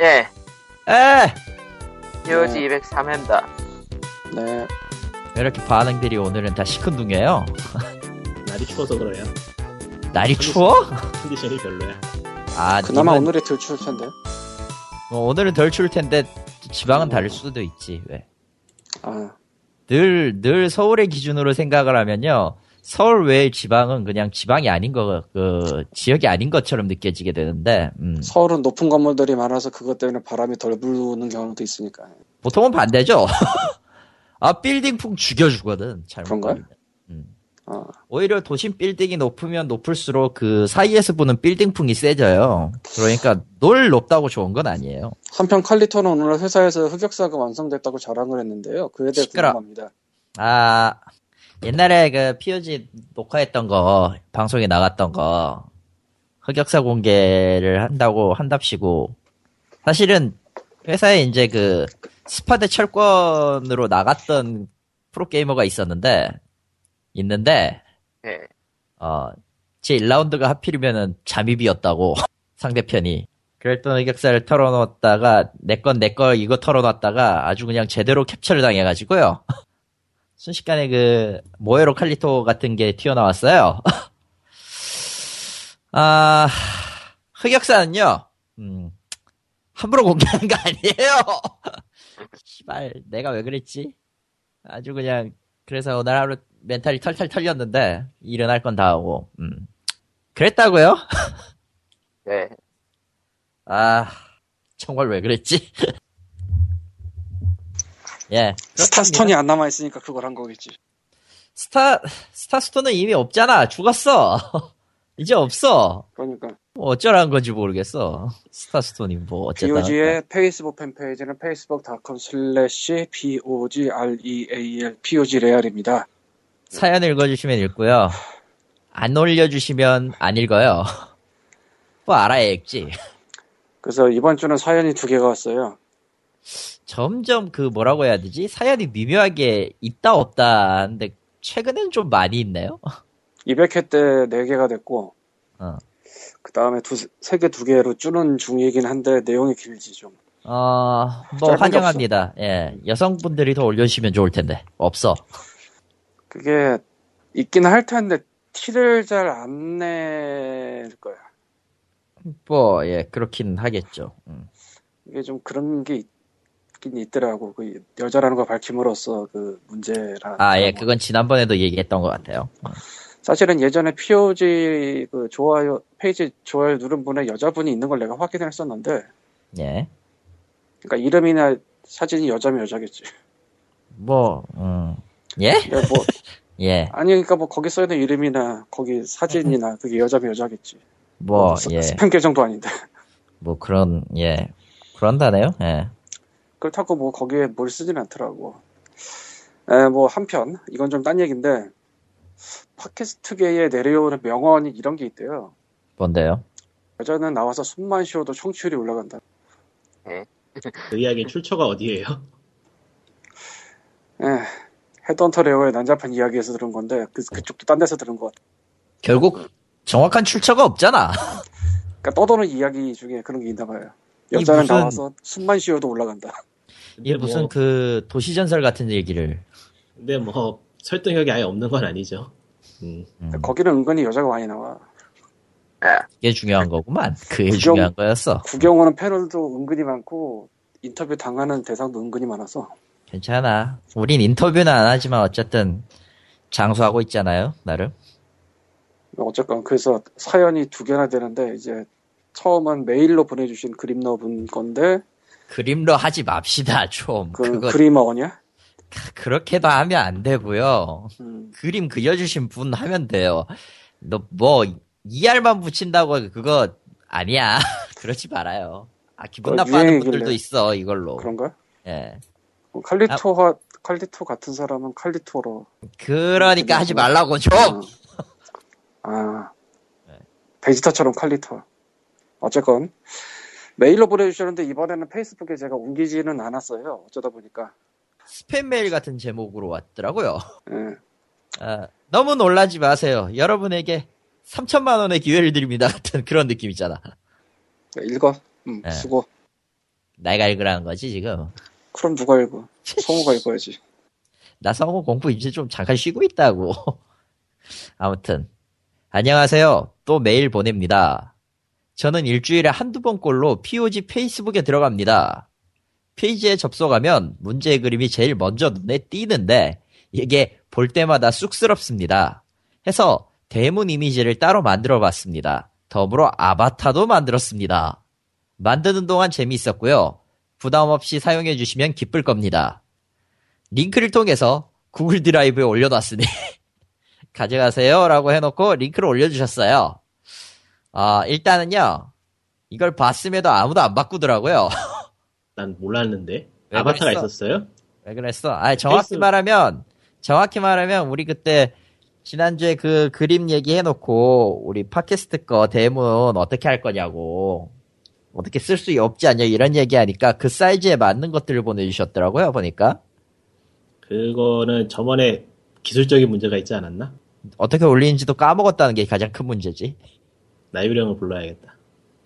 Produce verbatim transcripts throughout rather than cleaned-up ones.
예. 에. 피오지 네. 이백삼 회입니다. 네. 이렇게 반응들이 오늘은 다 시큰둥해요. 날이 추워서 그래요. 날이 추워? 컨디션이 별로야. 아, 그나마 님은... 오늘이 덜 추울 텐데. 어, 오늘은 덜 추울 텐데 지방은 음. 다를 수도 있지. 왜? 아. 늘, 늘 서울의 기준으로 생각을 하면요. 서울 외의 지방은 그냥 지방이 아닌 거, 그, 지역이 아닌 것처럼 느껴지게 되는데, 음. 서울은 높은 건물들이 많아서 그것 때문에 바람이 덜 불는 경우도 있으니까. 보통은 반대죠? 아, 빌딩풍 죽여주거든. 잘못하면. 음. 어. 오히려 도심 빌딩이 높으면 높을수록 그 사이에서 부는 빌딩풍이 세져요. 그러니까 놀 높다고 좋은 건 아니에요. 한편 칼리터는 오늘 회사에서 흑역사가 완성됐다고 자랑을 했는데요. 그에 대해 시끄러... 궁금합니다. 아... 옛날에 그 피오지 녹화했던 거 방송에 나갔던 거 흑역사 공개를 한다고 한답시고 사실은 회사에 이제 그 스파드 철권으로 나갔던 프로게이머가 있었는데 있는데 네. 어, 제 일 라운드가 하필이면은 잠입이었다고 상대편이 그랬던 흑역사를 털어놓았다가 내 건 내 거 이거 털어놨다가 아주 그냥 제대로 캡처를 당해가지고요. 순식간에 그 모에로 칼리토 같은 게 튀어나왔어요. 아 흑역사는요, 음, 함부로 공개하는 거 아니에요. 씨발 내가 왜 그랬지? 아주 그냥 그래서 오늘 하루 멘탈이 털털 털렸는데 일은 할 건 다 하고, 음, 그랬다고요? 네. 아 정말 왜 그랬지? 예. 스타스톤이 안 남아있으니까 그걸 한 거겠지. 스타, 스타스톤은 이미 없잖아. 죽었어. 이제 없어. 그러니까. 뭐 어쩌라는 건지 모르겠어. 스타스톤이 뭐 어쨌든. 피오지의 페이스북 팬페이지는 페이스북 닷컴 슬래시 POGREAL, POGREAL입니다. 사연 읽어주시면 읽고요. 안 올려주시면 안 읽어요. 뭐 알아야 읽지. 그래서 이번 주는 사연이 두 개가 왔어요. 점점 그 뭐라고 해야 되지? 사연이 미묘하게 있다 없다 하는데 최근엔 좀 많이 있네요. 이백 회 때 네 개가 됐고 어. 그 다음에 세 개, 두 개로 줄은 중이긴 한데 내용이 길지 좀. 아, 뭐 어, 환영합니다. 예, 여성분들이 더 올려주시면 좋을 텐데 없어. 그게 있긴 할 텐데 티를 잘 안 낼 거야. 뭐 예, 그렇긴 하겠죠. 음. 이게 좀 그런 게 있 있더라고. 그 여자라는 걸 밝힘으로써 그 문제라. 아, 예, 그건 지난번에도 얘기했던 것 같아요. 사실은 예전에 피오지 그 좋아요 페이지 좋아요 누른 분에 여자분이 있는 걸 내가 확인했었는데. 예. 그러니까 이름이나 사진이 여자면 여자겠지. 뭐, 음, 예? 야, 뭐, 예. 아니, 그러니까 뭐 거기 써 있는 이름이나 거기 사진이나 그게 여자면 여자겠지. 뭐, 뭐 예. 스팸 계정도 아닌데. 뭐 그런 예, 그런다네요. 예. 그렇다고 뭐 거기에 뭘 쓰진 않더라고. 에, 뭐 한편 이건 좀 딴 얘기인데 팟캐스트계에 내려오는 명언이 이런 게 있대요. 뭔데요? 여자는 나와서 숨만 쉬어도 청취율이 올라간다. 그 이야기 출처가 어디예요? 에, 헤드헌터 레어의 난잡한 이야기에서 들은 건데 그, 그쪽도 딴 데서 들은 것 같아. 결국 정확한 출처가 없잖아. 그러니까 떠도는 이야기 중에 그런 게 있나 봐요. 여자는 무슨... 나와서 숨만 쉬어도 올라간다. 이게 무슨 뭐... 그 도시전설 같은 얘기를. 근데 뭐 설득력이 아예 없는 건 아니죠. 음. 음. 거기는 은근히 여자가 많이 나와. 그게 중요한 거구만. 그게 구경, 중요한 거였어. 구경 오는 패널도 은근히 많고 인터뷰 당하는 대상도 은근히 많아서. 괜찮아. 우린 인터뷰는 안 하지만 어쨌든 장수하고 있잖아요. 나름. 어쨌건 그래서 사연이 두 개나 되는데 이제 처음은 메일로 보내주신 그림러 분 건데. 그림러 하지 맙시다 좀. 그, 그거 그림어냐? 그렇게도 하면 안 되고요. 음. 그림 그려주신 분 하면 돼요. 너 뭐 이알만 붙인다고 그거 아니야. 그러지 말아요. 아 기분 나빠하는 분들도 있어 이걸로. 그런가? 예. 어, 칼리토가 아, 칼리토 같은 사람은 칼리토로. 그러니까 하지 말라고 좀. 아 베지터처럼 칼리토. 어쨌건 메일로 보내주셨는데 이번에는 페이스북에 제가 옮기지는 않았어요. 어쩌다 보니까 스팸 메일 같은 제목으로 왔더라고요. 네. 아, 너무 놀라지 마세요. 여러분에게 삼천만 원의 기회를 드립니다. 같은 그런 느낌이잖아. 읽어. 응, 네. 수고. 내가 읽으라는 거지 지금? 그럼 누가 읽어? 성우가 읽어야지. 나 성우 공부 이제 좀 잠깐 쉬고 있다고. 아무튼 안녕하세요. 또 메일 보냅니다. 저는 일주일에 한두 번 꼴로 피오지 페이스북에 들어갑니다. 페이지에 접속하면 문제의 그림이 제일 먼저 눈에 띄는데 이게 볼 때마다 쑥스럽습니다. 해서 대문 이미지를 따로 만들어봤습니다. 더불어 아바타도 만들었습니다. 만드는 동안 재미있었고요. 부담 없이 사용해주시면 기쁠 겁니다. 링크를 통해서 구글 드라이브에 올려놨으니 가져가세요 라고 해놓고 링크를 올려주셨어요. 아, 일단은요. 이걸 봤음에도 아무도 안 바꾸더라고요. 난 몰랐는데. 아바타가 있었어요? 왜 그랬어? 아, 정확히 페이스... 말하면 정확히 말하면 우리 그때 지난주에 그 그림 얘기해놓고 우리 팟캐스트 거 대문 어떻게 할 거냐고 어떻게 쓸 수 없지 않냐 이런 얘기하니까 그 사이즈에 맞는 것들을 보내주셨더라고요. 보니까 그거는 저번에 기술적인 문제가 있지 않았나? 어떻게 올리는지도 까먹었다는 게 가장 큰 문제지. 나유령을 불러야겠다.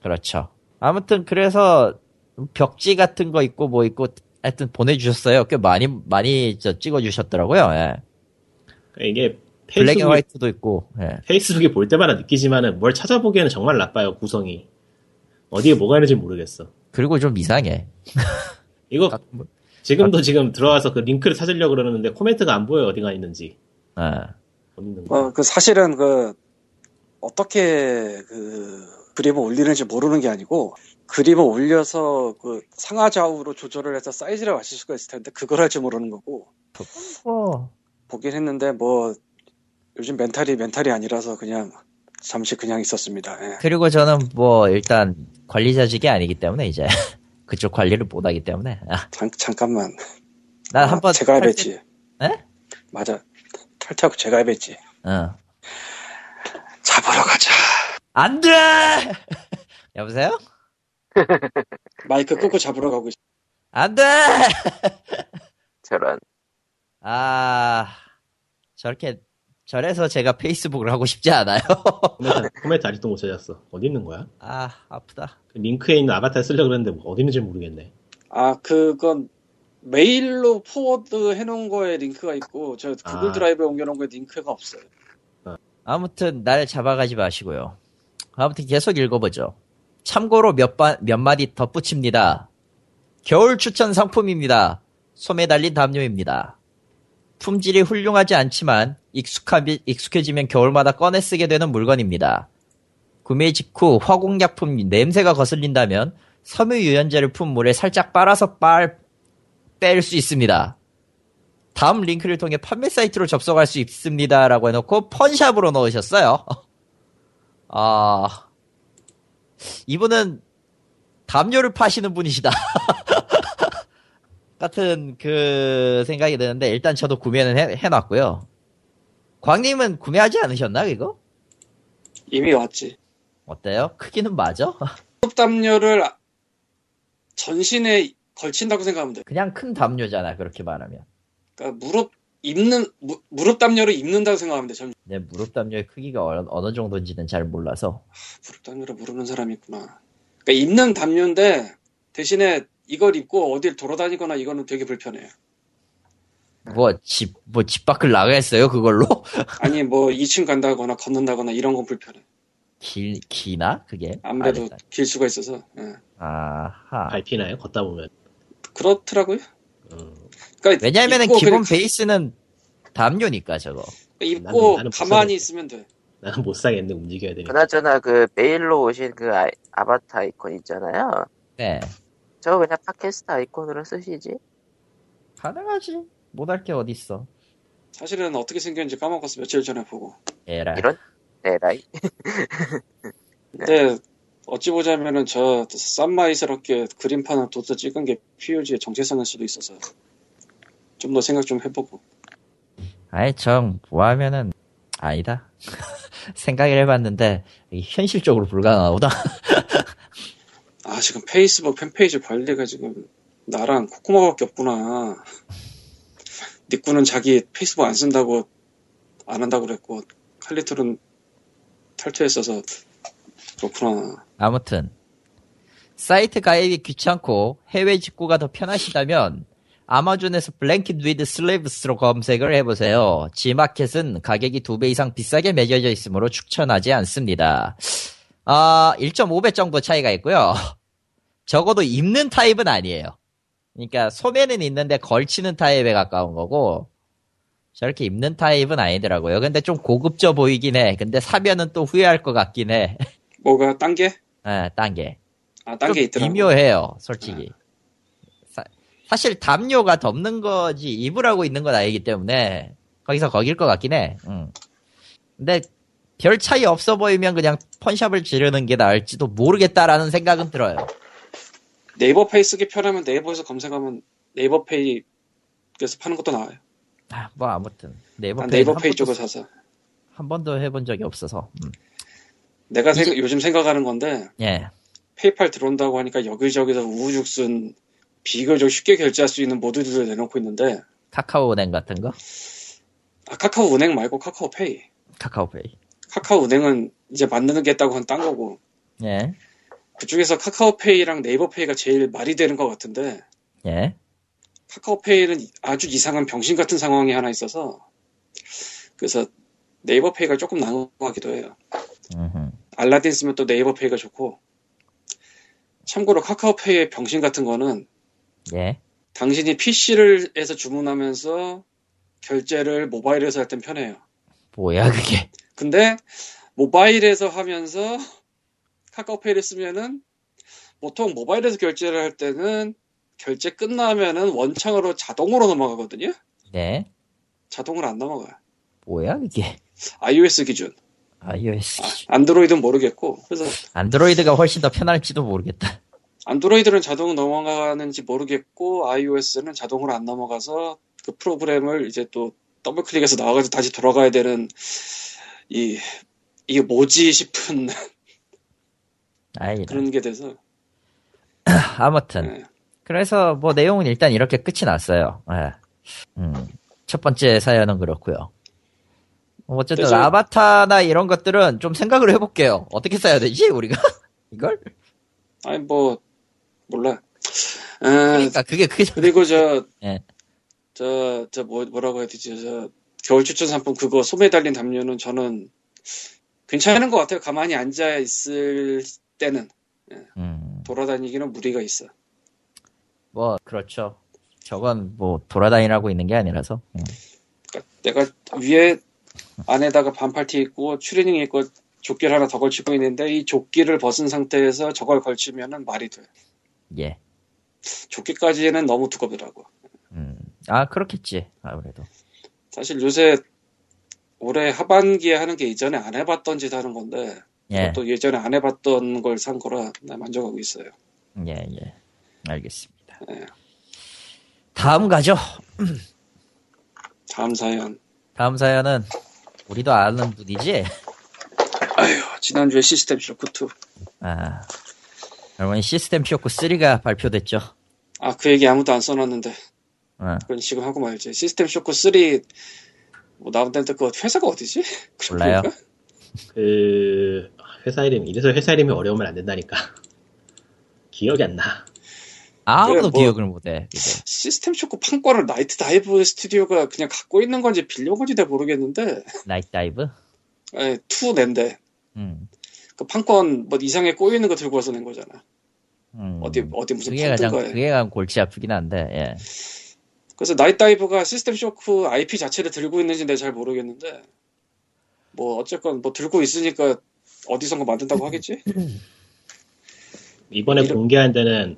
그렇죠. 아무튼 그래서 벽지 같은 거 있고 뭐 있고 하여튼 보내주셨어요. 꽤 많이 많이 저 찍어주셨더라고요. 예. 이게 페이스북, 블랙 앤 화이트도 있고. 예. 페이스북에 볼 때마다 느끼지만은 뭘 찾아보기에는 정말 나빠요. 구성이 어디에 뭐가 있는지 모르겠어. 그리고 좀 이상해. 이거 지금도 지금 들어와서 그 링크를 찾으려고 그러는데 코멘트가 안 보여요. 어디가 있는지. 아. 어, 그 사실은 그 어떻게 그 그림을 올리는지 모르는 게 아니고 그림을 올려서 그 상하좌우로 조절을 해서 사이즈를 맞출 수가 있을 텐데 그걸 할지 모르는 거고. 어. 보긴 했는데 뭐 요즘 멘탈이 멘탈이 아니라서 그냥 잠시 그냥 있었습니다. 예. 그리고 저는 뭐 일단 관리자직이 아니기 때문에 이제 그쪽 관리를 못 하기 때문에. 아. 잠, 잠깐만. 난 한 번 아, 제가 해봤지. 탈퇴... 예? 맞아. 탈퇴하고 제가 해봤지. 어. 잡으러 가자. 안 돼! 여보세요? 마이크 끄고 잡으러 가고 있어. 안 돼! 저런. 아, 저렇게, 저래서 제가 페이스북을 하고 싶지 않아요. 코멘트 아직도 못 찾았어. 어디 있는 거야? 아, 아프다. 그 링크에 있는 아바타 쓰려고 그랬는데 뭐 어디 있는지 모르겠네. 아, 그건 메일로 포워드 해놓은 거에 링크가 있고, 저 구글 아. 드라이브에 옮겨놓은 거에 링크가 없어요. 아무튼 날 잡아가지 마시고요. 아무튼 계속 읽어보죠. 참고로 몇, 바, 몇 마디 덧붙입니다. 겨울 추천 상품입니다. 솜에 달린 담요입니다. 품질이 훌륭하지 않지만 익숙하, 익숙해지면 겨울마다 꺼내 쓰게 되는 물건입니다. 구매 직후 화공약품 냄새가 거슬린다면 섬유유연제를 푼 물에 살짝 빨아서 빨, 뺄 수 있습니다. 다음 링크를 통해 판매 사이트로 접속할 수 있습니다. 라고 해놓고 펀샵으로 넣으셨어요. 아, 이분은 담요를 파시는 분이시다. 같은 그 생각이 드는데 일단 저도 구매는 해, 해놨고요. 광님은 구매하지 않으셨나 이거? 이미 왔지. 어때요? 크기는 맞아? 담요를 전신에 걸친다고 생각하면 돼. 그냥 큰 담요잖아 그렇게 말하면. 그러니까 무릎 입는 무, 무릎 담요를 입는다고 생각하면 돼. 전... 네, 무릎 담요의 크기가 어느, 어느 정도인지는 잘 몰라서. 아, 무릎 담요를 모르는 사람이 있구나. 그러니까 입는 담요인데 대신에 이걸 입고 어딜 돌아다니거나 이거는 되게 불편해요. 뭐 집 뭐 집 밖을 나가겠어요 그걸로? 아니 뭐 이 층 간다거나 걷는다거나 이런 건 불편해. 길 기나 그게? 아무래도 아, 길 수가 있어서. 네. 아하. 밟히나요 걷다 보면? 그렇더라고요. 음. 그러니까 왜냐면은 기본 그냥... 베이스는 담요니까 저거. 그러니까 입고 나는, 나는 가만히 있으면 돼. 나는 못 사겠는데 움직여야 되니까. 그나저나 그 메일로 오신 그 아, 아바타 아이콘 있잖아요. 네. 저거 그냥 팟캐스트 아이콘으로 쓰시지. 가능하지. 못할 게 어디 있어. 사실은 어떻게 생겼는지 까먹었어 며칠 전에 보고. 에라. 이런 에라이. 네. 근데 어찌 보자면은 저 쌈마이스럽게 그림판을 돋아 찍은 게 피오지의 정체성일 수도 있어서. 좀 더 생각 좀 해보고. 아이, 정, 뭐 하면은, 아니다. 생각을 해봤는데, 현실적으로 불가능하다. 아, 지금 페이스북 팬페이지 관리가 지금 나랑 코코마밖에 없구나. 니꾸는 자기 페이스북 안 쓴다고, 안 한다고 그랬고, 칼리톨은 탈퇴했어서 그렇구나. 아무튼, 사이트 가입이 귀찮고 해외 직구가 더 편하시다면 아마존에서 블랭킷 위드 슬레이브스로 검색을 해보세요. G마켓은 가격이 두 배 이상 비싸게 매겨져 있으므로 추천하지 않습니다. 아, 일 점 오 배 정도 차이가 있고요. 적어도 입는 타입은 아니에요. 그러니까 소매는 있는데 걸치는 타입에 가까운 거고 저렇게 입는 타입은 아니더라고요. 근데 좀 고급져 보이긴 해. 근데 사면은 또 후회할 것 같긴 해. 뭐가 딴 게? 네, 딴 게. 아, 딴 게 있더라고. 미묘해요, 솔직히. 아. 사, 사실 담요가 덮는 거지 입으라고 있는 건 아니기 때문에 거기서 거길 것 같긴 해. 응. 근데 별 차이 없어 보이면 그냥 펀샵을 지르는 게 나을지도 모르겠다라는 생각은 들어요. 네이버 페이 쓰기 편하면 네이버에서 검색하면 네이버 페이에서 파는 것도 나와요. 아, 뭐 아무튼 네이버, 네이버 페이 쪽을 사서 한 번도 해본 적이 없어서. 음. 내가 이제... 생각, 요즘 생각하는 건데 예. 페이팔 들어온다고 하니까 여기저기서 우후죽순 비교적 쉽게 결제할 수 있는 모드들을 내놓고 있는데 카카오 은행 같은 거? 아, 카카오 은행 말고 카카오 페이. 카카오 페이. 카카오 은행은 이제 만드는 게 있다고 한 딴 거고. 예. 그쪽에서 카카오페이랑 네이버페이가 제일 말이 되는 것 같은데 예? 카카오페이는 아주 이상한 병신 같은 상황이 하나 있어서 그래서 네이버페이가 조금 나은 것 같기도 해요. 음흠. 알라딘 쓰면 또 네이버페이가 좋고 참고로 카카오페이의 병신 같은 거는 예? 당신이 피씨를 해서 주문하면서 결제를 모바일에서 할 땐 편해요. 뭐야 그게? 근데 모바일에서 하면서 카카오페이를 쓰면은 보통 모바일에서 결제를 할 때는 결제 끝나면은 원창으로 자동으로 넘어가거든요. 네. 자동으로 안 넘어가. 뭐야 이게? iOS 기준. iOS 기준. 아, 안드로이드는 모르겠고. 그래서 안드로이드가 훨씬 더 편할지도 모르겠다. 안드로이드는 자동으로 넘어가는지 모르겠고 iOS는 자동으로 안 넘어가서 그 프로그램을 이제 또 더블 클릭해서 나와가지고 다시 돌아가야 되는 이 이게 뭐지 싶은. 아이다. 그런 게 돼서 아무튼 네. 그래서 뭐 내용은 일단 이렇게 끝이 났어요. 네. 음. 첫 번째 사연은 그렇고요. 어쨌든 그래서... 아바타나 이런 것들은 좀 생각을 해볼게요. 어떻게 써야 되지 우리가 이걸? 아니 뭐 몰라. 에... 그러니까 그게 그 그리고 저 저 저 뭐 네. 뭐라고 해야 되지 저 겨울 추천 상품 그거 소매 달린 담요는 저는 괜찮은 것 같아요. 가만히 앉아 있을 때는 예. 음. 돌아다니기는 무리가 있어. 뭐 그렇죠. 저건 뭐 돌아다니라고 있는 게 아니라서. 음. 그러니까 내가 위에 안에다가 반팔티 입고 추리닝 입고 조끼를 하나 더 걸치고 있는데 이 조끼를 벗은 상태에서 저걸 걸치면은 말이 돼. 예. 조끼까지는 너무 두껍더라고. 음. 아 그렇겠지. 아무래도. 사실 요새. 올해 하반기에 하는 게 이전에 안 해봤던 짓 하는 건데 예. 또 예전에 안 해봤던 걸 산 거라 만족하고 있어요. 예예 예. 알겠습니다. 예. 다음 가죠. 다음 사연. 다음 사연은 우리도 아는 분이지? 아유 지난주에 시스템 쇼크 투. 아 여러분 시스템 쇼크 쓰리가 발표됐죠. 아 그 얘기 아무도 안 써놨는데. 아. 그건 지금 하고 말지. 시스템 쇼크 쓰리 뭐 나온 때부터 그 회사가 어디지? 몰라요. 그 회사 이름 이래서 회사 이름이 어려우면 안 된다니까. 기억이 안 나. 아무도 뭐 기억을 못해. 시스템 쇼크 판권을 나이트 다이브 스튜디오가 그냥 갖고 있는 건지 빌려온 건지 다 모르겠는데. 나이트 다이브? 네, 투 낸데. 음. 그 판권 뭐 이상하게 꼬여 있는 거 들고 와서 낸 거잖아. 음. 어디 어디 무슨 그게 가장 거에. 그게 가장 골치 아프긴 한데. 예. 그래서 나이트다이브가 시스템 쇼크 아이피 자체를 들고 있는지 내가 잘 모르겠는데 뭐 어쨌건 뭐 들고 있으니까 어디선가 만든다고 하겠지? 이번에 이름... 공개한 데는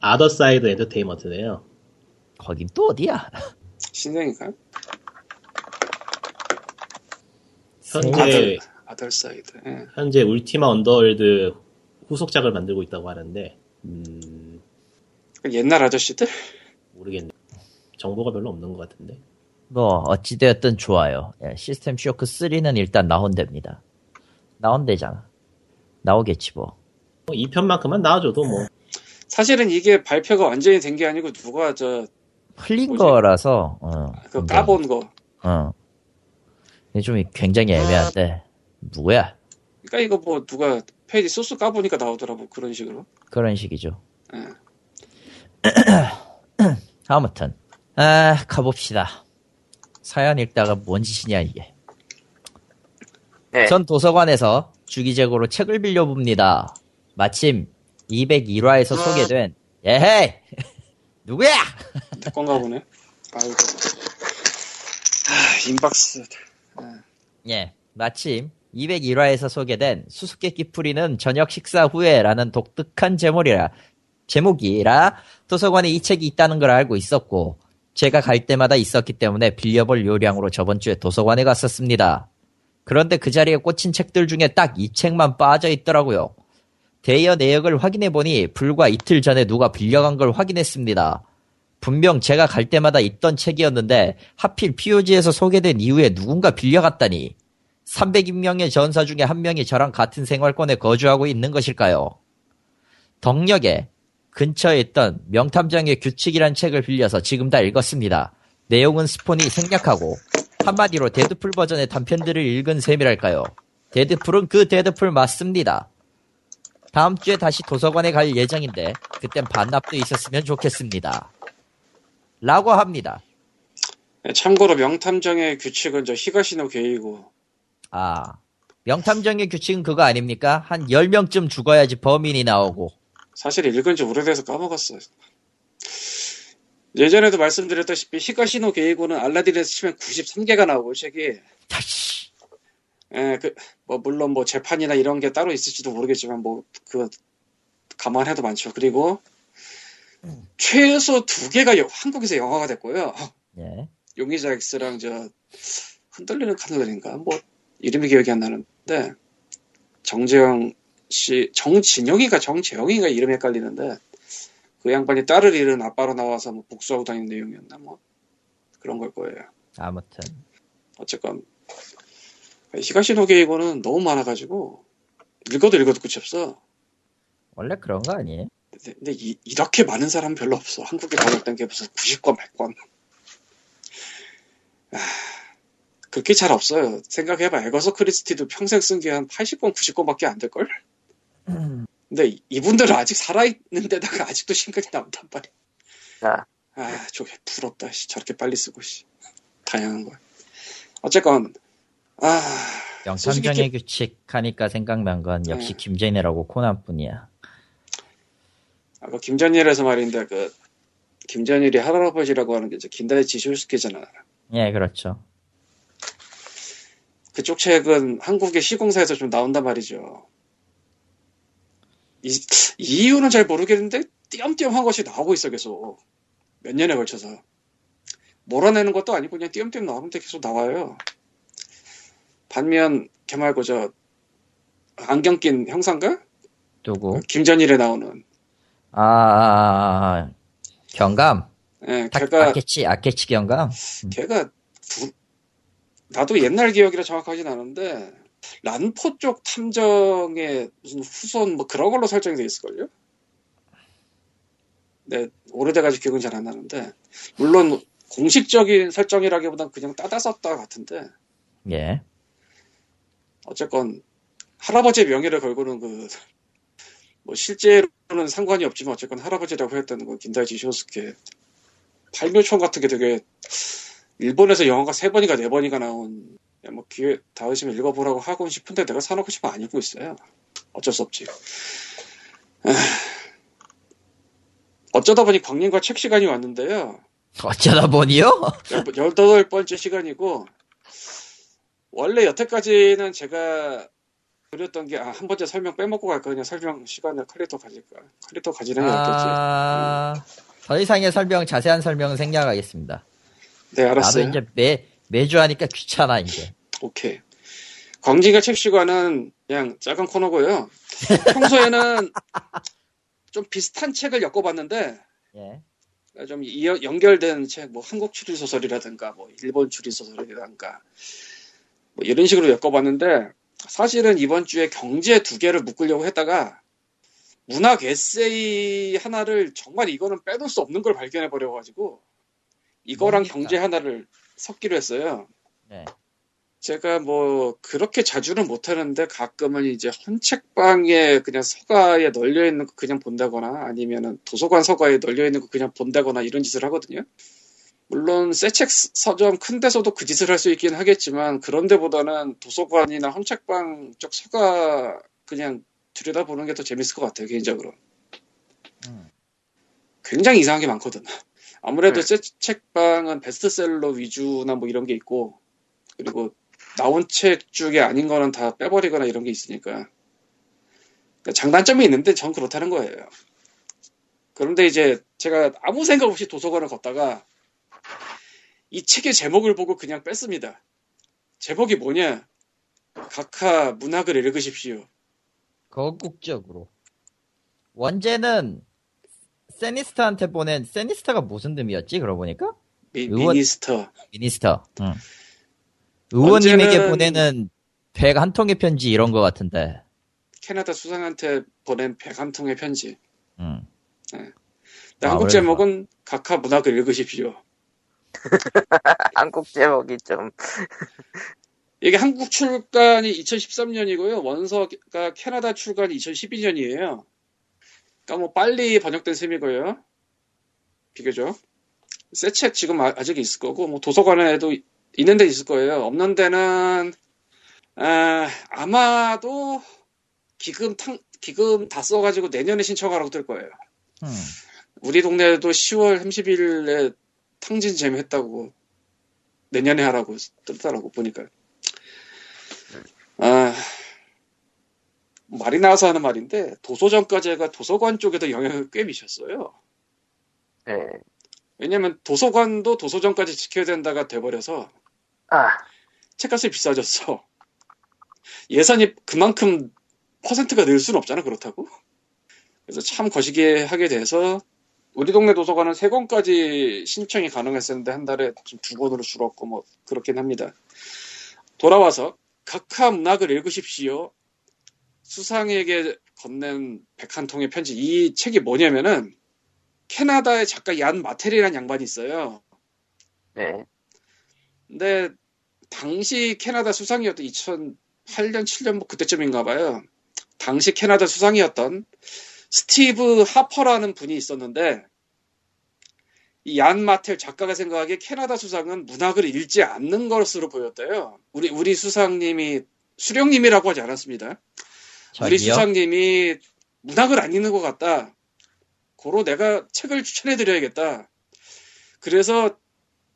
아더사이드 엔터테인먼트네요. 거긴 또 어디야? 신생인가요? 현재 아더사이드 예. 현재 울티마 언더월드 후속작을 만들고 있다고 하는데 음... 옛날 아저씨들? 모르겠네. 정보가 별로 없는 것 같은데. 뭐 어찌되었든 좋아요. 예, 시스템 쇼크 쓰리는 일단 나온답니다. 나온대잖아. 나오겠지 뭐. 이 편만큼만 나와줘도 뭐. 사실은 이게 발표가 완전히 된 게 아니고 누가 저 흘린 뭐지? 거라서. 어, 그 까본 거. 어. 이게 좀 굉장히 애매한데 누구야? 그러니까 이거 뭐 누가 페이지 소스 까보니까 나오더라고. 그런 식으로. 그런 식이죠. 네. 아무튼 아, 가봅시다. 사연 읽다가 뭔 짓이냐 이게. 네. 전 도서관에서 주기적으로 책을 빌려봅니다. 마침 이백일 화에서 아... 소개된 예헤이! 누구야! 내 건가 보네. 아이고. 아, 인박스. 아. 예, 마침 이백일 화에서 소개된 수수께끼 풀이는 저녁 식사 후에라는 독특한 제목이라, 제목이라 도서관에 이 책이 있다는 걸 알고 있었고 제가 갈 때마다 있었기 때문에 빌려볼 요량으로 저번 주에 도서관에 갔었습니다. 그런데 그 자리에 꽂힌 책들 중에 딱 이 책만 빠져 있더라고요. 대여 내역을 확인해보니 불과 이틀 전에 누가 빌려간 걸 확인했습니다. 분명 제가 갈 때마다 있던 책이었는데 하필 피오지에서 소개된 이후에 누군가 빌려갔다니. 삼백여 명의 전사 중에 한 명이 저랑 같은 생활권에 거주하고 있는 것일까요? 덕력에 근처에 있던 명탐정의 규칙이란 책을 빌려서 지금 다 읽었습니다. 내용은 스폰이 생략하고 한마디로 데드풀 버전의 단편들을 읽은 셈이랄까요. 데드풀은 그 데드풀 맞습니다. 다음 주에 다시 도서관에 갈 예정인데 그땐 반납도 있었으면 좋겠습니다. 라고 합니다. 참고로 명탐정의 규칙은 저 히가시노 게이고. 아, 명탐정의 규칙은 그거 아닙니까? 한 열 명쯤 죽어야지 범인이 나오고. 사실 읽은 지 오래돼서 까먹었어요. 예전에도 말씀드렸다시피 히가시노 게이고는 알라딘에서 치면 구십삼 개가 나오고 책이. 다시. 예, 그 뭐 물론 뭐 재판이나 이런 게 따로 있을지도 모르겠지만 뭐 그 감안해도 많죠. 그리고 음. 최소 두 개가 여, 한국에서 영화가 됐고요. 예. 용의자 X랑 저 흔들리는 카드들인가 뭐 이름이 기억이 안 나는데 정재영 씨, 정진영이가 정재영이가 이름이 헷갈리는데 그 양반이 딸을 잃은 아빠로 나와서 뭐 복수하고 다니는 내용이었나 뭐 그런 걸 거예요. 아무튼 어쨌건 히가시노 게이고는 너무 많아가지고 읽어도 읽어도 끝이 없어. 원래 그런 거 아니에요? 근데, 근데 이, 이렇게 많은 사람 별로 없어. 한국에 번역된 게 무슨 구십 권, 백 권. 아, 그렇게 잘 없어요. 생각해봐. 에거서 크리스티도 평생 쓴 게 한 팔십 권, 구십 권밖에 안 될걸? 근데 이분들은 아직 살아있는데다가 아직도 심각히 남단 말이야. 아, 아 저게 부럽다. 씨. 저렇게 빨리 쓰고. 씨. 다양한 거야. 어쨌건 아, 명탐정의 게... 규칙 하니까 생각난 건 역시 네. 김전일하고 코난뿐이야. 아까 김전일에서 말인데 그 김전일이 할아버지라고 하는 게 이제 긴다이치 쇼스케잖아. 예, 그렇죠. 그쪽 책은 한국의 시공사에서 좀 나온단 말이죠. 이, 이유는 잘 모르겠는데 띄엄띄엄한 것이 나오고 있어 계속. 몇 년에 걸쳐서. 몰아내는 것도 아니고 그냥 띄엄띄엄 나오는데 계속 나와요. 반면 걔 말고 저 안경 낀 형사인가? 누구? 김전일에 나오는. 아, 아, 아 경감? 네, 다, 걔가 아케치, 아케치 경감? 걔가 두, 나도 옛날 기억이라 정확하진 않은데 란포 쪽 탐정의 무슨 후손 뭐 그런 걸로 설정이 돼 있을걸요? 네, 오래돼가지고 기억은 잘 안 나는데 물론 공식적인 설정이라기보단 그냥 따다 썼다 같은데. 예. 어쨌건 할아버지의 명예를 걸고는 그 뭐 실제로는 상관이 없지만 어쨌건 할아버지라고 했다는 건 긴다이치 쇼스케 팔묘촌 같은 게 되게 일본에서 영화가 세 번인가 네 번인가 나온 뭐 기회 닿으시면 읽어보라고 하고 싶은데 내가 사놓고 싶어 안 읽고 있어요. 어쩔 수 없지. 에이. 어쩌다 보니 광림과 책 시간이 왔는데요. 어쩌다 보니요? 열여덟 번째 시간이고. 원래 여태까지는 제가 그렸던 게, 아, 한 번째 설명 빼먹고 갈까? 그냥 설명 시간을 칼리토 가질까? 칼리토 가지는 게 아... 없겠지. 음. 더 이상의 설명, 자세한 설명은 생략하겠습니다. 네, 알았어요. 나도 이제 매, 매주 하니까 귀찮아, 이제. 오케이. 광진과 책시관은 그냥 작은 코너고요. 평소에는 좀 비슷한 책을 엮어봤는데, 예. 좀 이어, 연결된 책, 뭐 한국 추리소설이라든가, 뭐 일본 추리소설이라든가, 뭐 이런 식으로 엮어봤는데 사실은 이번 주에 경제 두 개를 묶으려고 했다가 문학 에세이 하나를 정말 이거는 빼놓을 수 없는 걸 발견해버려가지고 이거랑 뭡니까? 경제 하나를 섞기로 했어요. 네. 제가 뭐 그렇게 자주는 못하는데 가끔은 이제 헌책방에 그냥 서가에 널려있는 거 그냥 본다거나 아니면은 도서관 서가에 널려있는 거 그냥 본다거나 이런 짓을 하거든요. 물론 새 책 서점 큰 데서도 그 짓을 할 수 있긴 하겠지만 그런 데보다는 도서관이나 헌책방 쪽 서가 그냥 들여다보는 게 더 재밌을 것 같아요, 개인적으로. 음. 굉장히 이상한 게 많거든. 아무래도 새 책방은 베스트셀러 위주나 뭐 이런 게 있고, 그리고 나온 책 중에 아닌 거는 다 빼버리거나 이런 게 있으니까. 그러니까 장단점이 있는데 전 그렇다는 거예요. 그런데 이제 제가 아무 생각 없이 도서관을 걷다가 이 책의 제목을 보고 그냥 뺐습니다. 제목이 뭐냐? 각하 문학을 읽으십시오. 거국적으로. 원제는 세니스타한테 보낸, 세니스타가 무슨 듬이었지? 그러고 보니까? 미, 의원, 미니스터. 미니스터. 응. 의원님에게 보내는 백 한 통의 편지 이런 거 같은데. 캐나다 수상한테 보낸 백 한 통의 편지. 응. 네. 아, 한국 제목은 각하 문학을 읽으십시오. 한국 제목이 좀 이게 한국 출간이 이천십삼 년이고요 원서가 캐나다 출간이 이천십이 년이에요 그러니까 뭐 빨리 번역된 셈이고요. 비교죠. 새 책 지금 아직 있을 거고 뭐 도서관에도 있는 데 있을 거예요. 없는 데는 아, 아마도 기금 탕, 기금 다 써가지고 내년에 신청하라고 뜰 거예요. 음. 우리 동네에도 시월 삼십일에 탕진 재미했다고 내년에 하라고 뜯더라고 보니까. 아 말이 나와서 하는 말인데 도서정과제가 도서관 쪽에도 영향을 꽤 미쳤어요. 네. 왜냐면 도서관도 도서정까지 지켜야 된다가 돼버려서 아 책값이 비싸졌어. 예산이 그만큼 퍼센트가 늘 수는 없잖아 그렇다고. 그래서 참 거시기에 하게 돼서. 우리 동네 도서관은 세 권까지 신청이 가능했었는데 한 달에 지금 두 권으로 줄었고 뭐 그렇긴 합니다. 돌아와서 각하 문학을 읽으십시오. 수상에게 건넨 백한통의 편지. 이 책이 뭐냐면은 캐나다의 작가 얀 마텔이라는 양반이 있어요. 네. 근데 당시 캐나다 수상이었던 이천팔 년 칠 년 뭐 그때쯤인가 봐요. 당시 캐나다 수상이었던 스티브 하퍼라는 분이 있었는데 이 얀 마텔 작가가 생각하기에 캐나다 수상은 문학을 읽지 않는 것으로 보였대요. 우리 우리 수상님이 수령님이라고 하지 않았습니다. 저기요? 우리 수상님이 문학을 안 읽는 것 같다. 고로 내가 책을 추천해드려야겠다. 그래서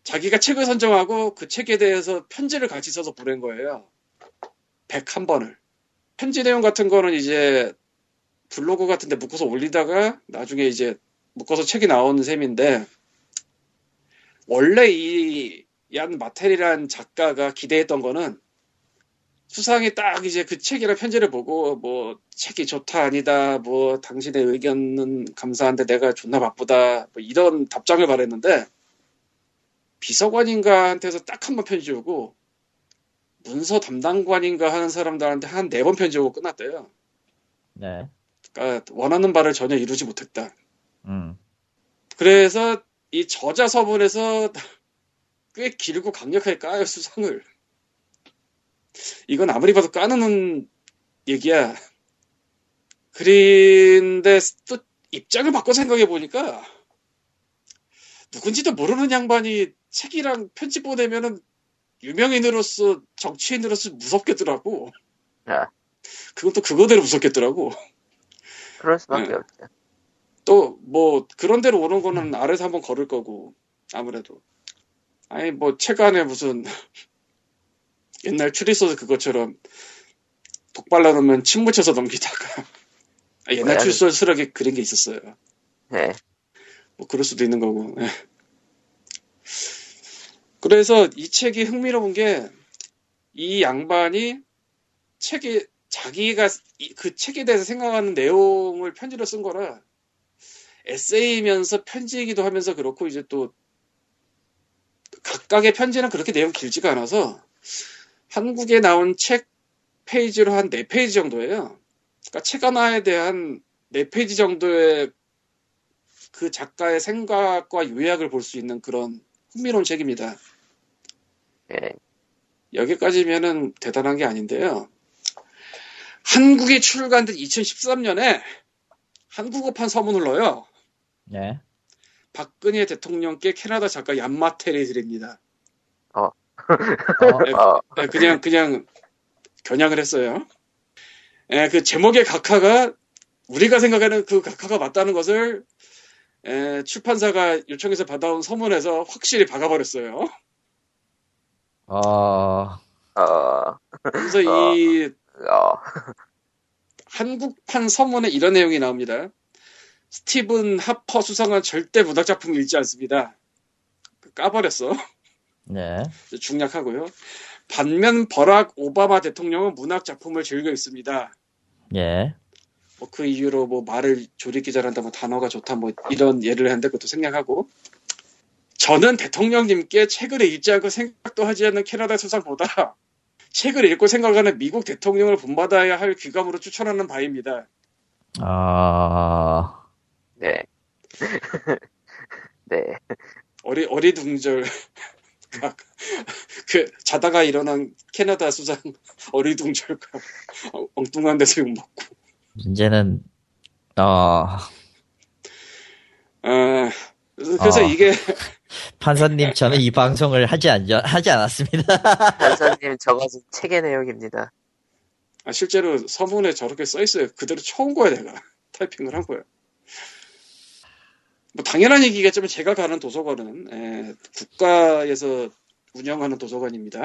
자기가 책을 선정하고 그 책에 대해서 편지를 같이 써서 보낸 거예요. 백일 번을. 편지 내용 같은 거는 이제 블로그 같은 데 묶어서 올리다가 나중에 이제 묶어서 책이 나오는 셈인데 원래 이 얀 마텔이란 작가가 기대했던 거는 수상이 딱 이제 그 책이랑 편지를 보고 뭐 책이 좋다 아니다 뭐 당신의 의견은 감사한데 내가 존나 바쁘다 뭐 이런 답장을 바랬는데 비서관인가한테서 딱 한 번 편지 오고 문서 담당관인가 하는 사람들한테 한 네 번 편지 오고 끝났대요. 네. 그러니까 원하는 바를 전혀 이루지 못했다. 음. 그래서 이 저자 서문에서 꽤 길고 강력하게 까요 수상을. 이건 아무리 봐도 까는 얘기야. 그런데 또 입장을 바꿔 생각해 보니까 누군지도 모르는 양반이 책이랑 편지 보내면은 유명인으로서 정치인으로서 무섭겠더라고. 아. 그것도 그거대로 무섭겠더라고. 그럴 수밖에 네. 없죠. 또 뭐 그런 데로 오는 거는 아래서 한번 걸을 거고 아무래도 아니 뭐 책 안에 무슨 옛날 추리소설 그것처럼 독 발라놓으면 침 묻혀서 넘기다가 옛날 추리소설 쓰레기 그린 게 있었어요. 네. 뭐 그럴 수도 있는 거고. 네. 그래서 이 책이 흥미로운 게 이 양반이 책이 자기가 그 책에 대해서 생각하는 내용을 편지로 쓴 거라 에세이면서 편지이기도 하면서 그렇고 이제 또 각각의 편지는 그렇게 내용 길지가 않아서 한국에 나온 책 페이지로 한 네 페이지 정도예요. 그러니까 책 하나에 대한 네 페이지 정도의 그 작가의 생각과 요약을 볼 수 있는 그런 흥미로운 책입니다. 여기까지면은 대단한 게 아닌데요. 한국에 출간된 이천십삼 년에 한국어판 서문을 넣어요. 네. 박근혜 대통령께 캐나다 작가 얀 마텔이 드립니다. 어. 어. 네, 그냥 그냥 겨냥을 했어요. 예, 그 제목의 각하가 우리가 생각하는 그 각하가 맞다는 것을 에, 출판사가 요청해서 받아온 서문에서 확실히 박아버렸어요. 아, 아, 그래서 이 아. 한국판 서문에 이런 내용이 나옵니다. 스티븐 하퍼 수상한 절대 문학 작품을 읽지 않습니다. 까버렸어. 네. 중략하고요. 반면 버락 오바마 대통령은 문학 작품을 즐겨 읽습니다. 예. 뭐 그 이유로 뭐 말을 조리기 잘한다, 뭐 단어가 좋다, 뭐 이런 예를 했는데 그것도 생략하고. 저는 대통령님께 책을 읽지 않고 생각도 하지 않는 캐나다 수상보다 책을 읽고 생각하는 미국 대통령을 본받아야 할 귀감으로 추천하는 바입니다. 아, 네, 네. 어리 어리둥절. 그 자다가 일어난 캐나다 수상 어리둥절과 엉뚱한 데서 욕먹고. 문제는 어. 아, 그래서, 그래서 어. 이게 판사님 저는 이 방송을 하지 않 하지 않았습니다. 판사님 적어진 책의 내용입니다. 아, 실제로 서문에 저렇게 써 있어요. 그대로 쳐온 거야 내가 타이핑을 한 거야. 뭐 당연한 얘기겠지만 제가 가는 도서관은 에, 국가에서 운영하는 도서관입니다.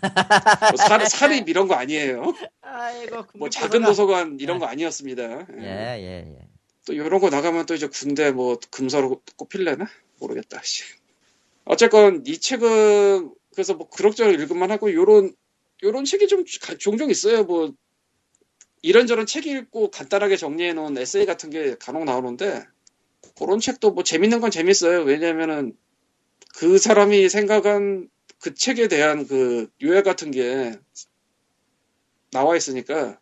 뭐 사, 사립 이런 거 아니에요. 아이고, 뭐 작은 도서관 이런 거 아니었습니다. 예, 예, 예. 또 이런 거 나가면 또 이제 군대 뭐 금서로 꼽힐래나? 모르겠다. 씨. 어쨌건 이 책은 그래서 뭐 그럭저럭 읽음만 하고 요런 요런 책이 좀 종종 있어요. 뭐 이런저런 책 읽고 간단하게 정리해 놓은 에세이 같은 게 간혹 나오는데. 그런 책도 뭐 재밌는 건 재밌어요. 왜냐면은 그 사람이 생각한 그 책에 대한 그 요약 같은 게 나와 있으니까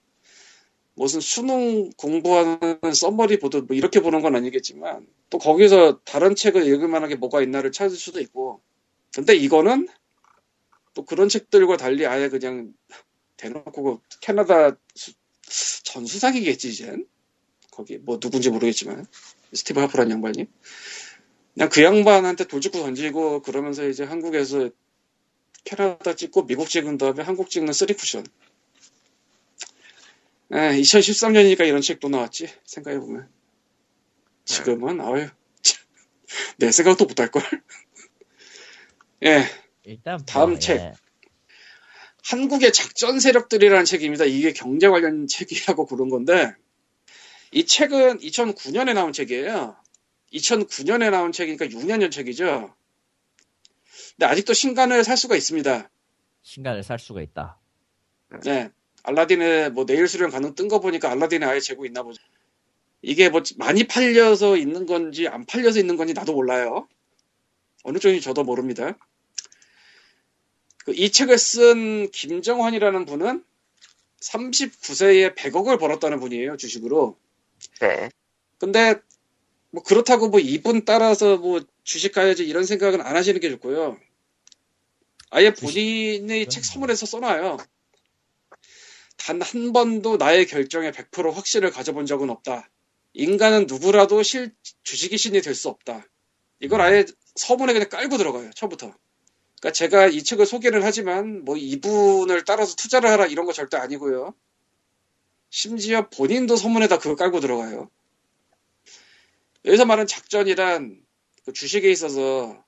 무슨 수능 공부하는 썸머리 보듯 뭐 이렇게 보는 건 아니겠지만 또 거기서 다른 책을 읽을 만한 게 뭐가 있나를 찾을 수도 있고. 근데 이거는 또 그런 책들과 달리 아예 그냥 대놓고 캐나다 수, 전 수상이겠지 이젠. 거기 뭐 누군지 모르겠지만. 스티브 하프라는 양반이 그냥 그 양반한테 돌직구 던지고 그러면서 이제 한국에서 캐나다 찍고 미국 찍은 다음에 한국 찍는 쓰리쿠션. 에, 이천십삼 년이니까 이런 책도 나왔지 생각해보면. 지금은 아유 참, 내 생각도 못할걸. 예, 일단 다음 봐, 책 예. 한국의 작전 세력들이라는 책입니다. 이게 경제 관련 책이라고 그런 건데 이 책은 이천구 년에 나온 책이에요. 이천구 년에 나온 책이니까 육 년 전 책이죠. 근데 아직도 신간을 살 수가 있습니다. 신간을 살 수가 있다. 네. 알라딘의 뭐 내일 수련 가능 뜬 거 보니까 알라딘에 아예 재고 있나 보죠. 이게 뭐 많이 팔려서 있는 건지 안 팔려서 있는 건지 나도 몰라요. 어느 쪽인지 저도 모릅니다. 그 이 책을 쓴 김정환이라는 분은 삼십구 세에 백억을 벌었다는 분이에요. 주식으로. 네. 근데, 뭐, 그렇다고 뭐, 이분 따라서 뭐, 주식 가야지 이런 생각은 안 하시는 게 좋고요. 아예 본인의 책 서문에서 써놔요. 단 한 번도 나의 결정에 백 퍼센트 확신을 가져본 적은 없다. 인간은 누구라도 실, 주식이 신이 될 수 없다. 이걸 아예 서문에 그냥 깔고 들어가요. 처음부터. 그러니까 제가 이 책을 소개를 하지만, 뭐, 이분을 따라서 투자를 하라 이런 거 절대 아니고요. 심지어 본인도 서문에다 그걸 깔고 들어가요. 여기서 말하는 작전이란 그 주식에 있어서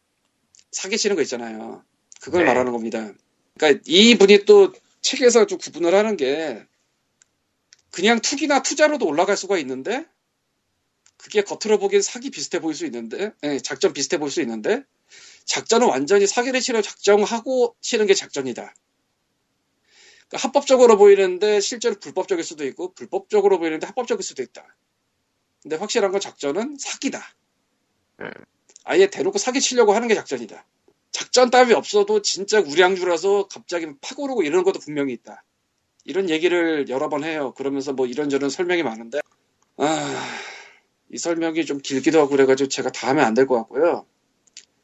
사기치는 거 있잖아요. 그걸 네. 말하는 겁니다. 그러니까 이분이 또 책에서 좀 구분을 하는 게 그냥 투기나 투자로도 올라갈 수가 있는데 그게 겉으로 보기엔 사기 비슷해 보일 수 있는데 네, 작전 비슷해 보일 수 있는데 작전은 완전히 사기를 치려 작정하고 치는 게 작전이다. 합법적으로 보이는데 실제로 불법적일 수도 있고 불법적으로 보이는데 합법적일 수도 있다. 근데 확실한 건 작전은 사기다. 아예 대놓고 사기치려고 하는 게 작전이다. 작전 따위 없어도 진짜 우량주라서 갑자기 파고르고 이러는 것도 분명히 있다. 이런 얘기를 여러 번 해요. 그러면서 뭐 이런저런 설명이 많은데 아, 이 설명이 좀 길기도 하고 그래가지고 제가 다 하면 안 될 것 같고요.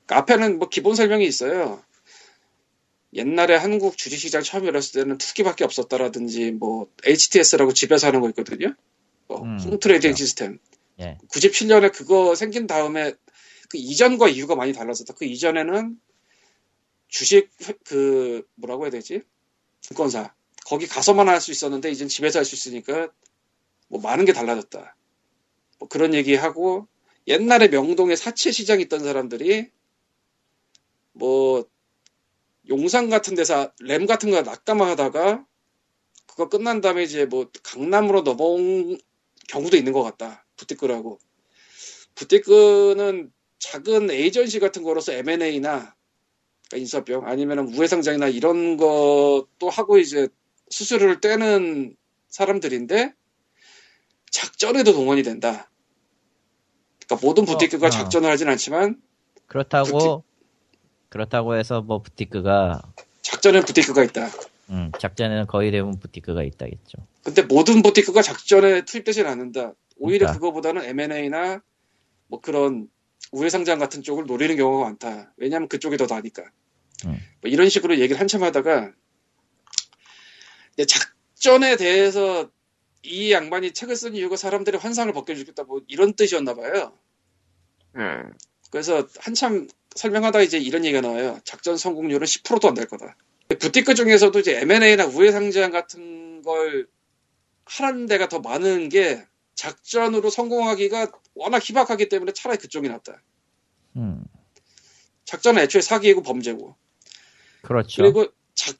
그 앞에는 뭐 기본 설명이 있어요. 옛날에 한국 주식시장 처음 열었을 때는 투기밖에 없었다라든지 뭐 에이치티에스라고 집에서 하는 거 있거든요. 뭐 음, 홈트레이딩 그렇죠. 시스템. 예. 구십칠 년에 그거 생긴 다음에 그 이전과 이후가 많이 달라졌다. 그 이전에는 주식 그 뭐라고 해야 되지? 증권사. 거기 가서만 할 수 있었는데 이젠 집에서 할 수 있으니까 뭐 많은 게 달라졌다. 뭐 그런 얘기하고 옛날에 명동에 사채 시장 있던 사람들이 뭐 용산 같은 데서 램 같은 거 낙담하다가 그거 끝난 다음에 이제 뭐 강남으로 넘어온 경우도 있는 것 같다. 부티크라고. 부티크는 작은 에이전시 같은 거로서 엠 앤 에이나 인사병 아니면 우회상장이나 이런 것도 하고 이제 수수료를 떼는 사람들인데 작전에도 동원이 된다. 그러니까 모든 부티크가 어, 어. 작전을 하진 않지만 그렇다고 부티... 그렇다고 해서 뭐 부티크가 작전에는 부티크가 있다. 음, 작전에는 거의 대부분 부티크가 있다겠죠. 근데 모든 부티크가 작전에 투입되진 않는다. 오히려 그러니까. 그거보다는 엠 앤 에이나 뭐 그런 우회상장 같은 쪽을 노리는 경우가 많다. 왜냐하면 그쪽이 더 나니까. 음. 뭐 이런 식으로 얘기를 한참 하다가 작전에 대해서 이 양반이 책을 쓴 이유가 사람들이 환상을 벗겨주겠다 뭐 이런 뜻이었나 봐요. 음. 그래서 한참 설명하다 이제 이런 얘기가 나와요. 작전 성공률은 십 퍼센트도 안 될 거다. 부티크 중에서도 이제 엠 앤 에이나 우회상장 같은 걸 하는 데가 더 많은 게 작전으로 성공하기가 워낙 희박하기 때문에 차라리 그쪽이 낫다. 음. 작전은 애초에 사기이고 범죄고. 그렇죠. 그리고 작,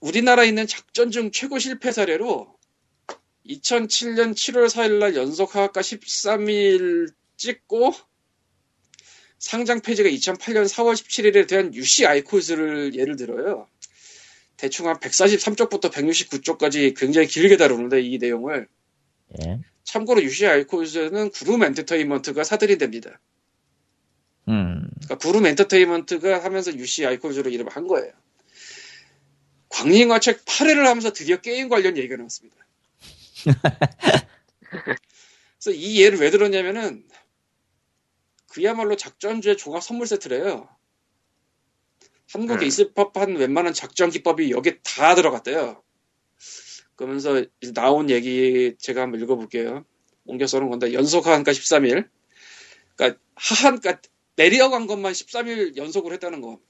우리나라에 있는 작전 중 최고 실패 사례로 이천칠년 칠월 사일날 연속 하락가 십삼 일 찍고 상장 폐지가 이천팔년 사월 십칠일에 대한 유씨 아이코즈를 예를 들어요. 대충 한 백사십삼 쪽부터 백육십구 쪽까지 굉장히 길게 다루는데 이 내용을. 예. 참고로 유씨 아이코즈는 구름 엔터테인먼트가 사들인 데입니다. 음. 그러니까 구름 엔터테인먼트가 하면서 유씨 아이코즈로 이름을 한 거예요. 광림과 책 팔 회를 하면서 드디어 게임 관련 얘기가 나왔습니다. 그래서 이 예를 왜 들었냐면은 그야말로 작전주의 종합 선물 세트래요. 한국에 음. 있을 법한 웬만한 작전 기법이 여기 다 들어갔대요. 그러면서 나온 얘기 제가 한번 읽어볼게요. 옮겨 써놓은 건데 연속 하한가 십삼 일. 그러니까 하한가 내려간 것만 십삼 일 연속으로 했다는 거.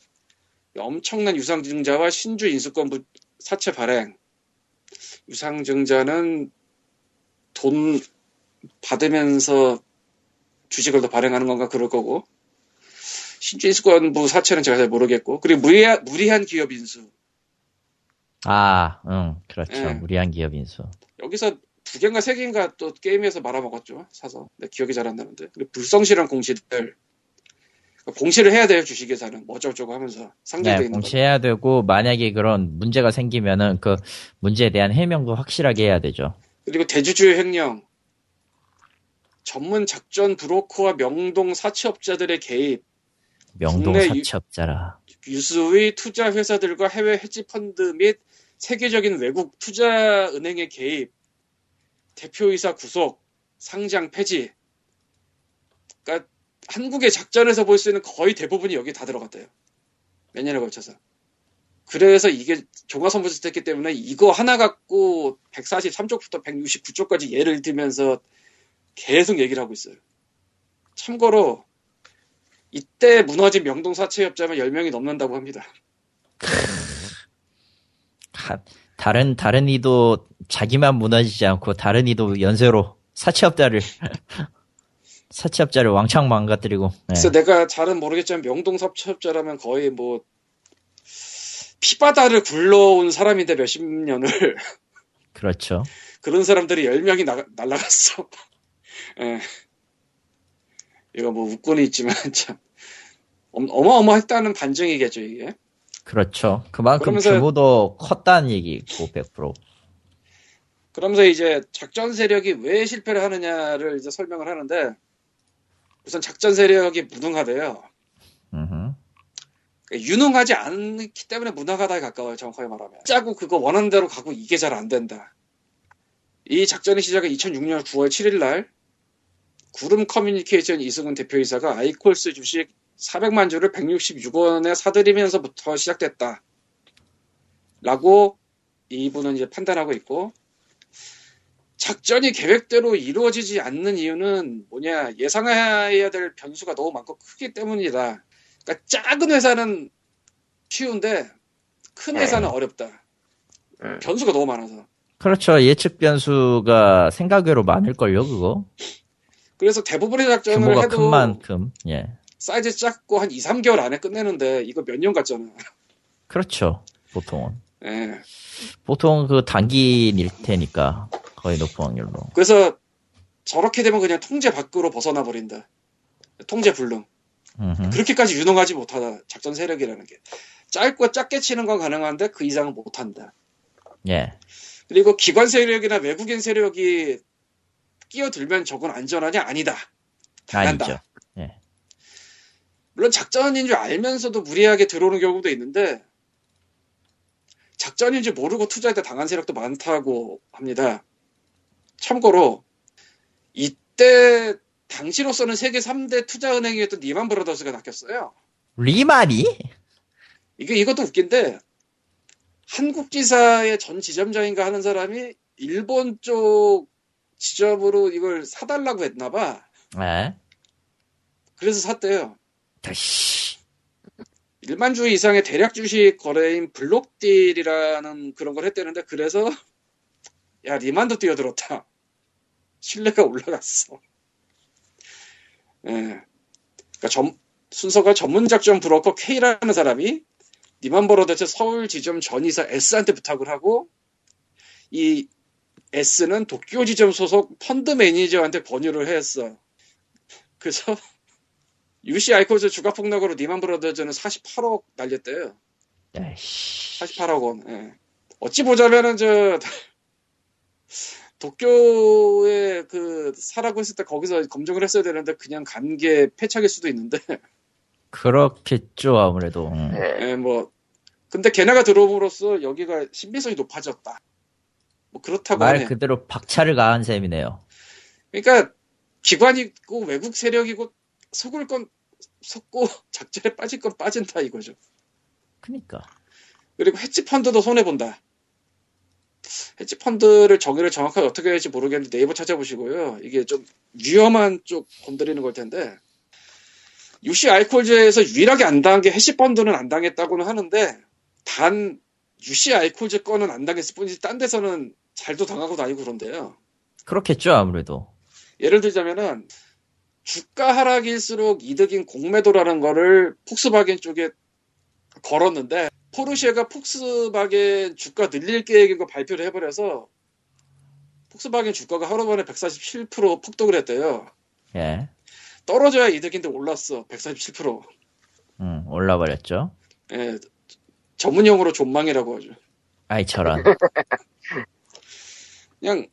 엄청난 유상증자와 신주 인수권 사채 발행. 유상증자는 돈 받으면서 주식을 더 발행하는 건가 그럴 거고. 신주 인수권부 사채는 제가 잘 모르겠고. 그리고 무리하, 무리한 기업 인수. 아, 응, 그렇죠. 네. 무리한 기업 인수. 여기서 두 개인가 세 개인가 또 게임에서 말아먹었죠. 사서. 내 기억이 잘 안 나는데. 그리고 불성실한 공시들. 공시를 해야 돼요, 주식회사는. 뭐 어쩌고저쩌고 하면서. 상장돼 네, 있는 공시해야 거. 되고, 만약에 그런 문제가 생기면은 그 문제에 대한 해명도 확실하게 해야 되죠. 그리고 대주주의 횡령. 전문 작전 브로커와 명동 사채업자들의 개입. 명동 사채업자라. 유수의 투자 회사들과 해외 헤지펀드 및 세계적인 외국 투자 은행의 개입, 대표이사 구속, 상장 폐지. 그러니까 한국의 작전에서 볼 수 있는 거의 대부분이 여기 다 들어갔대요. 몇 년에 걸쳐서. 그래서 이게 종합선물세트 했기 때문에 이거 하나 갖고 백사십삼 쪽부터 백육십구 쪽까지 예를 들면서 계속 얘기를 하고 있어요. 참고로 이때 무너진 명동 사채업자만 열 명이 넘는다고 합니다. 다른, 다른 이도 자기만 무너지지 않고 다른 이도 연쇄로 사채업자를, 사채업자를 왕창 망가뜨리고. 네. 그래서 내가 잘은 모르겠지만 명동 사채업자라면 거의 뭐, 피바다를 굴러온 사람인데 몇십 년을. 그렇죠. 그런 사람들이 열 명이 나, 날아갔어. 네. 이거 뭐 웃고는 있지만 참 어마어마했다는 반증이겠죠 이게. 그렇죠. 그만큼 그러면서, 규모도 컸다는 얘기고 백 퍼센트. 그러면서 이제 작전 세력이 왜 실패를 하느냐를 이제 설명을 하는데 우선 작전 세력이 무능하대요. 으흠. 그러니까 유능하지 않기 때문에 무능하다에 가까워요 정확하게 말하면. 짜고 그거 원하는 대로 가고 이게 잘 안 된다. 이 작전의 시작은 이천육년 구월 칠일 날. 구름 커뮤니케이션 이승훈 대표이사가 아이콜스 주식 사백만 주를 백육십육 원에 사들이면서부터 시작됐다. 라고 이분은 이제 판단하고 있고, 작전이 계획대로 이루어지지 않는 이유는 뭐냐, 예상해야 될 변수가 너무 많고 크기 때문이다. 그러니까 작은 회사는 쉬운데 큰 회사는 네. 어렵다. 네. 변수가 너무 많아서. 그렇죠. 예측 변수가 생각외로 많을걸요, 그거. 그래서 대부분의 작전을 해도 큰 만큼. 예. 사이즈 작고 한 이, 삼 개월 안에 끝내는데 이거 몇 년 갔잖아. 그렇죠. 보통은. 예. 보통 그 단기일 테니까. 거의 높은 확률로. 그래서 저렇게 되면 그냥 통제 밖으로 벗어나 버린다. 통제 불능. 으흠. 그렇게까지 유능하지 못하다. 작전 세력이라는 게. 짧고 작게 치는 건 가능한데 그 이상은 못한다. 예. 그리고 기관 세력이나 외국인 세력이 끼어들면 저건 안전하냐? 아니다. 당한다. 아니죠. 예. 물론 작전인 줄 알면서도 무리하게 들어오는 경우도 있는데 작전인 줄 모르고 투자할 때 당한 세력도 많다고 합니다. 참고로 이때 당시로서는 세계 삼 대 투자은행이었던 리만 브라더스가 낚였어요. 리만이? 이게 이것도 웃긴데 한국지사의 전 지점장인가 하는 사람이 일본 쪽 지점으로 이걸 사달라고 했나봐. 네. 그래서 샀대요. 다시. 일만 주 이상의 대략 주식 거래인 블록딜이라는 그런 걸 했대는데 그래서 야 리만도 뛰어들었다. 신뢰가 올라갔어. 예. 그러니까 점, 순서가 전문작전 브로커 K라는 사람이 리만 브라더스 서울 지점 전이사 S한테 부탁을 하고 이 S는 도쿄 지점 소속 펀드 매니저한테 권유를 했어. 그래서 유씨 아이코즈 주가 폭락으로 리만 브라더스는 사십팔억 날렸대요. 사십팔억 원. 예. 어찌 보자면은 저 도쿄에 그 사라고 했을 때 거기서 검증을 했어야 되는데 그냥 간 게 패착일 수도 있는데. 그렇겠죠 아무래도. 음. 네, 뭐 근데 걔네가 들어옴으로써 여기가 신빙성이 높아졌다. 뭐 그렇다고 말 하네. 그대로 박차를 가한 셈이네요. 그러니까 기관이고 외국 세력이고 속을 건 속고 작전에 빠질 건 빠진다 이거죠. 그러니까. 그리고 헤지 펀드도 손해 본다. 헤지 펀드를 정의를 정확하게 어떻게 해야 할지 모르겠는데 네이버 찾아보시고요. 이게 좀 위험한 쪽 건드리는 걸 텐데 유씨 알콜즈에서 유일하게 안 당한 게 헤지 펀드는 안 당했다고는 하는데 단 유씨 알콜즈 거는 안 당했을 뿐이지 딴 데서는 잘도 당하고 다니고 그런데요. 그렇겠죠 아무래도. 예를 들자면은 주가 하락일수록 이득인 공매도라는 거를 폭스바겐 쪽에 걸었는데 포르쉐가 폭스바겐 주가 늘릴 계획인 거 발표를 해버려서 폭스바겐 주가가 하루만에 백사십칠 퍼센트 폭등을 했대요. 예. 떨어져야 이득인데 올랐어. 백사십칠 퍼센트. 음, 올라버렸죠. 예. 전문용어로 존망이라고 하죠. 아이 저런. 그냥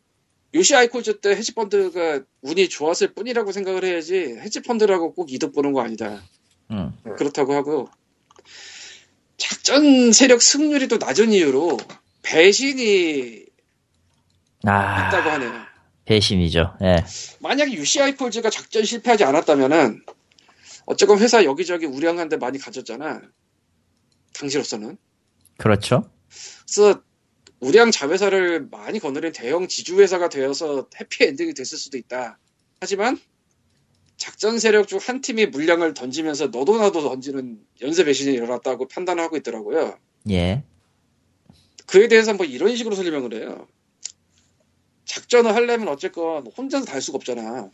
요시 아이콜즈 때 헤지펀드가 운이 좋았을 뿐이라고 생각을 해야지 헤지펀드라고 꼭 이득 보는 거 아니다. 음. 그렇다고 하고 작전 세력 승률이 또 낮은 이유로 배신이 아, 있다고 하네요. 배신이죠. 예. 만약에 유씨아이 폴즈가 작전 실패하지 않았다면은 어쨌건 회사 여기저기 우량한 데 많이 가졌잖아. 당시로서는. 그렇죠. 그래서 우량 자회사를 많이 거느린 대형 지주회사가 되어서 해피엔딩이 됐을 수도 있다. 하지만 작전 세력 중 한 팀이 물량을 던지면서 너도 나도 던지는 연쇄 배신이 일어났다고 판단을 하고 있더라고요. 예. 그에 대해서 뭐 이런 식으로 설명을 해요. 작전을 하려면 어쨌건 혼자서 다 할 수가 없잖아.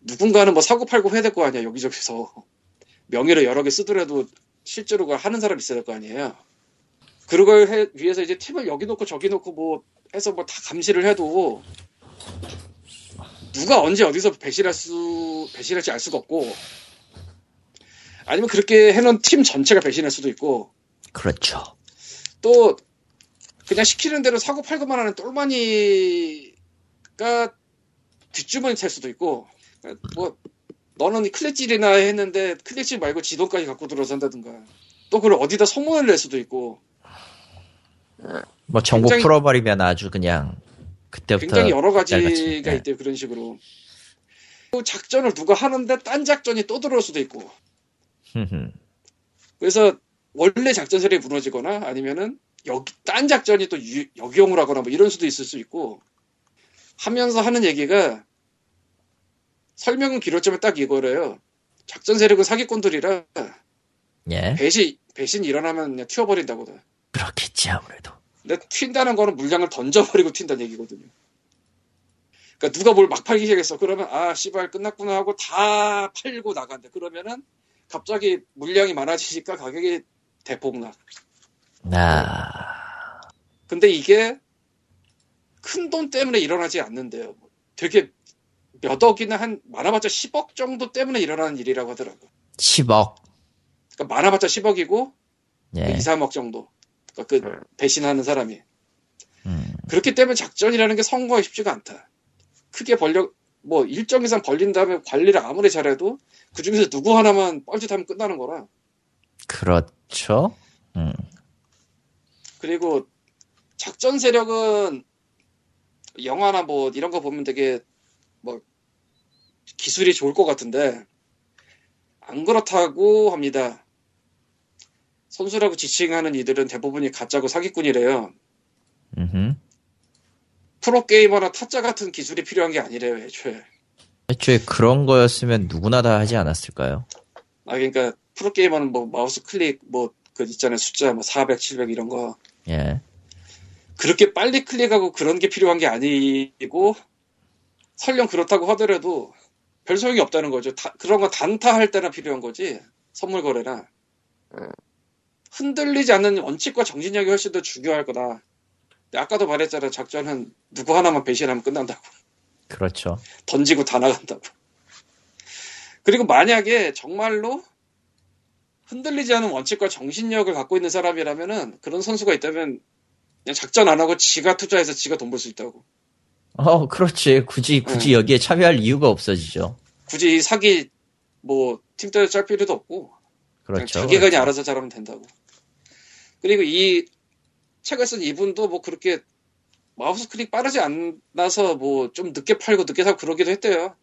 누군가는 뭐 사고팔고 해야 될 거 아니야, 여기저기서. 명의를 여러 개 쓰더라도 실제로 하는 사람이 있어야 될 거 아니에요. 그걸 해, 위해서 이제 팀을 여기 놓고 저기 놓고 뭐 해서 뭐 다 감시를 해도 누가 언제 어디서 배신할 수, 배신할지 알 수가 없고, 아니면 그렇게 해놓은 팀 전체가 배신할 수도 있고. 그렇죠. 또, 그냥 시키는 대로 사고 팔고만 하는 똘마니가 뒷주머니 찰 수도 있고, 뭐, 너는 클릭질이나 했는데 클릭질 말고 지도까지 갖고 들어서 한다든가, 또 그걸 어디다 소문을 낼 수도 있고. 뭐, 정보 굉장히... 풀어버리면 아주 그냥, 그때부터 굉장히 여러 가지가 있대요. 그런 식으로. 또 작전을 누가 하는데 딴 작전이 또 들어올 수도 있고. 그래서 원래 작전 세력이 무너지거나 아니면은 여기 딴 작전이 또 유, 역용을 하거나 뭐 이런 수도 있을 수 있고 하면서 하는 얘기가 설명은 길었지만 딱 이거래요. 작전 세력은 사기꾼들이라 예. 배신, 배신이 일어나면 그냥 튀어버린다고. 그렇겠지 아무래도. 근데 튄다는 거는 물량을 던져버리고 튄다는 얘기거든요. 그러니까 누가 뭘 막 팔기 시작했어. 그러면 아 씨발 끝났구나 하고 다 팔고 나간다. 그러면은 갑자기 물량이 많아지니까 가격이 대폭락. 아. 근데 이게 큰 돈 때문에 일어나지 않는데요. 되게 몇 억이나 한 많아봤자 십억 정도 때문에 일어나는 일이라고 하더라고. 십억. 그러니까 많아봤자 십억이고 예. 이, 삼억 정도. 그러니까 그 배신하는 사람이. 음. 그렇기 때문에 작전이라는 게 성공하기 쉽지가 않다. 크게 벌려 뭐 일정 이상 벌린 다음에 관리를 아무리 잘해도 그 중에서 누구 하나만 뻘짓하면 끝나는 거라. 그렇죠. 음. 그리고 작전 세력은 영화나 뭐 이런 거 보면 되게 뭐 기술이 좋을 것 같은데 안 그렇다고 합니다. 선수라고 지칭하는 이들은 대부분이 가짜고 사기꾼이래요. 음흠. 프로게이머나 타짜 같은 기술이 필요한 게 아니래요. 애초에. 애초에 그런 거였으면 누구나 다 하지 않았을까요? 아 그러니까 프로게이머는 뭐 마우스 클릭 뭐 그 있잖아요. 숫자 뭐 사백, 칠백 이런 거. 예. 그렇게 빨리 클릭하고 그런 게 필요한 게 아니고 설령 그렇다고 하더라도 별 소용이 없다는 거죠. 다, 그런 거 단타할 때나 필요한 거지. 선물 거래나. 흔들리지 않는 원칙과 정신력이 훨씬 더 중요할 거다. 아까도 말했잖아. 작전은 누구 하나만 배신하면 끝난다고. 그렇죠. 던지고 다 나간다고. 그리고 만약에 정말로 흔들리지 않은 원칙과 정신력을 갖고 있는 사람이라면은 그런 선수가 있다면 그냥 작전 안 하고 지가 투자해서 지가 돈 벌 수 있다고. 어, 그렇지. 굳이 굳이 응. 여기에 참여할 이유가 없어지죠. 굳이 사기 뭐 팀들 짤 필요도 없고. 그렇죠. 자기가 그렇죠. 그냥 알아서 잘하면 된다고. 그리고 이 책을 쓴 이분도 뭐 그렇게 마우스 클릭 빠르지 않아서 뭐 좀 늦게 팔고 늦게 사고 그러기도 했대요.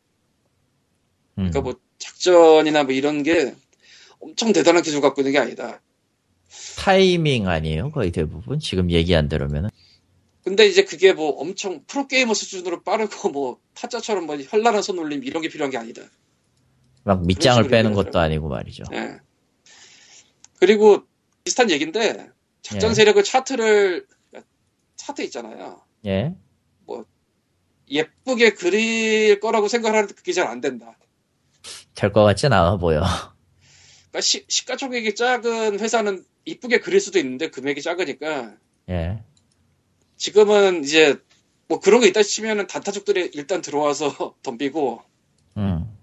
음. 그러니까 뭐 작전이나 뭐 이런 게 엄청 대단한 기술 갖고 있는 게 아니다. 타이밍 아니에요? 거의 대부분? 지금 얘기 안 들으면은. 근데 이제 그게 뭐 엄청 프로게이머 수준으로 빠르고 뭐 타짜처럼 뭐 현란한 손놀림 이런 게 필요한 게 아니다. 막 밑장을 빼는 것도 아니고 말이죠. 네. 그리고 비슷한 얘기인데 작전 세력의 예. 차트를 차트 있잖아요. 예. 뭐 예쁘게 그릴 거라고 생각하는데 그게 잘 안 된다. 될 것 같진 않아 보여. 그러니까 시, 시가총액이 작은 회사는 이쁘게 그릴 수도 있는데 금액이 작으니까. 예. 지금은 이제 뭐 그런 거 있다 치면은 단타족들이 일단 들어와서 덤비고. 음.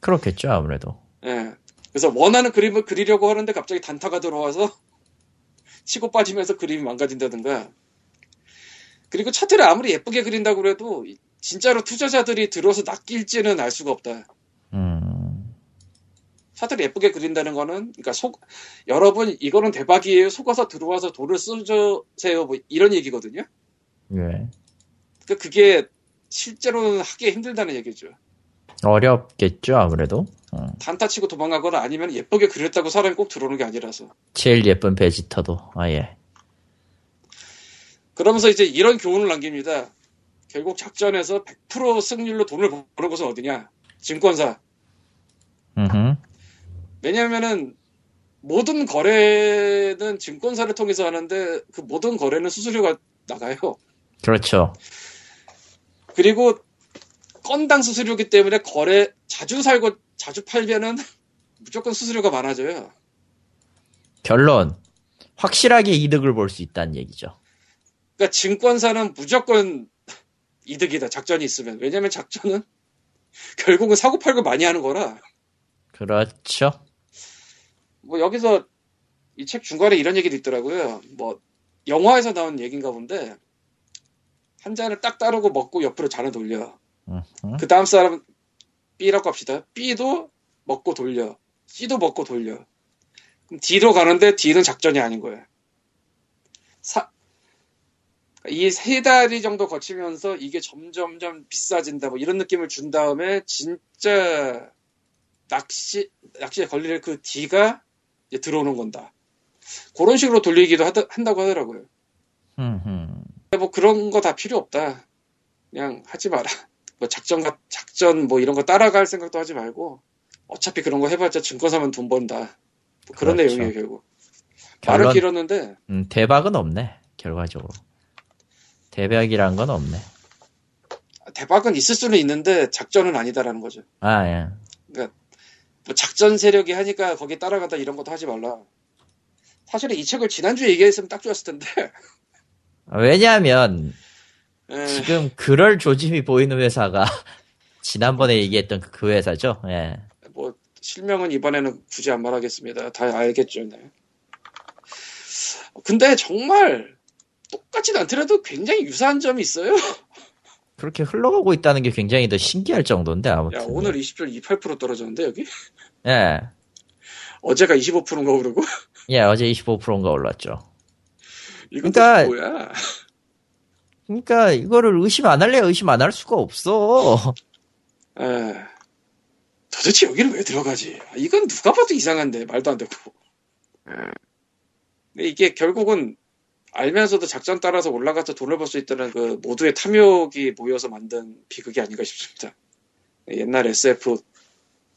그렇겠죠 아무래도. 예. 그래서 원하는 그림을 그리려고 하는데 갑자기 단타가 들어와서. 치고 빠지면서 그림이 망가진다든가. 그리고 차트를 아무리 예쁘게 그린다고 해도 진짜로 투자자들이 들어서 낚일지는 알 수가 없다. 음. 차트를 예쁘게 그린다는 거는 그러니까 속 여러분 이거는 대박이에요. 속아서 들어와서 돈을 쓰세요. 뭐 이런 얘기거든요. 네. 그러니까 그게 실제로는 하기 힘들다는 얘기죠. 어렵겠죠 아무래도. 어. 단타치고 도망가거나 아니면 예쁘게 그렸다고 사람이 꼭 들어오는 게 아니라서. 제일 예쁜 베지터도 아예. 그러면서 이제 이런 교훈을 남깁니다. 결국 작전에서 백 퍼센트 승률로 돈을 버는 곳은 어디냐? 증권사. 음흠. 왜냐하면은 모든 거래는 증권사를 통해서 하는데 그 모든 거래는 수수료가 나가요. 그렇죠. 그리고 건당 수수료이기 때문에 거래 자주 살고 자주 팔면은 무조건 수수료가 많아져요. 결론 확실하게 이득을 볼 수 있다는 얘기죠. 그러니까 증권사는 무조건 이득이다. 작전이 있으면. 왜냐하면 작전은 결국은 사고 팔고 많이 하는 거라. 그렇죠. 뭐 여기서 이 책 중간에 이런 얘기도 있더라고요. 뭐 영화에서 나온 얘기인가 본데 한 잔을 딱 따르고 먹고 옆으로 잔을 돌려. 그 다음 사람 B라고 합시다. B도 먹고 돌려. C도 먹고 돌려. 그럼 D로 가는데 D는 작전이 아닌 거예요. 사... 이 세 다리 정도 거치면서 이게 점점점 비싸진다. 뭐 이런 느낌을 준 다음에 진짜 낚시, 낚시에 걸릴 그 D가 이제 들어오는 건다. 그런 식으로 돌리기도 하다, 한다고 하더라고요. 근데 뭐 그런 거 다 필요 없다. 그냥 하지 마라. 뭐 작전, 작전 뭐 이런 거 따라갈 생각도 하지 말고 어차피 그런 거 해봤자 증권 사면 돈 번다. 뭐 그런 그렇죠. 내용이에요, 결국. 결론, 말을 길었는데. 음, 대박은 없네, 결과적으로. 대박이란 건 없네. 대박은 있을 수는 있는데 작전은 아니다라는 거죠. 아, 예. 그러니까 뭐 작전 세력이 하니까 거기에 따라가다 이런 것도 하지 말라. 사실은 이 책을 지난주에 얘기했으면 딱 좋았을 텐데. 왜냐하면 에... 지금 그럴 조짐이 보이는 회사가 지난번에 얘기했던 그 회사죠. 예. 뭐 실명은 이번에는 굳이 안 말하겠습니다. 다 알겠죠. 네. 근데 정말 똑같진 않더라도 굉장히 유사한 점이 있어요. 그렇게 흘러가고 있다는 게 굉장히 더 신기할 정도인데, 아무튼. 야, 오늘 이십 점 이십팔 퍼센트 떨어졌는데, 여기? 예. 어제가 이십오 퍼센트인가 오르고? 예, 어제 이십오 퍼센트인가 올랐죠. 이건 그러니까, 또 뭐야? 그러니까, 이거를 의심 안 할래야 의심 안 할 수가 없어. 예. 도대체 여기를 왜 들어가지? 이건 누가 봐도 이상한데, 말도 안 되고. 근데 이게 결국은, 알면서도 작전 따라서 올라가서 돈을 벌 수 있다는 그 모두의 탐욕이 모여서 만든 비극이 아닌가 싶습니다. 옛날 에스에프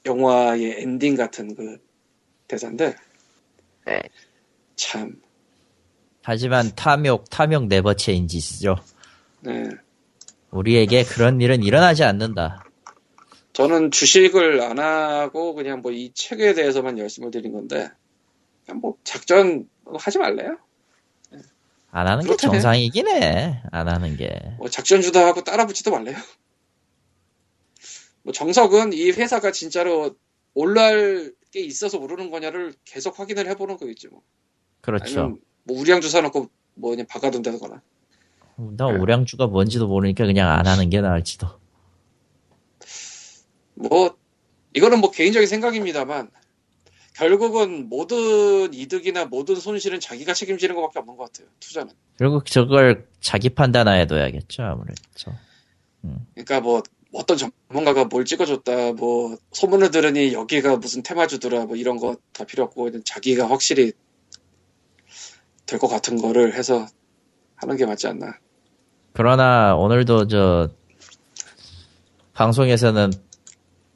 영화의 엔딩 같은 그 대사인데 참. 하지만 탐욕, 탐욕 네버 체인지죠. 네. 우리에게 그런 일은 일어나지 않는다. 저는 주식을 안 하고 그냥 뭐 이 책에 대해서만 말씀을 드린 건데 그냥 뭐 작전 하지 말래요? 안 하는 그렇다네. 게 정상이긴 해. 안 하는 게. 뭐 작전 주다 하고 따라 붙지도 말래요. 뭐 정석은 이 회사가 진짜로 올라갈 게 있어서 오르는 거냐를 계속 확인을 해보는 거겠지 뭐. 그렇죠. 아니면 뭐 우량주 사놓고 뭐 그냥 박아둔다거나. 나 우량주가 뭔지도 모르니까 그냥 안 하는 게 나을지도. 뭐 이거는 뭐 개인적인 생각입니다만 결국은 모든 이득이나 모든 손실은 자기가 책임지는 것밖에 없는 것 같아요. 투자는. 결국 저걸 자기 판단하에 둬야겠죠. 아무래도. 음. 그러니까 뭐 어떤 전문가가 뭘 찍어줬다. 뭐 소문을 들으니 여기가 무슨 테마주더라. 뭐 이런 거 다 필요 없고 자기가 확실히 될 것 같은 거를 해서 하는 게 맞지 않나. 그러나 오늘도 저 방송에서는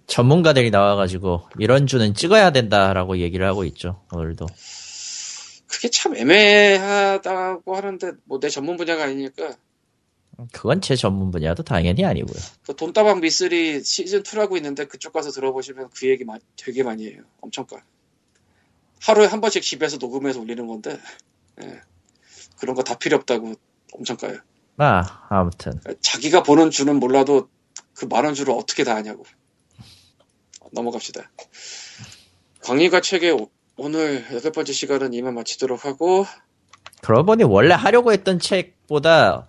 전문가들이 나와가지고 이런 주는 찍어야 된다라고 얘기를 하고 있죠. 오늘도 그게 참 애매하다고 하는데 뭐 내 전문 분야가 아니니까 그건 제 전문 분야도 당연히 아니고요. 그 돈다방 미쓰리 시즌이라고 있는데 그쪽 가서 들어보시면 그 얘기 마, 되게 많이 해요. 엄청 까 하루에 한 번씩 집에서 녹음해서 올리는 건데 예. 그런 거 다 필요 없다고 엄청 까요. 아, 아무튼 자기가 보는 주는 몰라도 그 많은 주를 어떻게 다 아냐고. 넘어갑시다. 광희가 책에 오, 오늘 여덟 번째 시간은 이만 마치도록 하고. 그러고 보니 원래 하려고 했던 책보다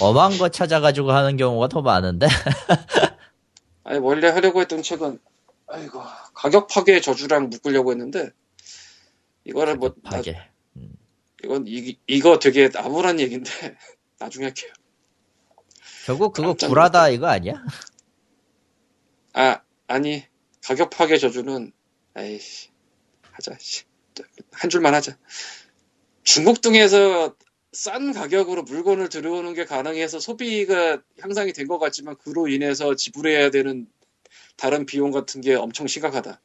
엄한 거 찾아가지고 하는 경우가 더 많은데. 아니 원래 하려고 했던 책은 아이고 가격 파괴의 저주랑 묶으려고 했는데 이거를 뭐 파괴. 나, 이건 이, 이거 되게 암울한 얘기인데 나중에 할게요. 결국 그거 구라다 이거 아니야? 아 아니. 가격 파괴 저주는 에이씨 하자 한 줄만 하자. 중국 등에서 싼 가격으로 물건을 들여오는 게 가능해서 소비가 향상이 된 것 같지만 그로 인해서 지불해야 되는 다른 비용 같은 게 엄청 심각하다.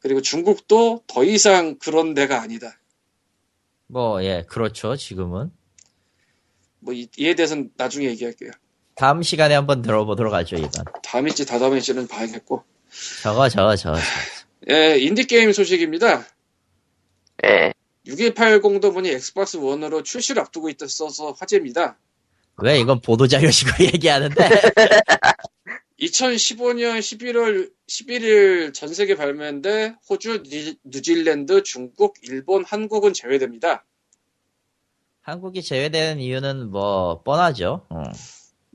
그리고 중국도 더 이상 그런 데가 아니다. 뭐 예 그렇죠 지금은. 뭐 이, 이에 대해서는 나중에 얘기할게요. 다음 시간에 한번 들어보도록 하죠 이건. 다음 일지 다다음 일지는 봐야겠고. 저거 저거 저거 예, 인디게임 소식입니다. 예. 육일팔공도 보니 엑스박스 원으로 출시를 앞두고 있어서 화제입니다. 왜 이건 보도자료식으로 얘기하는데 이천십오년 십일월 십일일 전세계 발매인데 호주, 니, 뉴질랜드, 중국, 일본, 한국은 제외됩니다. 한국이 제외되는 이유는 뭐 뻔하죠. 응.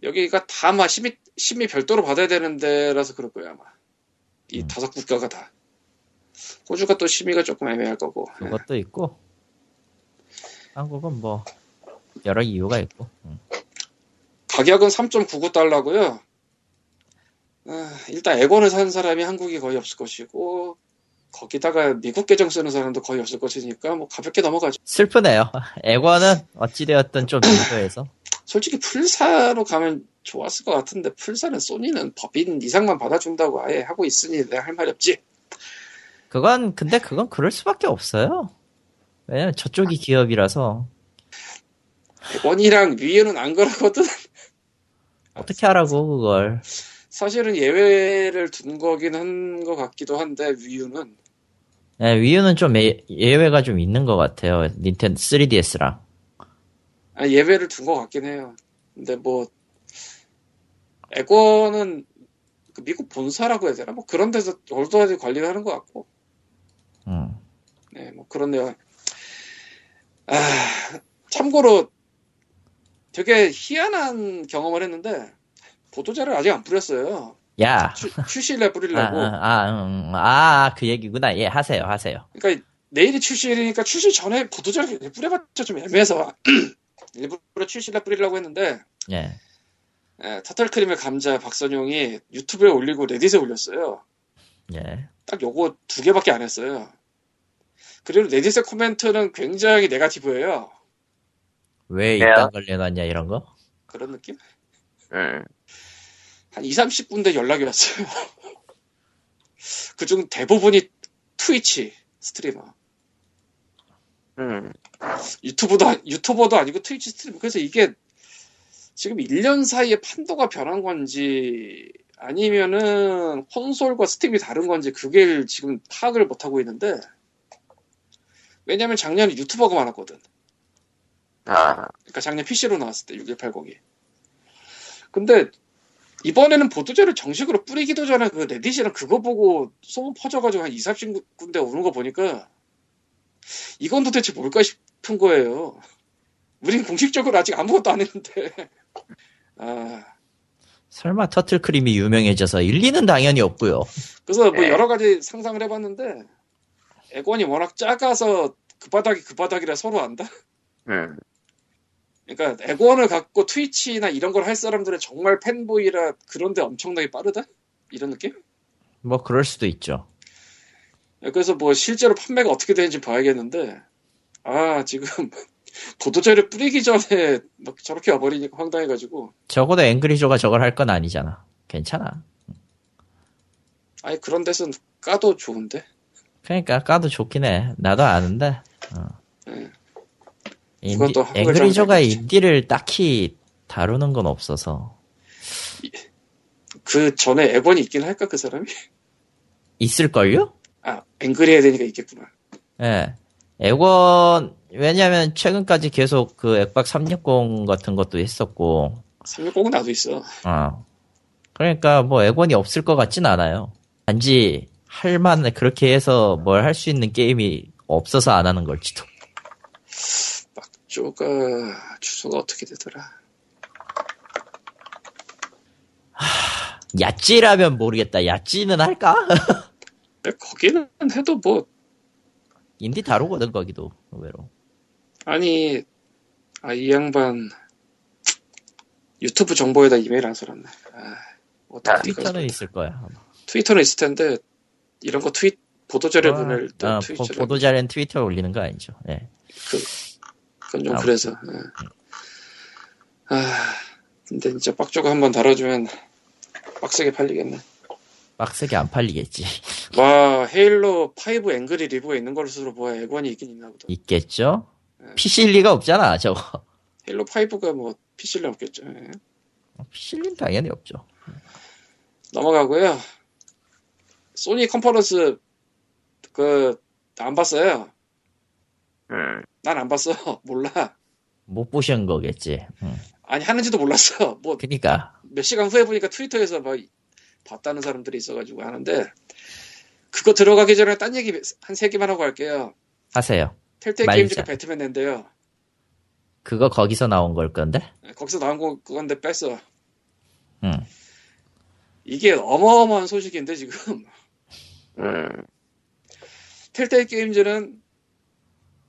여기가 다 막 심의, 심의 별도로 받아야 되는 데라서 그럴 거예요 아마. 이 음. 다섯 국가가 다. 호주가 또 심의가 조금 애매할 거고. 그것도 예. 있고. 한국은 뭐 여러 이유가 있고. 음. 가격은 삼 점 구구 달러고요. 아, 일단 에고를 산 사람이 한국이 거의 없을 것이고 거기다가 미국 계정 쓰는 사람도 거의 없을 것이니까 뭐 가볍게 넘어가죠. 슬프네요. 액원은 어찌되었든 좀 미소해서. 솔직히 풀사로 가면 좋았을 것 같은데 풀사는 소니는 법인 이상만 받아준다고 아예 하고 있으니 내가 할 말이 없지. 그건 근데 그건 그럴 수밖에 없어요. 왜냐면 저쪽이 기업이라서. 원이랑 위에는 안 그러거든. 어떻게 하라고 그걸. 사실은 예외를 둔 거긴 한 것 같기도 한데 위유는. 네, 위유는 좀 예, 예외가 좀 있는 것 같아요. 닌텐도 쓰리디에스랑. 아, 예외를 둔 것 같긴 해요. 근데 뭐 에고는 미국 본사라고 해야 되나? 뭐 그런 데서 월드와이드 관리를 하는 것 같고. 음. 네, 뭐 그런데요. 아, 참고로 되게 희한한 경험을 했는데. 보도자를 아직 안 뿌렸어요. 야. 출시일에 뿌리려고. 아, 아, 음, 아, 그 얘기구나. 예, 하세요, 하세요. 그러니까 내일이 출시일이니까 출시 전에 보도자를 뿌려봤자 좀 애매해서 일부러 출시일에 뿌리려고 했는데. 예. 예, 터틀크림의 감자 박선용이 유튜브에 올리고 레딧에 올렸어요. 예. 딱 요거 두 개밖에 안 했어요. 그리고 레딧의 코멘트는 굉장히 네거티브예요. 왜 이딴 걸 내놨냐 이런 거? 그런 느낌? 응. 한 이삼십 분 대 연락이 왔어요. 그중 대부분이 트위치 스트리머. 음. 유튜브도, 유튜버도 아니고 트위치 스트리머. 그래서 이게 지금 일 년 사이에 판도가 변한 건지 아니면은 콘솔과 스팀이 다른 건지 그게 지금 파악을 못하고 있는데, 왜냐면 작년에 유튜버가 많았거든. 아. 그러니까 작년 피씨로 나왔을 때 육일팔공이. 근데 이번에는 보도자를 정식으로 뿌리기도 전에 그 레딧이랑 그거 보고 소문 퍼져가지고 한 이삼십 군데 오는 거 보니까 이건 도대체 뭘까 싶은 거예요. 우린 공식적으로 아직 아무것도 안 했는데. 아. 설마 터틀크림이 유명해져서 일리는 당연히 없고요. 그래서 뭐 여러 가지 상상을 해봤는데 액원이 워낙 작아서 그 바닥이 그 바닥이라 서로 안다? 응. 그러니까 액원을 갖고 트위치나 이런 걸 할 사람들은 정말 팬보이라 그런데 엄청나게 빠르다? 이런 느낌? 뭐 그럴 수도 있죠. 그래서 뭐 실제로 판매가 어떻게 되는지 봐야겠는데, 아 지금 보도자를 뿌리기 전에 막 저렇게 와버리니까 황당해가지고. 적어도 앵그리조가 저걸 할 건 아니잖아. 괜찮아. 아니 그런 데서는 까도 좋은데. 그러니까 까도 좋긴 해. 나도 아는데. 어. 네. 인디, 앵그리조가 인디를 딱히 다루는 건 없어서. 그 전에 액원이 있긴 할까 그 사람이? 있을걸요? 아 앵그리 해야 되니까 있겠구나. 예, 네. 액원 왜냐하면 최근까지 계속 그 액박 삼백육십 같은 것도 했었고. 삼백육십은 나도 있어. 어. 그러니까 뭐 액원이 없을 것 같진 않아요. 단지 할 만 그렇게 해서 뭘 할 수 있는 게임이 없어서 안 하는 걸지도. 쪼가 주소가 어떻게 되더라? 하, 야찌라면 모르겠다. 야찌는 할까? 근데 거기는 해도 뭐 인디 다루거든 거기도 의외로. 아니 아, 이 양반 유튜브 정보에다 이메일 안 써놨네. 아, 뭐 아, 트위터는 있을 거야. 아마. 트위터는 있을 텐데 이런 거 트윗 보도자료 아, 보낼 때 아, 트위터 보도자료는 트위터에 올리는 거 아니죠? 예. 네. 그, 그건 좀 아, 그래서. 네. 아, 근데 진짜 빡조가 한번 달아주면 빡세게 팔리겠네. 빡세게 안 팔리겠지. 와, 헤일로 오 앵그리 리뷰에 있는 것으로 보아 액원이 있긴 있나 보다. 있겠죠? 네. 피씨일 리가 없잖아, 저거. 헤일로 오가 뭐 피씨일 리 없겠죠. 네. 피씨일 리는 당연히 없죠. 넘어가고요. 소니 컨퍼런스 그 안 봤어요. 음. 난 안 봤어. 몰라. 못 보신 거겠지. 음. 아니 하는지도 몰랐어. 뭐 그러니까 몇 시간 후에 보니까 트위터에서 막 봤다는 사람들이 있어가지고 하는데, 그거 들어가기 전에 딴 얘기 한 세 개만 하고 갈게요. 하세요. 텔테일 게임즈가 배트맨 낸대요. 그거 거기서 나온 걸 건데? 거기서 나온 거 건데 뺐어. 음. 이게 어마어마한 소식인데 지금. 음. 텔테일 게임즈는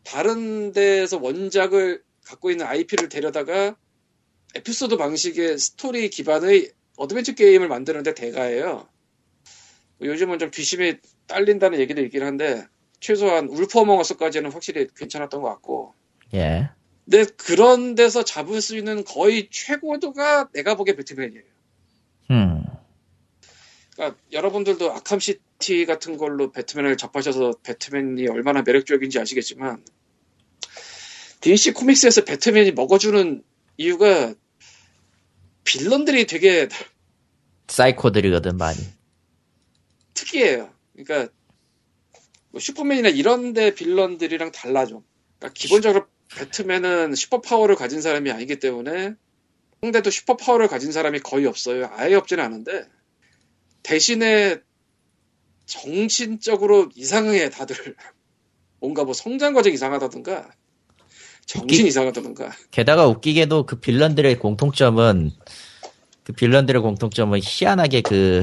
다른 데에서 원작을 갖고 있는 아이피를 데려다가 에피소드 방식의 스토리 기반의 어드벤처 게임을 만드는데 대가예요. 요즘은 좀 귀심이 딸린다는 얘기도 있긴 한데 최소한 울퍼머머스까지는 확실히 괜찮았던 것 같고. 예. 근데 그런 데서 잡을 수 있는 거의 최고도가 내가 보기에 배트맨이에요. 음. 그러니까 여러분들도 아캄시티 같은 걸로 배트맨을 접하셔서 배트맨이 얼마나 매력적인지 아시겠지만 디씨 코믹스에서 배트맨이 먹어주는 이유가 빌런들이 되게 사이코들이거든 많이. 특이해요. 그러니까 뭐 슈퍼맨이나 이런데 빌런들이랑 달라 좀. 그러니까 기본적으로 배트맨은 슈퍼 파워를 가진 사람이 아니기 때문에 상대도 슈퍼 파워를 가진 사람이 거의 없어요. 아예 없지는 않은데 대신에 정신적으로 이상해 다들. 뭔가 뭐 성장 과정 이상하다든가. 정신 이상하다던가. 게다가 웃기게도 그 빌런들의 공통점은 그 빌런들의 공통점은 희한하게 그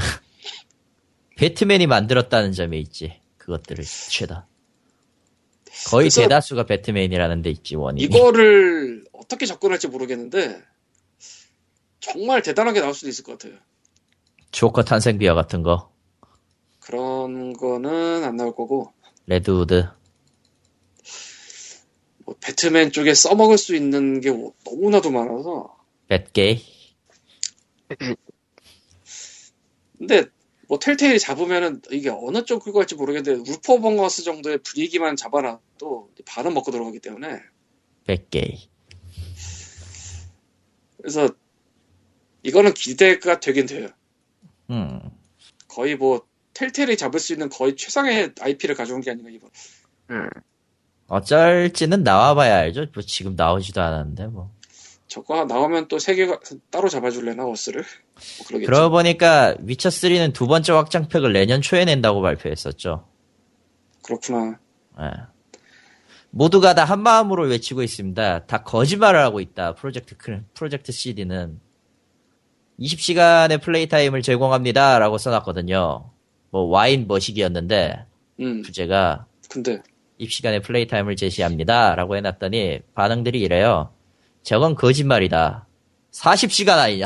배트맨이 만들었다는 점에 있지. 그것들을 죄다. 거의 대다수가 배트맨이라는 데 있지 원인이. 이거를 어떻게 접근할지 모르겠는데 정말 대단하게 나올 수도 있을 것 같아요. 조커 탄생 비화 같은 거. 그런 거는 안 나올 거고. 레드우드. 배트맨 쪽에 써먹을 수 있는 게 너무나도 많아서. 뱃게이. 근데 뭐 텔테일이 잡으면은 이게 어느 쪽 끌고 갈지 모르겠는데 울퍼벙어스 정도의 분위기만 잡아놔도 반은 먹고 들어가기 때문에. 뱃게이. 그래서 이거는 기대가 되긴 돼요. 음. 거의 뭐 텔테일이 잡을 수 있는 거의 최상의 아이피를 가져온 게 아닌가 이번. 음. 어쩔지는 나와봐야 알죠. 뭐 지금 나오지도 않았는데 뭐. 저거 나오면 또 세 개가 따로 잡아줄래나 워스를. 뭐 그러겠지. 그러고 보니까 위쳐 쓰리는 두 번째 확장팩을 내년 초에 낸다고 발표했었죠. 그렇구나. 네. 모두가 다 한 마음으로 외치고 있습니다. 다 거짓말을 하고 있다. 프로젝트 프로젝트 씨디는 이십 시간의 플레이 타임을 제공합니다라고 써놨거든요. 뭐 와인 머시기였는데 음. 부제가. 근데. 입시간에 플레이 타임을 제시합니다. 라고 해놨더니 반응들이 이래요. 저건 거짓말이다. 사십 시간 아니냐.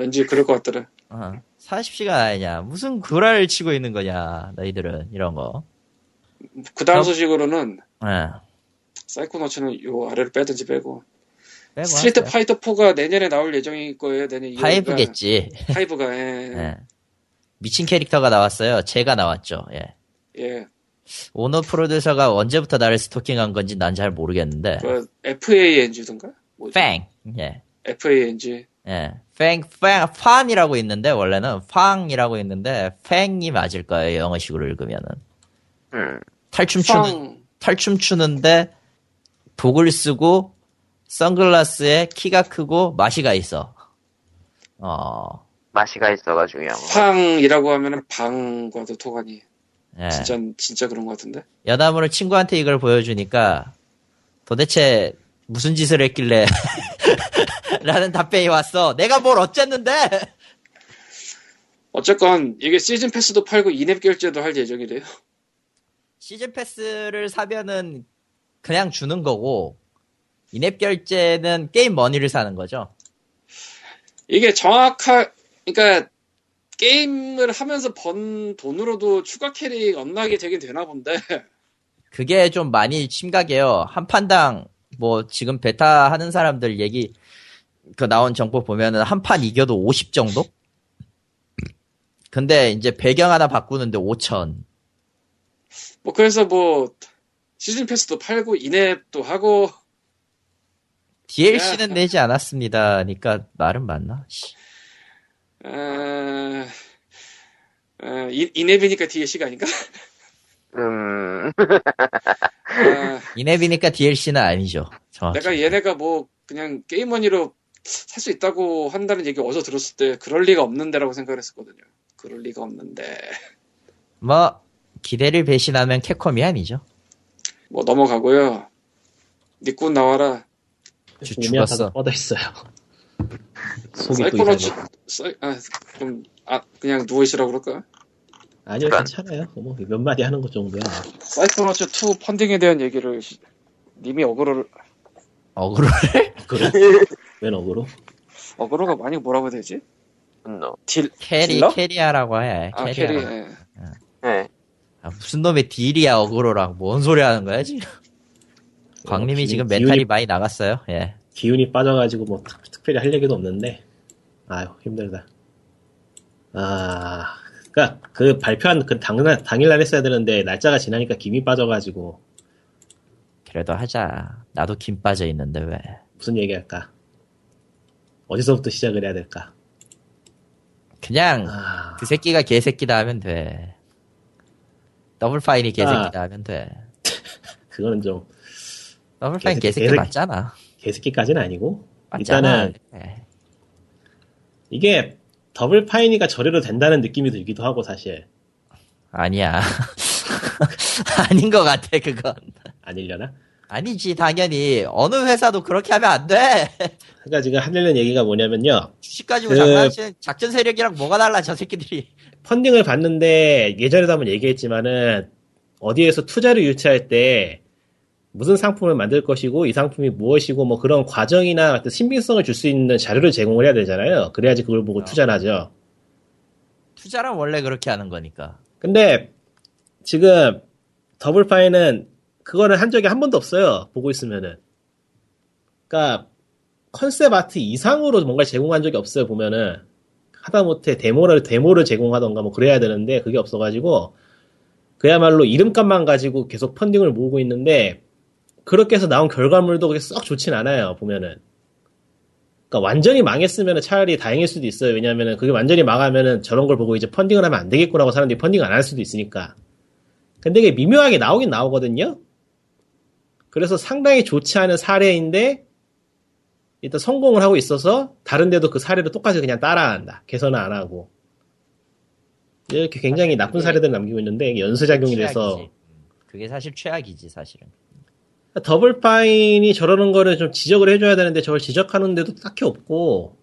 왠지 그럴 것 같더라. 어, 사십 시간 아니냐. 무슨 구라를 치고 있는 거냐. 너희들은. 이런 거. 그 다음 소식으로는 네. 사이코노츠는 요 아래를 빼든지 빼고. 빼고 스트리트 하세요. 파이터 포가 내년에 나올 예정일 거예요. 내년 파이브겠지. 파이브가. 예. 네. 미친 캐릭터가 나왔어요. 제가 나왔죠. 예. 예. 오너 프로듀서가 언제부터 나를 스토킹한 건지 난 잘 모르겠는데. 그 에프에이엔지던가? 뭐지? 팡. 예. 에프에이엔지. 예. 팡, 팡, 팡이라고 있는데 원래는 팡이라고 있는데 팡이 맞을 거예요. 영어식으로 읽으면은. 음. 탈춤 추는 탈춤 추는데 독을 쓰고 선글라스에 키가 크고 마시가 있어. 어. 마시가 있어가 중요한 거. 팡이라고 하면은 방과도 토가니. 예. 진짜, 진짜 그런 것 같은데? 여담으로 친구한테 이걸 보여주니까 도대체 무슨 짓을 했길래 라는 답변이 왔어. 내가 뭘 어쨌는데? 어쨌건 이게 시즌 패스도 팔고 인앱 결제도 할 예정이래요. 시즌 패스를 사면은 그냥 주는 거고 인앱 결제는 게임 머니를 사는 거죠. 이게 정확하... 그러니까 게임을 하면서 번 돈으로도 추가 캐릭 언락이 되긴 되나 본데. 그게 좀 많이 심각해요. 한 판당, 뭐, 지금 베타 하는 사람들 얘기, 그 나온 정보 보면은 한 판 이겨도 오십 정도? 근데 이제 배경 하나 바꾸는데 오천. 뭐, 그래서 뭐, 시즌 패스도 팔고, 인앱도 하고. 디엘씨는 야. 내지 않았습니다. 그니까, 말은 맞나? 아, 아, 인, 인앱이니까 디엘씨가 아닌가? 음. 아, 인앱이니까 디엘씨는 아니죠. 정확히. 내가 얘네가 뭐 그냥 게임머니로 살 수 있다고 한다는 얘기 어서 들었을 때 그럴 리가 없는데라고 생각을 했었거든요. 그럴 리가 없는데. 뭐 기대를 배신하면 캡콤이 아니죠. 뭐 넘어가고요. 니꾼 나와라. 죽었어. 뻗어 있어요. 사이코노츠, 사이, 아, 그럼, 아, 그냥 누워있으라고 그럴까? 아니요, 괜찮아요. 뭐, 몇 마디 하는 것 정도야. 사이코노츠 투 펀딩에 대한 얘기를, 님이 어그로를. 어그로를? 어그로? 웬 어그로? 어그로가 많이 뭐라고 되지? 딜, 캐리, 딜러? 캐리하라고 해. 아, 캐리하라고. 캐리. 예. 예. 아, 무슨 놈의 딜이야 어그로랑 뭔 소리 하는 거야 지금. 어, 광림이 기운, 지금 멘탈이 기운이, 많이 나갔어요. 예. 기운이 빠져가지고 뭐 특별히 할 얘기도 없는데 아유 힘들다. 아 그러니까 그 발표한 그 당날 당일날 했어야 되는데 날짜가 지나니까 김이 빠져가지고. 그래도 하자. 나도 김 빠져 있는데 왜? 무슨 얘기할까? 어디서부터 시작을 해야 될까? 그냥 아... 그 새끼가 개새끼다 하면 돼. 더블 파인이 개새끼다 아... 하면 돼. 그거는 좀 더블 파인 개새끼, 개새끼, 개새끼 맞잖아. 개새끼까지는 아니고 맞잖아. 일단은 네. 이게 더블 파인이가 저래로 된다는 느낌이 들기도 하고 사실. 아니야. 아닌 것 같아 그건. 아니려나? 아니지 당연히 어느 회사도 그렇게 하면 안 돼. 그러니까 지금 하려는 얘기가 뭐냐면요. 주식 가지고 그... 장난치는 작전 세력이랑 뭐가 달라 저 새끼들이. 펀딩을 받는데 예전에도 한번 얘기했지만은 어디에서 투자를 유치할 때 무슨 상품을 만들 것이고 이 상품이 무엇이고 뭐 그런 과정이나 신빙성을 줄 수 있는 자료를 제공을 해야 되잖아요. 그래야지 그걸 보고 어. 투자를 하죠. 투자란 원래 그렇게 하는 거니까. 근데 지금 더블파인은 그거는 한 적이 한 번도 없어요. 보고 있으면은. 그러니까 컨셉 아트 이상으로 뭔가 제공한 적이 없어요. 보면은 하다못해 데모를 데모를 제공하던가 뭐 그래야 되는데 그게 없어가지고 그야말로 이름값만 가지고 계속 펀딩을 모으고 있는데 그렇게 해서 나온 결과물도 그게 썩 좋진 않아요. 보면은. 그러니까 완전히 망했으면 차라리 다행일 수도 있어요. 왜냐하면은 그게 완전히 망하면은 저런 걸 보고 이제 펀딩을 하면 안 되겠구나고 사람들이 펀딩 안 할 수도 있으니까. 근데 이게 미묘하게 나오긴 나오거든요. 그래서 상당히 좋지 않은 사례인데 일단 성공을 하고 있어서 다른 데도 그 사례를 똑같이 그냥 따라한다. 개선을 안 하고. 이렇게 굉장히 나쁜 사례들을 남기고 있는데 연쇄작용이 돼서 그게 사실 최악이지 사실은. 더블파인이 저러는 거를 좀 지적을 해줘야 되는데 저걸 지적하는 데도 딱히 없고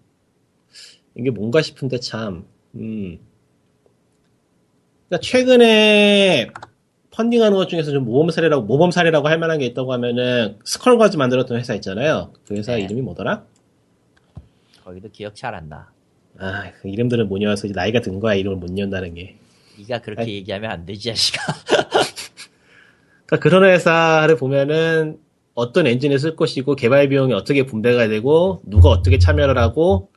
이게 뭔가 싶은데 참. 음. 그러니까 최근에 펀딩하는 것 중에서 좀 모범 사례라고, 모범 사례라고 할 만한 게 있다고 하면은, 스컬과즈 만들었던 회사 있잖아요. 그 회사 네. 이름이 뭐더라? 거기도 기억 잘 안 나. 아, 그 이름들은 못 외워서 나이가 든 거야, 이름을 못 외운다는 게. 니가 그렇게 아니, 얘기하면 안 되지, 아시가. 그러니까 그런 회사를 보면은, 어떤 엔진을 쓸 것이고, 개발 비용이 어떻게 분배가 되고, 누가 어떻게 참여를 하고,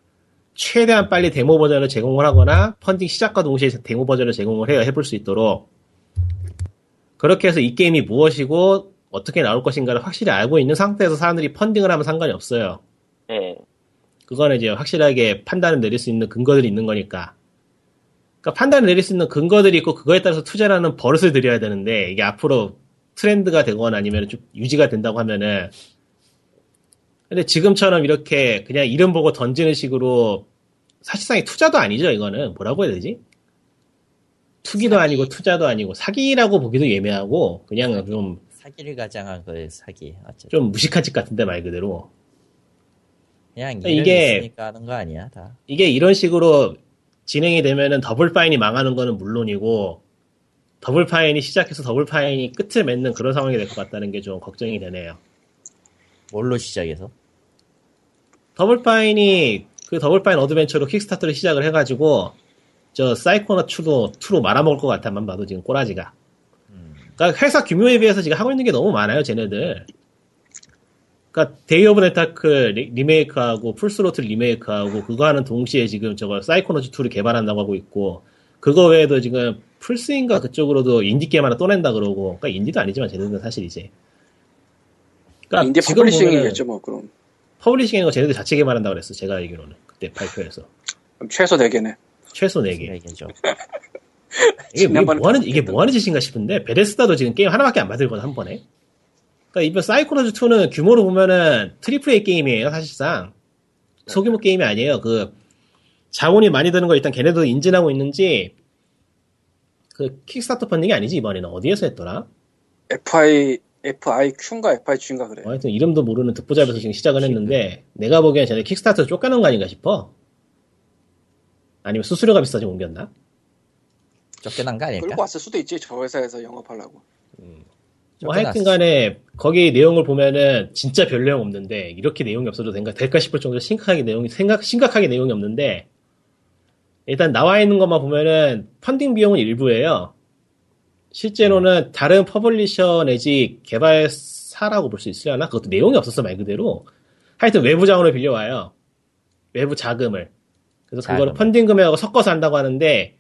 최대한 빨리 데모 버전을 제공을 하거나, 펀딩 시작과 동시에 데모 버전을 제공을 해야 해볼 수 있도록, 그렇게 해서 이 게임이 무엇이고 어떻게 나올 것인가를 확실히 알고 있는 상태에서 사람들이 펀딩을 하면 상관이 없어요. 네. 그거는 이제 확실하게 판단을 내릴 수 있는 근거들이 있는 거니까. 그러니까 판단을 내릴 수 있는 근거들이 있고 그거에 따라서 투자를 하는 버릇을 들여야 되는데 이게 앞으로 트렌드가 되거나 아니면 좀 유지가 된다고 하면은 근데 지금처럼 이렇게 그냥 이름 보고 던지는 식으로 사실상의 투자도 아니죠. 이거는 뭐라고 해야 되지? 투기도 사기. 아니고 투자도 아니고 사기라고 보기도 예매하고 그냥 사기. 좀 사기를 가장한 거예요. 사기 어쨌든. 좀 무식한 짓 같은데 말 그대로 그냥 이게 있으니까 하는 거 아니야 다. 이게 이런 식으로 진행이 되면은 더블 파인이 망하는 거는 물론이고 더블 파인이 시작해서 더블 파인이 끝을 맺는 그런 상황이 될 것 같다는 게 좀 걱정이 되네요. 뭘로 시작해서? 더블 파인이 그 더블 파인 어드벤처로 킥스타터를 시작을 해가지고. 저 사이코넛 투도 투로 말아먹을 것 같아만 봐도 지금 꼬라지가. 그러니까 회사 규모에 비해서 지금 하고 있는 게 너무 많아요, 쟤네들. 그러니까 데이 오브 렌타클 리메이크하고 풀스로틀 리메이크하고 그거 하는 동시에 지금 저거 사이코넛 투를 개발한다고 하고 있고 그거 외에도 지금 풀스인가 그쪽으로도 인디 게임 하나 또 낸다 그러고. 그러니까 인디도 아니지만 쟤네들은 사실 이제. 그러니까 인디 퍼블리싱이겠죠, 뭐 그럼. 퍼블리싱인 거 쟤네들 자체 개발한다고 그랬어, 제가 알기로는 그때 발표해서. 그럼 최소 네 개네. 최소 네 개. 이게, 뭐 하는, 이게 뭐 하는 짓인가 싶은데, 베데스다도 지금 게임 하나밖에 안 만들거든, 한 번에. 그니까, 이번 사이코노즈 투는 규모로 보면은 트리플 A 게임이에요, 사실상. 소규모 게임이 아니에요. 그, 자원이 많이 드는 걸 일단 걔네도 인진하고 있는지, 그, 킥스타터 펀딩이 아니지, 이번에는. 어디에서 했더라? 에프 아이, 에프 아이 큐인가 에프 아이 지인가 그래. 어, 하여튼 이름도 모르는 듣보잡에서 지금 시작을 했는데, 내가 보기엔 쟤네 킥스타터 쫓겨난 거 아닌가 싶어. 아니면 수수료가 비싸지면 옮겼나? 쫓겨난 거 아닐까? 끌고 왔을 수도 있지. 저 회사에서 영업하려고. 음. 뭐 하여튼 간에 거기 내용을 보면은 진짜 별 내용 없는데 이렇게 내용이 없어도 된가, 될까 싶을 정도로 심각하게 내용이, 생각, 심각하게 내용이 없는데 일단 나와 있는 것만 보면은 펀딩 비용은 일부예요. 실제로는 다른 퍼블리셔 내지 개발사라고 볼 수 있으려나? 그것도 내용이 없었어, 말 그대로. 하여튼 외부 자원을 빌려와요. 외부 자금을. 그래서 자금. 그거를 펀딩 금액하고 섞어서 한다고 하는데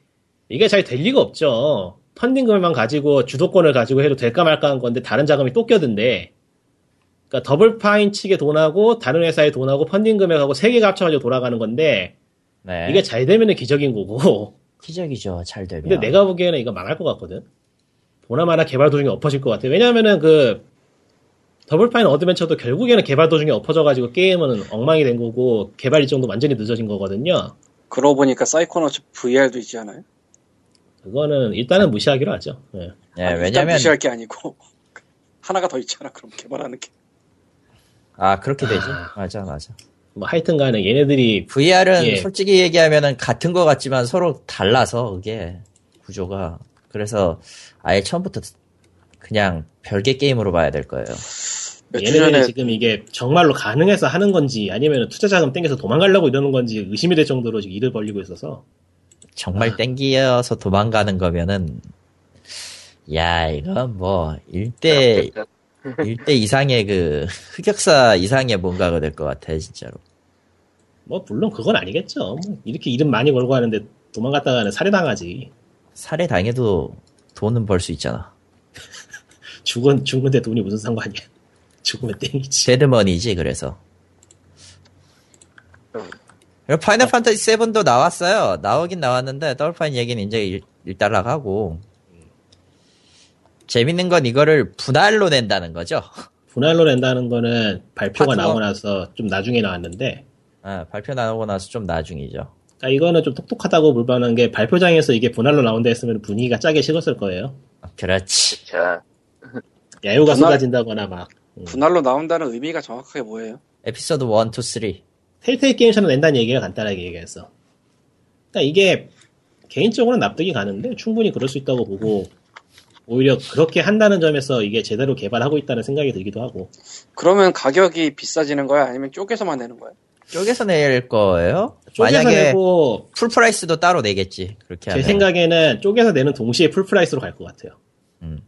이게 잘 될 리가 없죠. 펀딩 금액만 가지고 주도권을 가지고 해도 될까 말까 한 건데 다른 자금이 또 껴든대. 그러니까 더블 파인 측에 돈하고 다른 회사에 돈하고 펀딩 금액하고 세 개가 합쳐가지고 돌아가는 건데 네. 이게 잘 되면은 기적인 거고. 기적이죠. 잘 되면. 근데 내가 보기에는 이거 망할 것 같거든. 보나마나 개발 도중에 엎어질 것 같아. 왜냐면은 그 더블 파인 어드벤처도 결국에는 개발 도중에 엎어져가지고 게임은 엉망이 된 거고 개발 일정도 완전히 늦어진 거거든요. 그러고 보니까 사이코노츠 브이알도 있지 않아요? 그거는 일단은 무시하기로 하죠. 네. 네, 아니, 왜냐면 무시할 게 아니고 하나가 더 있잖아. 그럼 개발하는 게. 아 그렇게 되지. 맞아 맞아. 뭐 하여튼간에 얘네들이 브이알은 예. 솔직히 얘기하면은 같은 거 같지만 서로 달라서 그게 구조가 그래서 아예 처음부터 그냥 별개 게임으로 봐야 될 거예요. 얘네들이 전에... 지금 이게 정말로 가능해서 하는 건지 아니면 투자 자금 땡겨서 도망가려고 이러는 건지 의심이 될 정도로 지금 일을 벌리고 있어서 정말 아. 땡겨서 도망가는 거면은 야 이건 뭐 일대 일대 이상의 그 흑역사 이상의 뭔가가 될 것 같아 진짜로. 뭐 물론 그건 아니겠죠. 뭐 이렇게 이름 많이 걸고 하는데 도망갔다가는 살해당하지. 살해당해도 돈은 벌 수 있잖아. 죽은 죽은데 돈이 무슨 상관이야. 죽으면 땡이지. 데드머니지 그래서. 파이널 어. 판타지 세븐도 나왔어요. 나오긴 나왔는데 더블파인 얘기는 이제 일단락 하고. 재밌는 건 이거를 분할로 낸다는 거죠. 분할로 낸다는 거는 발표가 파트너. 나오고 나서 좀 나중에 나왔는데. 아, 발표 나오고 나서 좀 나중이죠. 그러니까 이거는 좀 똑똑하다고 물반한 게 발표장에서 이게 분할로 나온다 했으면 분위기가 짜게 식었을 거예요. 그렇지. 야유가 분할, 쏟아진다거나 막. 음. 분할로 나온다는 의미가 정확하게 뭐예요? 에피소드 일, 이, 삼. 텔테일 게임처럼 낸다는 얘기가 간단하게 얘기해서. 그러니까 이게 개인적으로는 납득이 가는데 충분히 그럴 수 있다고 보고 오히려 그렇게 한다는 점에서 이게 제대로 개발하고 있다는 생각이 들기도 하고. 그러면 가격이 비싸지는 거야? 아니면 쪼개서만 내는 거야? 쪼개서 낼 거예요? 쪼개서 만약에 내고 풀프라이스도 따로 내겠지. 그렇게 하면. 제 생각에는 쪼개서 내는 동시에 풀프라이스로 갈 것 같아요. 음.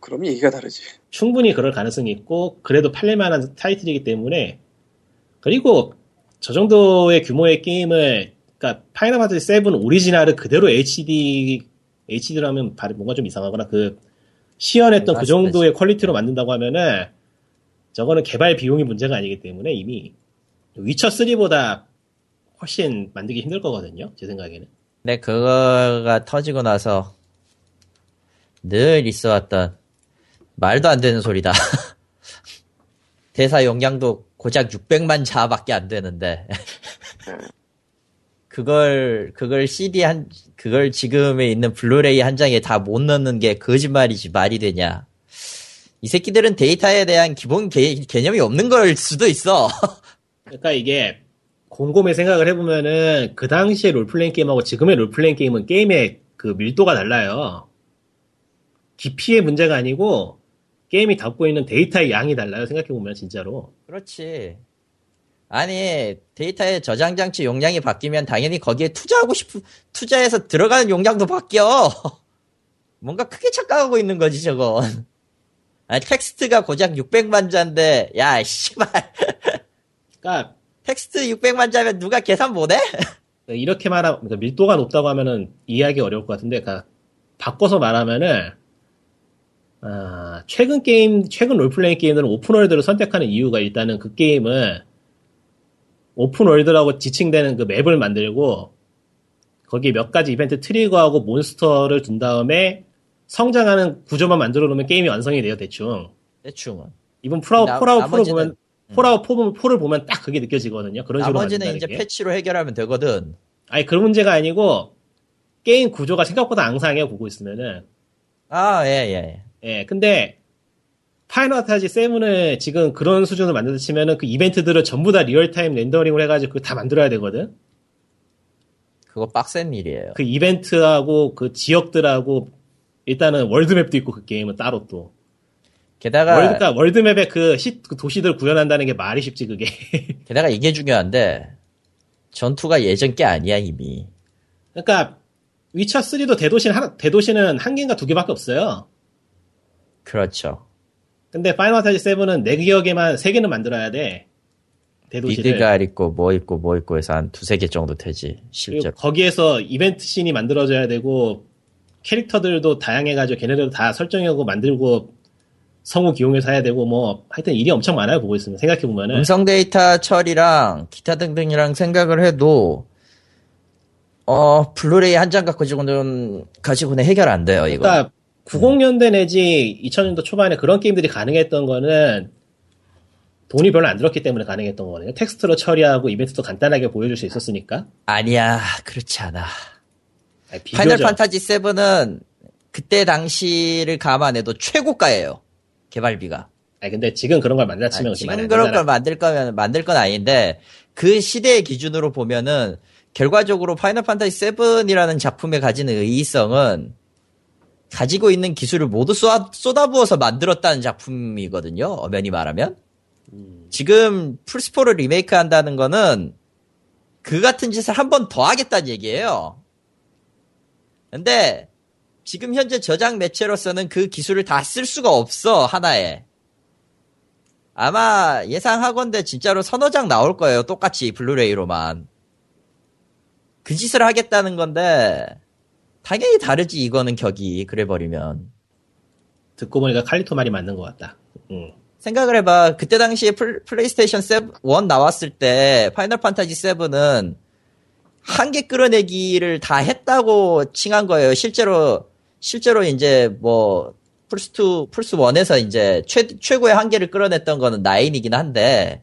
그럼 얘기가 다르지. 충분히 그럴 가능성이 있고 그래도 팔릴만한 타이틀이기 때문에 그리고 저 정도의 규모의 게임을 그러니까 파이널 판타지 세븐 오리지널을 그대로 에이치디 에이치디로 하면 뭔가 좀 이상하거나 그 시연했던 그 정도의 퀄리티로 만든다고 하면은 저거는 개발 비용이 문제가 아니기 때문에 이미 위쳐삼보다 훨씬 만들기 힘들 거거든요. 제 생각에는. 근데 그거가 터지고 나서 늘 있어왔던 말도 안 되는 소리다. 대사 용량도 고작 육백만 자밖에 안 되는데 그걸 그걸 씨디 한 그걸 지금에 있는 블루레이 한 장에 다 못 넣는 게 거짓말이지 말이 되냐. 이 새끼들은 데이터에 대한 기본 개, 개념이 없는 걸 수도 있어. 그러니까 이게 곰곰이 생각을 해보면은 그 당시의 롤플레잉 게임하고 지금의 롤플레잉 게임은 게임의 그 밀도가 달라요. 깊이의 문제가 아니고 게임이 담고 있는 데이터의 양이 달라요. 생각해보면 진짜로. 그렇지. 아니 데이터의 저장 장치 용량이 바뀌면 당연히 거기에 투자하고 싶은 투자해서 들어가는 용량도 바뀌어. 뭔가 크게 착각하고 있는 거지 저건. 아니 텍스트가 고작 육백만 자인데 야 씨발. 그러니까 텍스트 육백만 자면 누가 계산 못해? 이렇게 말하면 그러니까 밀도가 높다고 하면은 이해하기 어려울 것 같은데, 그러니까 바꿔서 말하면은 아, 최근 게임 최근 롤플레잉 게임들은 오픈월드를 선택하는 이유가 일단은 그 게임은 오픈월드라고 지칭되는 그 맵을 만들고 거기에 몇 가지 이벤트 트리거하고 몬스터를 둔 다음에 성장하는 구조만 만들어 놓으면 게임이 완성이 돼요. 대충. 대충은. 이번 폴아웃 폴아웃 포를 보면 폴아웃 포를 보면 딱 그게 느껴지거든요. 그런 식으로 나머지는 이제 게. 패치로 해결하면 되거든. 아니 그런 문제가 아니고 게임 구조가 생각보다 앙상해요. 보고 있으면은. 아, 예, 예. 예, 근데 파이널 판타지 세븐을 지금 그런 수준으로 만들다 치면은 그 이벤트들을 전부 다 리얼타임 렌더링을 해가지고 그거 다 만들어야 되거든? 그거 빡센 일이에요. 그 이벤트하고 그 지역들하고 일단은 월드맵도 있고 그 게임은 따로 또. 게다가. 월드가, 월드맵에 그, 시, 그 도시들 구현한다는 게 말이 쉽지 그게. 게다가 이게 중요한데 전투가 예전 게 아니야 이미. 그러니까 위쳐쓰리도 대도시는, 하나, 대도시는 한 개인가 두 개밖에 없어요. 그렇죠. 근데 파이널 판타지 세븐은 내 기억에만 세 개는 만들어야 돼. 대도시를. 미드갈 있고 뭐 있고 뭐 있고 해서 한 두세 개 정도 되지. 실제로. 거기에서 이벤트 씬이 만들어져야 되고 캐릭터들도 다양해가지고 걔네들도 다 설정하고 만들고 성우 기용해서 해야 되고 뭐 하여튼 일이 엄청 많아요. 보고 있으면 생각해보면은. 음성 데이터 처리랑 기타 등등이랑 생각을 해도 어 블루레이 한 장 갖고 지고는 가지고는 해결 안 돼요. 이거. 그러니까 구십 년대 내지 이천 년도 초반에 그런 게임들이 가능했던 거는 돈이 별로 안 들었기 때문에 가능했던 거네요. 텍스트로 처리하고 이벤트도 간단하게 보여줄 수 있었으니까. 아니야, 그렇지 않아. 아니, 파이널 판타지 세븐은 그때 당시를 감안해도 최고가예요. 개발비가. 아니 근데 지금 그런 걸 만들어 치면 지금 그런 걸 만들 거면 만들 건 아닌데 그 시대의 기준으로 보면은 결과적으로 파이널 판타지 세븐이라는 작품에 가지는 의의성은 가지고 있는 기술을 모두 쏟아, 쏟아부어서 만들었다는 작품이거든요. 엄연히 말하면. 음. 지금 플스포를 리메이크 한다는 거는 그 같은 짓을 한 번 더 하겠다는 얘기예요. 근데 지금 현재 저장 매체로서는 그 기술을 다 쓸 수가 없어, 하나에. 아마 예상하건대 진짜로 서너 장 나올 거예요. 똑같이 블루레이로만. 그 짓을 하겠다는 건데 당연히 다르지, 이거는 격이. 그래버리면. 듣고 보니까 칼리토 말이 맞는 것 같다. 응. 생각을 해봐. 그때 당시에 플, 플레이스테이션 일 나왔을 때 파이널 판타지 세븐은 한 개 끌어내기를 다 했다고 칭한 거예요. 실제로 실제로 이제 뭐 플스 투, 플스 원에서 이제 최, 최고의 한 개를 끌어냈던 거는 구이긴 한데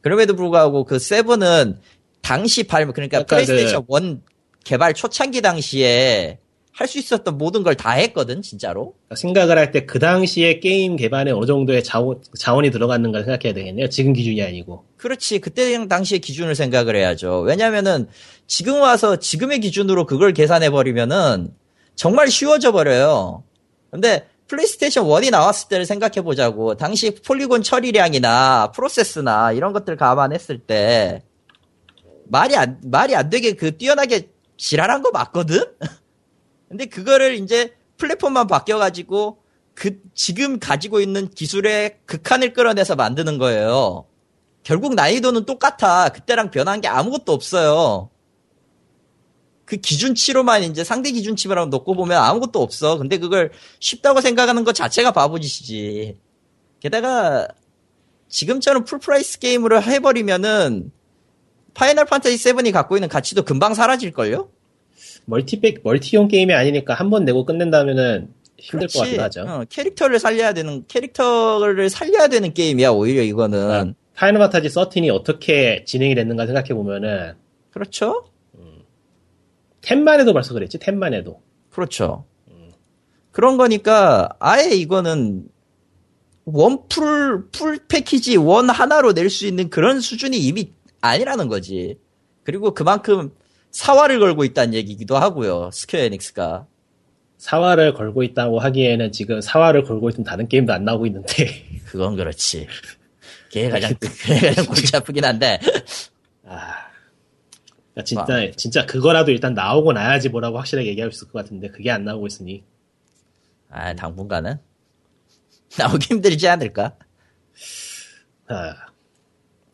그럼에도 불구하고 그 칠은 당시 발매, 그러니까 플레이스테이션 그... 일 개발 초창기 당시에 할 수 있었던 모든 걸 다 했거든, 진짜로. 생각을 할 때 그 당시에 게임 개발에 어느 정도의 자원, 자원이 들어갔는가 생각해야 되겠네요. 지금 기준이 아니고. 그렇지. 그때 당시의 기준을 생각을 해야죠. 왜냐면은 지금 와서 지금의 기준으로 그걸 계산해버리면은 정말 쉬워져 버려요. 근데 플레이스테이션 일이 나왔을 때를 생각해보자고. 당시 폴리곤 처리량이나 프로세스나 이런 것들 감안했을 때 말이 안, 말이 안 되게 그 뛰어나게 지랄한 거 맞거든? 근데 그거를 이제 플랫폼만 바뀌어가지고 그, 지금 가지고 있는 기술의 극한을 끌어내서 만드는 거예요. 결국 난이도는 똑같아. 그때랑 변한 게 아무것도 없어요. 그 기준치로만 이제 상대 기준치만 놓고 보면 아무것도 없어. 근데 그걸 쉽다고 생각하는 것 자체가 바보짓이지. 게다가 지금처럼 풀프라이스 게임으로 해버리면은 파이널 판타지 세븐이 갖고 있는 가치도 금방 사라질걸요? 멀티백, 멀티용 게임이 아니니까 한 번 내고 끝낸다면은 힘들 그렇지. 것 같긴 하죠. 어, 캐릭터를 살려야 되는, 캐릭터를 살려야 되는 게임이야, 오히려 이거는. 아, 파이널 판타지 십삼이 어떻게 진행이 됐는가 생각해보면은. 그렇죠? 음. 십만 해도 벌써 그랬지, 십만 해도. 그렇죠. 음. 그런 거니까 아예 이거는 원풀, 풀 패키지 원 하나로 낼 수 있는 그런 수준이 이미 아니라는 거지. 그리고 그만큼 사활을 걸고 있다는 얘기기도 하고요. 스퀘어 에닉스가. 사활을 걸고 있다고 하기에는 지금 사활을 걸고 있던 다른 게임도 안 나오고 있는데. 그건 그렇지. 걔 가장, 걔 가장 골치 아프긴 한데. 아. 그러니까 진짜, 와. 진짜 그거라도 일단 나오고 나야지 뭐라고 확실하게 얘기할 수 있을 것 같은데 그게 안 나오고 있으니. 아, 당분간은? 나오기 힘들지 않을까? 아.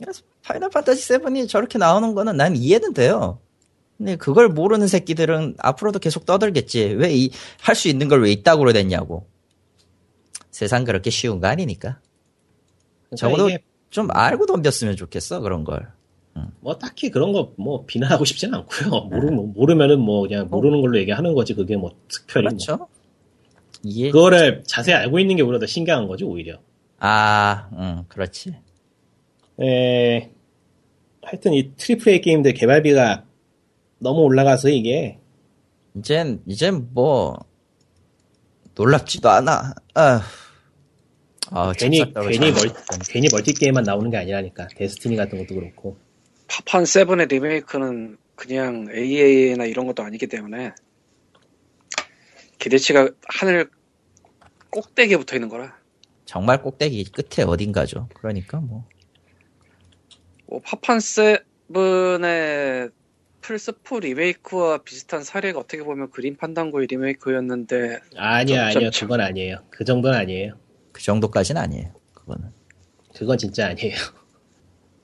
그래서 파이널 판타지 세븐이 저렇게 나오는 거는 난 이해는 돼요. 근데 그걸 모르는 새끼들은 앞으로도 계속 떠들겠지. 왜 이, 할 수 있는 걸 왜 이따구로 됐냐고. 세상 그렇게 쉬운 거 아니니까. 그러니까 적어도 이게... 좀 알고 덤볐으면 좋겠어, 그런 걸. 응. 뭐 딱히 그런 거 뭐 비난하고 싶진 않고요. 모르, 모르면은 뭐 그냥 모르는 걸로 얘기하는 거지. 그게 뭐 특별히. 그렇죠. 뭐. 이해... 그거를 자세히 알고 있는 게 오히려 더 신기한 거지, 오히려. 아, 응, 그렇지. 에... 하여튼 이 트리플 A 게임들 개발비가 너무 올라가서 이게 이젠 이젠 뭐 놀랍지도 않아. 아, 아 괜히 괜히 멀 괜히 멀티 게임만 나오는 게 아니라니까. 데스티니 같은 것도 그렇고. 파판 세븐의 리메이크는 그냥 에이에이나 이런 것도 아니기 때문에 기대치가 하늘 꼭대기에 붙어 있는 거라. 정말 꼭대기 끝에 어딘가죠. 그러니까 뭐. 뭐 파판 세븐의 플스 포 리메이크와 비슷한 사례가 어떻게 보면 그린 판단고의 리메이크였는데. 아니요, 아니요. 그건 아니에요. 그 정도는 아니에요. 그 정도까지는 아니에요. 그거는. 그건 진짜 아니에요.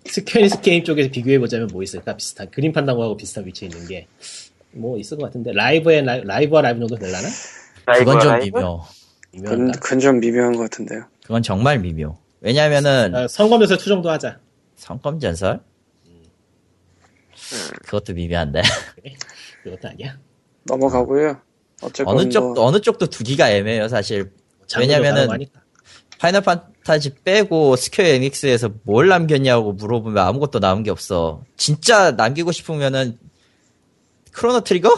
스퀘어닉스 게임 쪽에서 비교해보자면 뭐 있을까? 비슷한. 그린 판단고하고 비슷한 위치에 있는 게 뭐 있을 것 같은데. 라이브에, 라이, 라이브와 라이브 정도 될라나? 그건 좀 라이브? 미묘. 그건, 그건 좀 미묘한 것 같은데요. 그건 정말 미묘. 왜냐면은. 아, 성검전설 투 정도 하자. 성검전설? 그것도 미묘한데. 그래? 그것도 아니야. 넘어가고요. 어쨌건 어느 쪽 뭐... 어느 쪽도 두기가 애매해요, 사실. 왜냐면은 파이널 판타지 빼고 스퀘어 에닉스에서 뭘 남겼냐고 물어보면 아무것도 남은 게 없어. 진짜 남기고 싶으면은 크로노 트리거?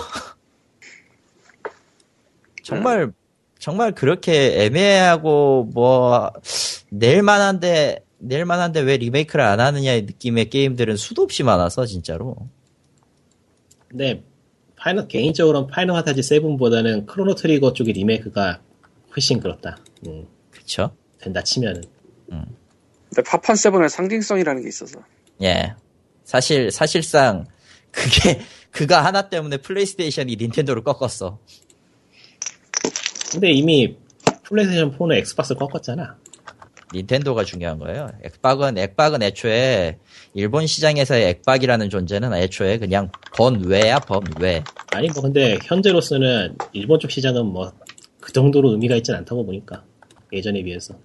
정말 음. 정말 그렇게 애매하고 뭐 낼 만한데. 낼 만한데 왜 리메이크를 안 하느냐의 느낌의 게임들은 수도 없이 많아서 진짜로. 근데 파이널, 개인적으로는 파이널 판타지 세븐보다는 크로노 트리거 쪽의 리메이크가 훨씬 그렇다. 음. 그쵸? 된다 치면은. 음. 근데 파판 세븐의 상징성이라는 게 있어서. 예. 사실 사실상 그게 그가 하나 때문에 플레이스테이션이 닌텐도를 꺾었어. 근데 이미 플레이스테이션 포는 엑스박스를 꺾었잖아. 닌텐도가 중요한 거예요. 액박은, 액박은 애초에, 일본 시장에서의 액박이라는 존재는 애초에 그냥 번외야, 번외. 아니, 뭐, 근데, 현재로서는, 일본 쪽 시장은 뭐, 그 정도로 의미가 있진 않다고 보니까. 예전에 비해서.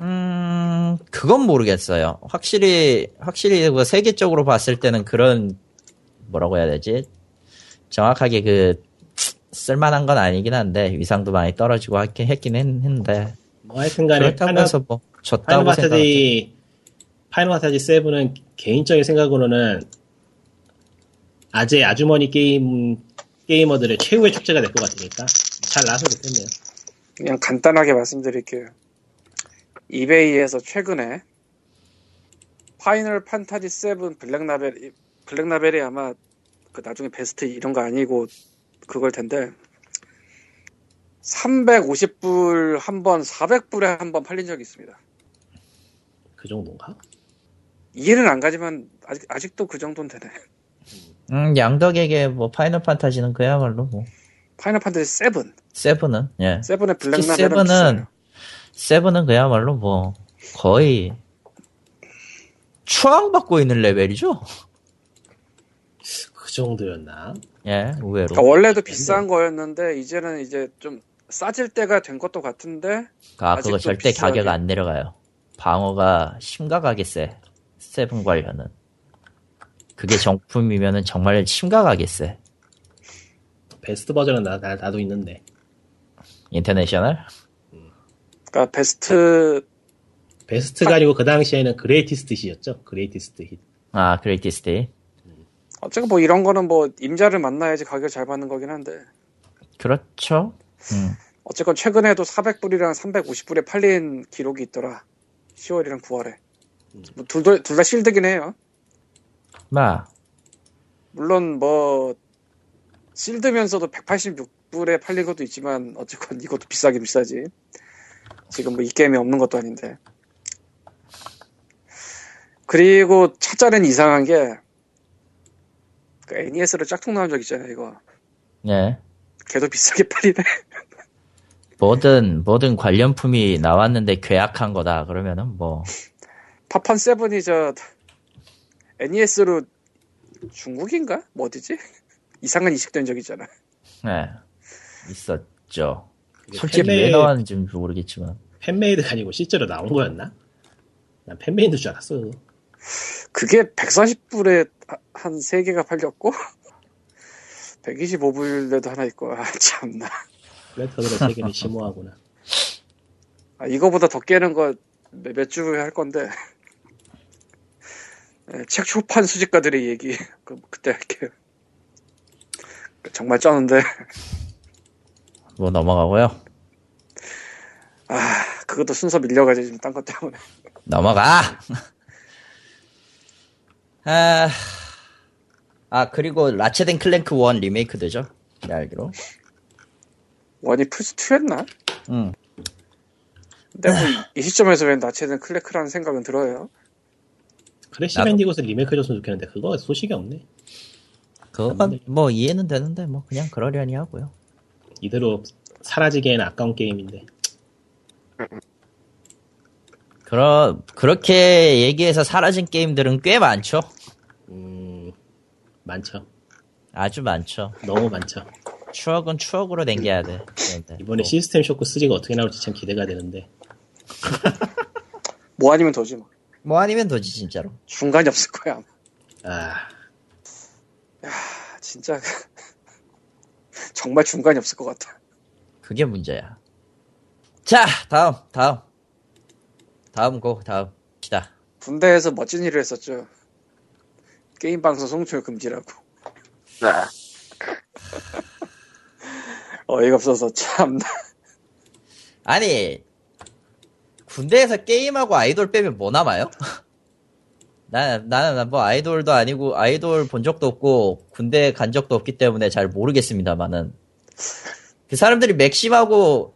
음, 그건 모르겠어요. 확실히, 확실히, 그 세계적으로 봤을 때는 그런, 뭐라고 해야 되지? 정확하게 그, 쓸만한 건 아니긴 한데, 위상도 많이 떨어지고 했긴, 했긴 했는데. 뭐 하여튼 간에 파이널, 뭐 파이널 판타지 파이널 판타지 세븐은 개인적인 생각으로는 아재 아주머니 게임 게이머들의 최후의 축제가 될 것 같으니까 잘 나서 됐네요. 그냥 간단하게 말씀드릴게요. 이베이에서 최근에 파이널 판타지 세븐 블랙라벨 블랙라벨이 아마 그 나중에 베스트 이런 거 아니고 그걸 텐데. 삼백오십 불 한 번, 사백 불에 한 번 팔린 적이 있습니다. 그 정도인가? 이해는 안 가지만 아직, 아직도 그 정도는 되네. 음, 양덕에게 뭐 파이널 판타지는 그야말로 뭐. 파이널 판타지 세븐. 세븐은 예. 세븐의 블랙라벨은 세븐은 세븐은 그야말로 뭐 거의 추앙받고 있는 레벨이죠. 그 정도였나? 예, 의외로. 그러니까 원래도 비싼 거였는데 이제는 이제 좀 싸질 때가 된 것도 같은데. 아, 그거 절대 비싸게. 가격 안 내려가요. 방어가 심각하게 세. 세븐 관련은. 그게 정품이면은 정말 심각하게 세. 베스트 버전은 나, 나 나도 있는데. 인터내셔널? 음. 그러니까 베스트 베스트가 아니고 그 당시에는 그레이티스트 히였죠. 그레이티스트 히. 아, 그레이티스트 히. 어쨌든 뭐 이런 거는 뭐 임자를 만나야지 가격을 잘 받는 거긴 한데. 그렇죠. 음. 어쨌건 최근에도 사백 불이랑 삼백오십 불에 팔린 기록이 있더라. 시월이랑 구월에. 뭐 둘 다 둘 다 실드긴 해요. 마. 물론 뭐 실드면서도 백팔십육 불에 팔린 것도 있지만 어쨌건 이것도 비싸긴 비싸지. 지금 뭐 이 게임이 없는 것도 아닌데. 그리고 차자는 이상한 게 그러니까 엔이에스로 짝퉁 나온 적 있잖아요, 이거. 네. 걔도 비싸게 팔리네. 뭐든, 뭐든 관련품이 나왔는데 괴악한 거다, 그러면은 뭐. 파판 세븐이 저, 엔이에스로 중국인가? 뭐 어디지? 이상한 이식된 적 있잖아. 네. 있었죠. 솔직히 팬메이... 왜 나왔는지 모르겠지만. 팬메이드가 아니고 실제로 나온 거였나? 난 팬메이드인 줄 알았어. 그게 백사십 불에 한 세 개가 팔렸고 백이십오 불에도 하나 있고. 아 참나. 레터드로 세 개는 심오하구나. 아, 이거보다 더 깨는 거 몇 주 후에 할 건데. 네, 책 초판 수집가들의 얘기 그, 그때 할게요. 정말 쩌는데. 뭐 넘어가고요. 아 그것도 순서 밀려가지고 지금 딴 것 때문에 넘어가. 아, 아 그리고 라쳇 앤 클랭크 원 리메이크 되죠? 내가 알기로 원이 플스 투였나? 응. 근데 뭐 이 시점에서 왜 라쳇 앤 클랭크라는 생각은 들어요? 크래시 밴디고스 리메이크 해줬으면 좋겠는데 그거 소식이 없네. 그건 뭐 이해는 되는데 뭐 그냥 그러려니 하고요. 이대로 사라지기에는 아까운 게임인데. 그러, 그렇게 얘기해서 사라진 게임들은 꽤 많죠. 음, 많죠. 아주 많죠. 너무 많죠. 추억은 추억으로 남겨야 돼. 이번에 뭐. 시스템 쇼크 쓰리가 어떻게 나올지 참 기대가 되는데. 뭐 아니면 더지 뭐. 뭐 아니면 더지 진짜로. 중간이 없을 거야. 아, 야, 진짜 정말 중간이 없을 것 같아. 그게 문제야. 자, 다음, 다음, 다음 고 다음 시다. 군대에서 멋진 일을 했었죠. 게임 방송 송출 금지라고. 아. 어이가 없어서 참나. 아니 군대에서 게임하고 아이돌 빼면 뭐 남아요? 나는 나는 뭐 아이돌도 아니고 아이돌 본 적도 없고 군대 간 적도 없기 때문에 잘 모르겠습니다만은 그 사람들이 맥심하고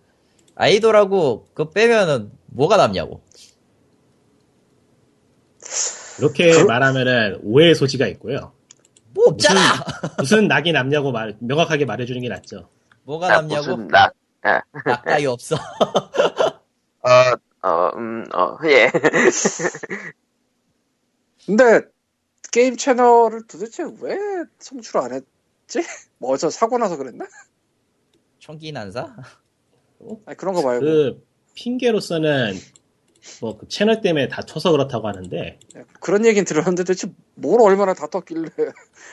아이돌하고 그거 빼면은 뭐가 남냐고. 이렇게 그럼... 말하면은 오해의 소지가 있고요. 뭐 없잖아. 무슨, 무슨 낙이 남냐고 말 명확하게 말해주는 게 낫죠. 뭐가 아, 남냐고? 무슨 낙? 아. 낙이 없어. 어, 어, 음, 어, 예. 근데 게임 채널을 도대체 왜 송출 안 했지? 뭐 어디서 사고 나서 그랬나? 총기 난사? 아 그런 거 말고. 그 핑계로서는 뭐 그 채널 때문에 다쳐서 그렇다고 하는데. 그런 얘기는 들었는데 도대체 뭘 얼마나 다퉜길래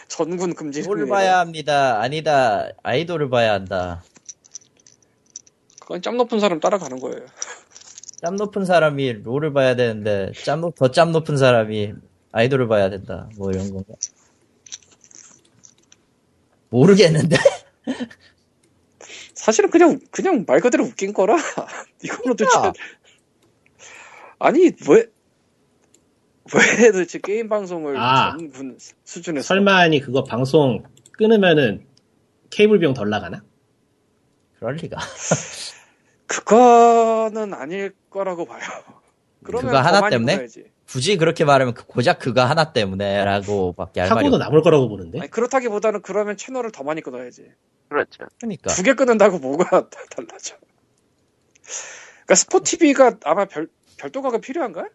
전군 금지. 뭘 봐야 합니다. 아니다. 아이돌을 봐야 한다. 그건 짬 높은 사람 따라가는 거예요. 짬 높은 사람이 롤을 봐야 되는데 짬 높, 더 짬 높은 사람이 아이돌을 봐야 된다. 뭐 이런 건가? 모르겠는데. 사실은 그냥 그냥 말 그대로 웃긴 거라. 이걸로 도대체 아니 왜 왜 도대체 게임 방송을 아, 전분 수준에서 설마 아니 그거 방송 끊으면은 케이블 비용 덜 나가나? 그럴 리가. 그거는 아닐 거라고 봐요. 그러면 그거 하나 때문에? 보여야지. 굳이 그렇게 말하면 고작 그거 하나 때문에라고 밖에 할 말이 없고. 남을 거라고 보는데? 아니, 그렇다기보다는 그러면 채널을 더 많이 끊어야지. 그렇죠. 그러니까. 두 개 끊는다고 뭐가 달라져. 그러니까 스포티비가 아마 별, 별도가가 필요한가요?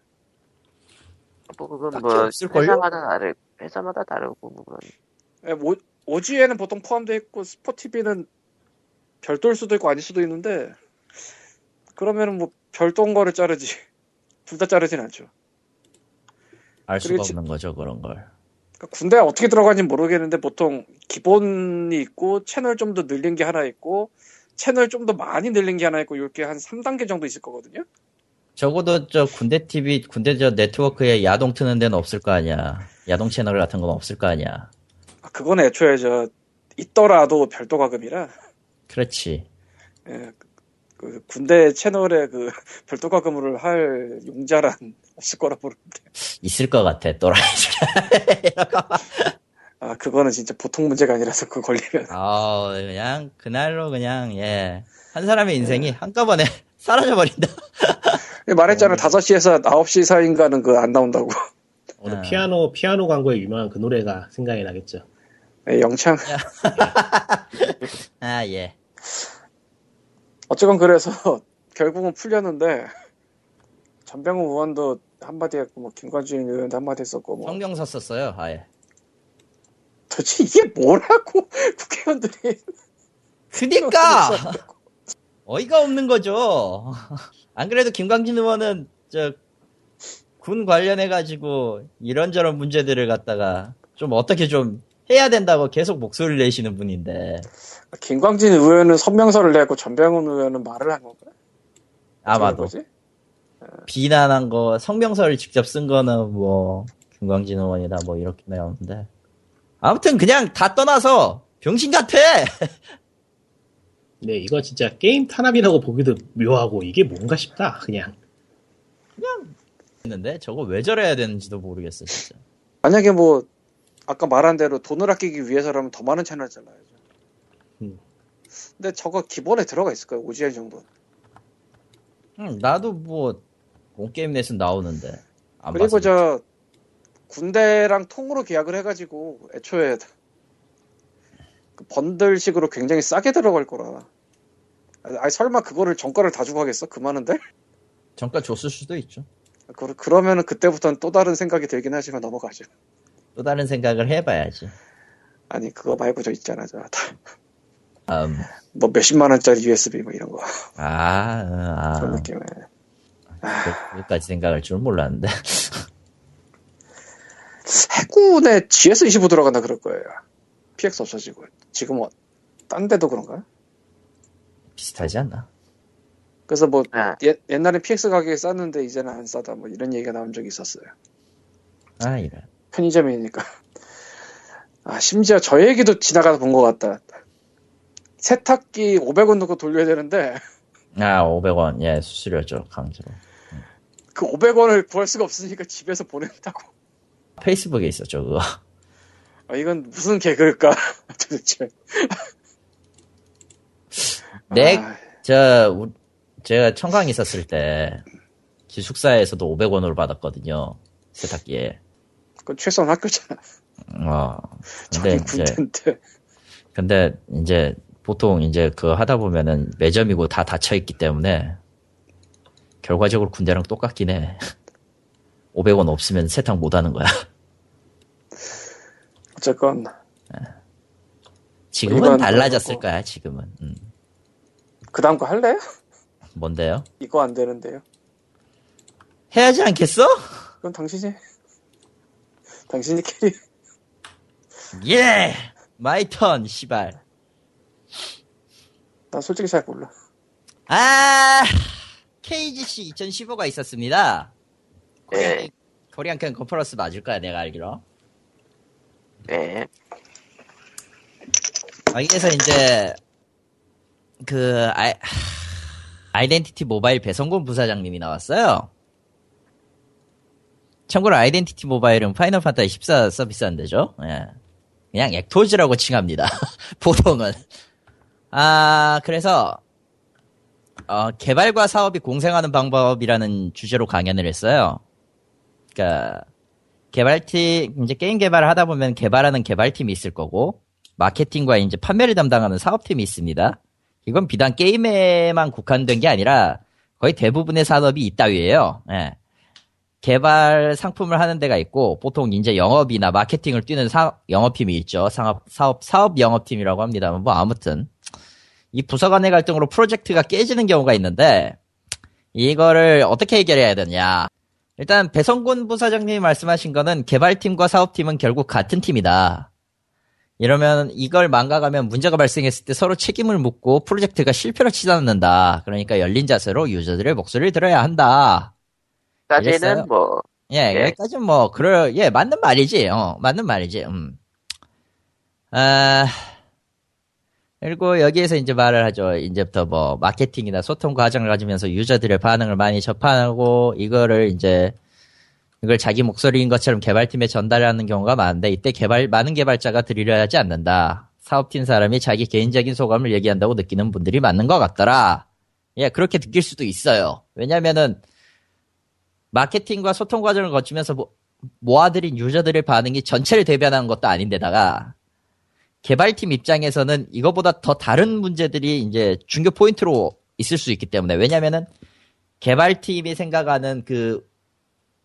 뭐 그건 뭐 회사마다 다르고, 회사마다 다르고 그건. 네, 뭐, 오지에는 보통 포함되어 있고 스포티비는 별도일 수도 있고 아닐 수도 있는데 그러면은 뭐 별도인 거를 자르지 둘 다 자르진 않죠. 알 수가 없는 지, 거죠 그런 걸. 그러니까 군대에 어떻게 들어가는지 모르겠는데 보통 기본이 있고 채널 좀 더 늘린 게 하나 있고 채널 좀 더 많이 늘린 게 하나 있고 이렇게 한 삼 단계 정도 있을 거거든요. 적어도 저 군대 티비 군대 저 네트워크에 야동 트는 데는 없을 거 아니야. 야동 채널 같은 건 없을 거 아니야. 아, 그건 애초에 저 있더라도 별도 가금이라. 그렇지. 예, 그, 그 군대 채널에 그 별도 가금을 할 용자란 없을 거라 보는데. 있을 것 같아, 또라이. 아, 그거는 진짜 보통 문제가 아니라서 그 걸리면. 아, 그냥 그날로 그냥 예, 한 사람의 인생이 예. 한꺼번에 사라져 버린다. 말했잖아, 다섯 시에서 아홉 시 사이인가는 그 안 나온다고. 오늘 아. 피아노 피아노 광고에 유명한 그 노래가 생각이 나겠죠. 예, 영창. 아 예. 어쨌건 그래서 결국은 풀렸는데 전병훈 의원도 한마디 했고 뭐 김관진 의원도 한마디 했었고 뭐 성명서 썼어요. 아예. 도대체 이게 뭐라고 국회의원들이 그니까 어이가 없는 거죠. 안 그래도 김광진 의원은 저 군 관련해 가지고 이런저런 문제들을 갖다가 좀 어떻게 좀 해야 된다고 계속 목소리를 내시는 분인데. 김광진 의원은 선명서를 내고 전병훈 의원은 말을 한 건가요? 아마도. 비난한 거, 성명서를 직접 쓴 거는 뭐 김광진 의원이다 뭐 이렇게 나오는데. 아무튼 그냥 다 떠나서 병신 같아. 네, 이거 진짜 게임 탄압이라고 보기도 묘하고 이게 뭔가 싶다. 그냥. 그냥 했는데 저거 왜 저래야 되는지도 모르겠어 진짜. 만약에 뭐 아까 말한 대로 돈을 아끼기 위해서라면 더 많은 채널 잘라야죠. 음. 근데 저거 기본에 들어가 있을 거예요. 오지엘 정도. 음, 나도 뭐 온게임 넷은 나오는데. 안 그리고 봤으니까. 저 군대랑 통으로 계약을 해가지고 애초에 번들식으로 굉장히 싸게 들어갈 거라. 아니 설마 그거를 정가를 다 주고 하겠어? 그만한데? 정가 줬을 수도 있죠. 그, 그러면은 그때부터는 또 다른 생각이 들긴 하지만 넘어가죠. 또 다른 생각을 해봐야지. 아니 그거 말고 저 있잖아 저 다. 음. 뭐 몇십만 원짜리 유에스비 뭐 이런 거. 아, 아. 그런 느낌에. 그것까지 생각할 줄 몰랐는데. 해군에 지에스 이십오 들어간다 그럴 거예요. 피엑스 없어지고. 지금 뭐 딴 데도 그런가? 비슷하지 않나? 그래서 뭐 아. 예, 옛날에 피엑스 가게에 쌌는데 이제는 안 싸다 뭐 이런 얘기가 나온 적이 있었어요. 아 이래. 편의점이니까. 아 심지어 저 얘기도 지나가서 본 것 같다. 세탁기 오백 원 넣고 돌려야 되는데. 아 오백 원 예 수수료죠 강제로. 응. 그 오백 원을 구할 수가 없으니까 집에서 보낸다고. 페이스북에 있었죠 그거. 아 이건 무슨 개그일까 도대체. 내, 아... 저, 제가 청강에 있었을 때, 기숙사에서도 오백 원으로 받았거든요. 세탁기에. 그건 최소한 학교잖아. 어. 근데 이제, 근데 이제, 보통 이제 그 하다 보면은 매점이고 다 닫혀있기 때문에, 결과적으로 군대랑 똑같긴 해. 오백 원 없으면 세탁 못 하는 거야. 어쨌건. 지금은 달라졌을 그렇고. 거야, 지금은. 음. 그 다음 거 할래요? 뭔데요? 이거 안 되는데요. 해야지 않겠어? 그럼 당신이 당신이 캐리. 예! 마이 턴 시발. 난 솔직히 잘 몰라. 아 케이지씨 이천십오가 있었습니다. 네. 코리안캔 컨퍼런스 맞을 거야 내가 알기로. 네. 여기에서 이제 그 아이, 아이덴티티 모바일 배성곤 부사장님이 나왔어요. 참고로 아이덴티티 모바일은 파이널 판타지 십사 서비스 안 되죠. 예. 그냥 액토즈라고 칭합니다. 보통은. 아 그래서 어, 개발과 사업이 공생하는 방법이라는 주제로 강연을 했어요. 그러니까 개발팀 이제 게임 개발을 하다 보면 개발하는 개발팀이 있을 거고 마케팅과 이제 판매를 담당하는 사업팀이 있습니다. 이건 비단 게임에만 국한된 게 아니라 거의 대부분의 산업이 이따위예요. 예. 개발 상품을 하는 데가 있고 보통 이제 영업이나 마케팅을 뛰는 사, 영업팀이 있죠. 상업, 사업, 사업 영업팀이라고 합니다. 뭐 아무튼 이 부서 간의 갈등으로 프로젝트가 깨지는 경우가 있는데 이거를 어떻게 해결해야 되냐. 일단 배성곤 부사장님이 말씀하신 거는 개발팀과 사업팀은 결국 같은 팀이다. 이러면 이걸 망각하면 문제가 발생했을 때 서로 책임을 묻고 프로젝트가 실패로 치닫는다. 그러니까 열린 자세로 유저들의 목소리를 들어야 한다. 까지는 뭐. 예, 예. 여기까지는 뭐, 그럴, 예, 맞는 말이지. 어, 맞는 말이지. 음. 아, 그리고 여기에서 이제 말을 하죠. 이제부터 뭐, 마케팅이나 소통 과정을 가지면서 유저들의 반응을 많이 접하고, 이거를 이제, 이걸 자기 목소리인 것처럼 개발팀에 전달하는 경우가 많은데 이때 개발 많은 개발자가 들으려 하지 않는다. 사업팀 사람이 자기 개인적인 소감을 얘기한다고 느끼는 분들이 많은 것 같더라. 예, 그렇게 느낄 수도 있어요. 왜냐면은 마케팅과 소통 과정을 거치면서 모, 모아들인 유저들의 반응이 전체를 대변하는 것도 아닌데다가 개발팀 입장에서는 이거보다 더 다른 문제들이 이제 중요 포인트로 있을 수 있기 때문에 왜냐면은 개발팀이 생각하는 그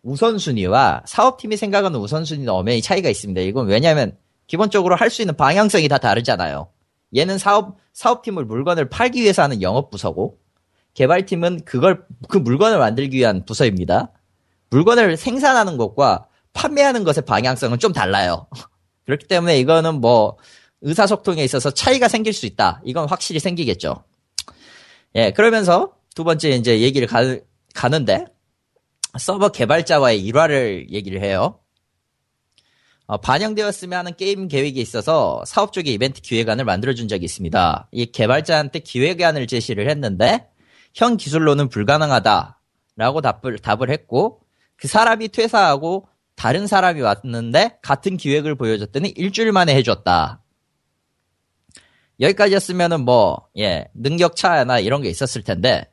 우선순위와 사업팀이 생각하는 우선순위는 엄연히 차이가 있습니다. 이건 왜냐면 기본적으로 할 수 있는 방향성이 다 다르잖아요. 얘는 사업, 사업팀을 물건을 팔기 위해서 하는 영업부서고 개발팀은 그걸, 그 물건을 만들기 위한 부서입니다. 물건을 생산하는 것과 판매하는 것의 방향성은 좀 달라요. 그렇기 때문에 이거는 뭐 의사소통에 있어서 차이가 생길 수 있다. 이건 확실히 생기겠죠. 예, 그러면서 두 번째 이제 얘기를 가, 가는데 서버 개발자와의 일화를 얘기를 해요. 어, 반영되었으면 하는 게임 계획이 있어서 사업 쪽에 이벤트 기획안을 만들어준 적이 있습니다. 이 개발자한테 기획안을 제시를 했는데 현 기술로는 불가능하다라고 답을, 답을 했고 그 사람이 퇴사하고 다른 사람이 왔는데 같은 기획을 보여줬더니 일주일 만에 해줬다. 여기까지였으면은 뭐, 예, 능력 차이나 이런 게 있었을 텐데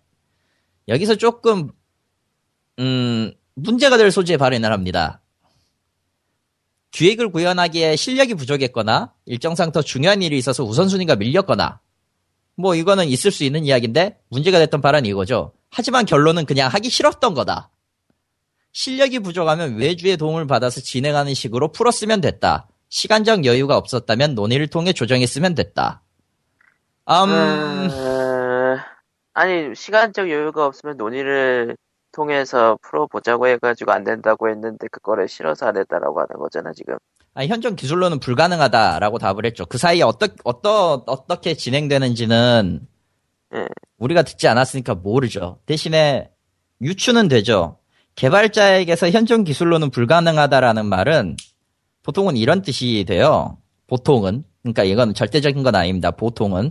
여기서 조금 음, 문제가 될 소지의 발언을 합니다. 기획을 구현하기에 실력이 부족했거나 일정상 더 중요한 일이 있어서 우선순위가 밀렸거나 뭐 이거는 있을 수 있는 이야기인데 문제가 됐던 바란 이거죠. 하지만 결론은 그냥 하기 싫었던 거다. 실력이 부족하면 외주의 도움을 받아서 진행하는 식으로 풀었으면 됐다. 시간적 여유가 없었다면 논의를 통해 조정했으면 됐다. 음... 음... 아니 시간적 여유가 없으면 논의를 통해서 풀어보자고 해가지고 안 된다고 했는데 그거를 싫어서 안 했다라고 하는 거잖아 지금. 아니, 현존 기술로는 불가능하다라고 답을 했죠. 그 사이에 어떠, 어떠, 어떻게 진행되는지는 네. 우리가 듣지 않았으니까 모르죠. 대신에 유추는 되죠. 개발자에게서 현존 기술로는 불가능하다라는 말은 보통은 이런 뜻이 돼요. 보통은. 그러니까 이건 절대적인 건 아닙니다. 보통은.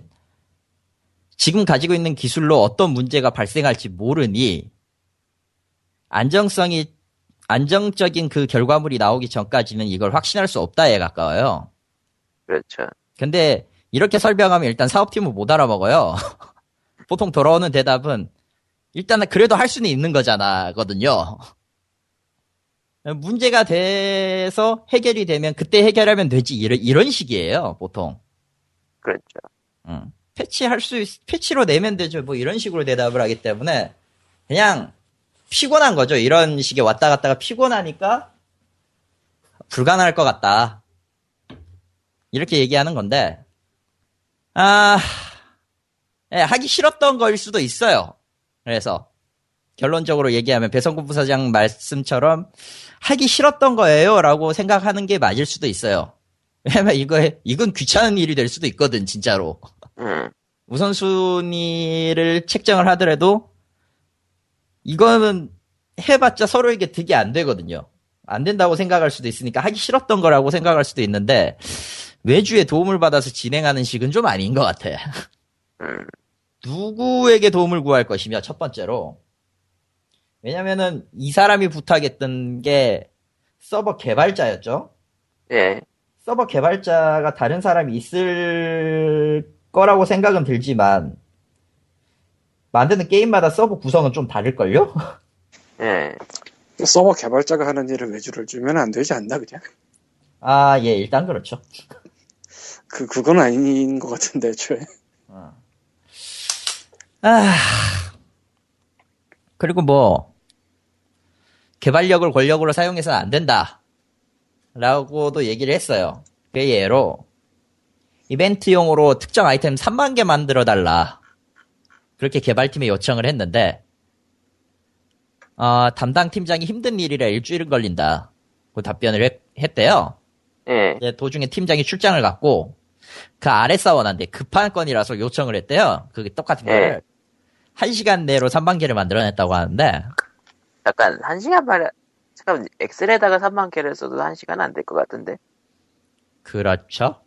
지금 가지고 있는 기술로 어떤 문제가 발생할지 모르니 안정성이 안정적인 그 결과물이 나오기 전까지는 이걸 확신할 수 없다에 가까워요. 그렇죠. 근데 이렇게 설명하면 일단 사업팀은 못 알아먹어요. 보통 돌아오는 대답은 일단은 그래도 할 수는 있는 거잖아거든요. 문제가 돼서 해결이 되면 그때 해결하면 되지 이런 이런 식이에요 보통. 그렇죠. 응. 패치할 수 있, 패치로 내면 되죠 뭐 이런 식으로 대답을 하기 때문에 그냥. 피곤한 거죠. 이런 식의 왔다 갔다가 피곤하니까 불가능할 것 같다. 이렇게 얘기하는 건데 아 예, 하기 싫었던 거일 수도 있어요. 그래서 결론적으로 얘기하면 배성구 부사장 말씀처럼 하기 싫었던 거예요 라고 생각하는 게 맞을 수도 있어요. 왜냐면 이거에, 이건 귀찮은 일이 될 수도 있거든 진짜로. 우선순위를 책정을 하더라도 이거는 해봤자 서로에게 득이 안 되거든요. 안 된다고 생각할 수도 있으니까 하기 싫었던 거라고 생각할 수도 있는데 외주의 도움을 받아서 진행하는 식은 좀 아닌 것 같아. 누구에게 도움을 구할 것이며 첫 번째로 왜냐면은 이 사람이 부탁했던 게 서버 개발자였죠. 예. 서버 개발자가 다른 사람이 있을 거라고 생각은 들지만 만드는 게임마다 서버 구성은 좀 다를걸요? 예. 서버 개발자가 하는 일을 외주를 주면 안 되지 않나, 그냥? 아, 예, 일단 그렇죠. 그, 그건 아닌 것 같은데, 애초에. 아. 아. 그리고 뭐, 개발력을 권력으로 사용해서는 안 된다. 라고도 얘기를 했어요. 그 예로, 이벤트용으로 특정 아이템 삼만 개 만들어달라. 그렇게 개발팀에 요청을 했는데 어, 담당 팀장이 힘든 일이라 일주일은 걸린다. 그 답변을 했, 했대요. 예. 네. 도중에 팀장이 출장을 갔고 그 아래 사원한테 급한 건이라서 요청을 했대요. 그게 똑같은 네. 거를 한 시간 내로 삼만 개를 만들어냈다고 하는데 약간 한 시간 말에 잠깐 엑셀에다가 삼만 개를 써도 한 시간 안 될 것 같은데. 그렇죠.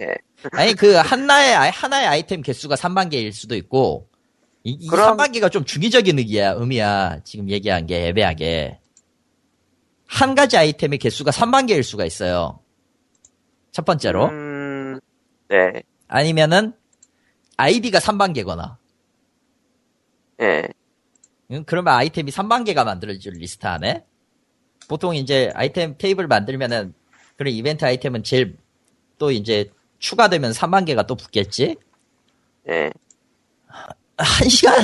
예. 아니 그 하나의 하나의 아이템 개수가 삼만 개일 수도 있고. 이 그럼... 삼만 개가 좀 중의적인 의미야, 의미야. 지금 얘기한 게 애매하게. 한 가지 아이템의 개수가 삼만 개일 수가 있어요. 첫 번째로. 음... 네. 아니면은 아이디가 삼만 개거나. 네. 그러면 아이템이 삼만 개가 만들어질 리스트 안에. 보통 이제 아이템 테이블 만들면은 그런 이벤트 아이템은 제일 또 이제 추가되면 삼만 개가 또 붙겠지. 네. 한 시간?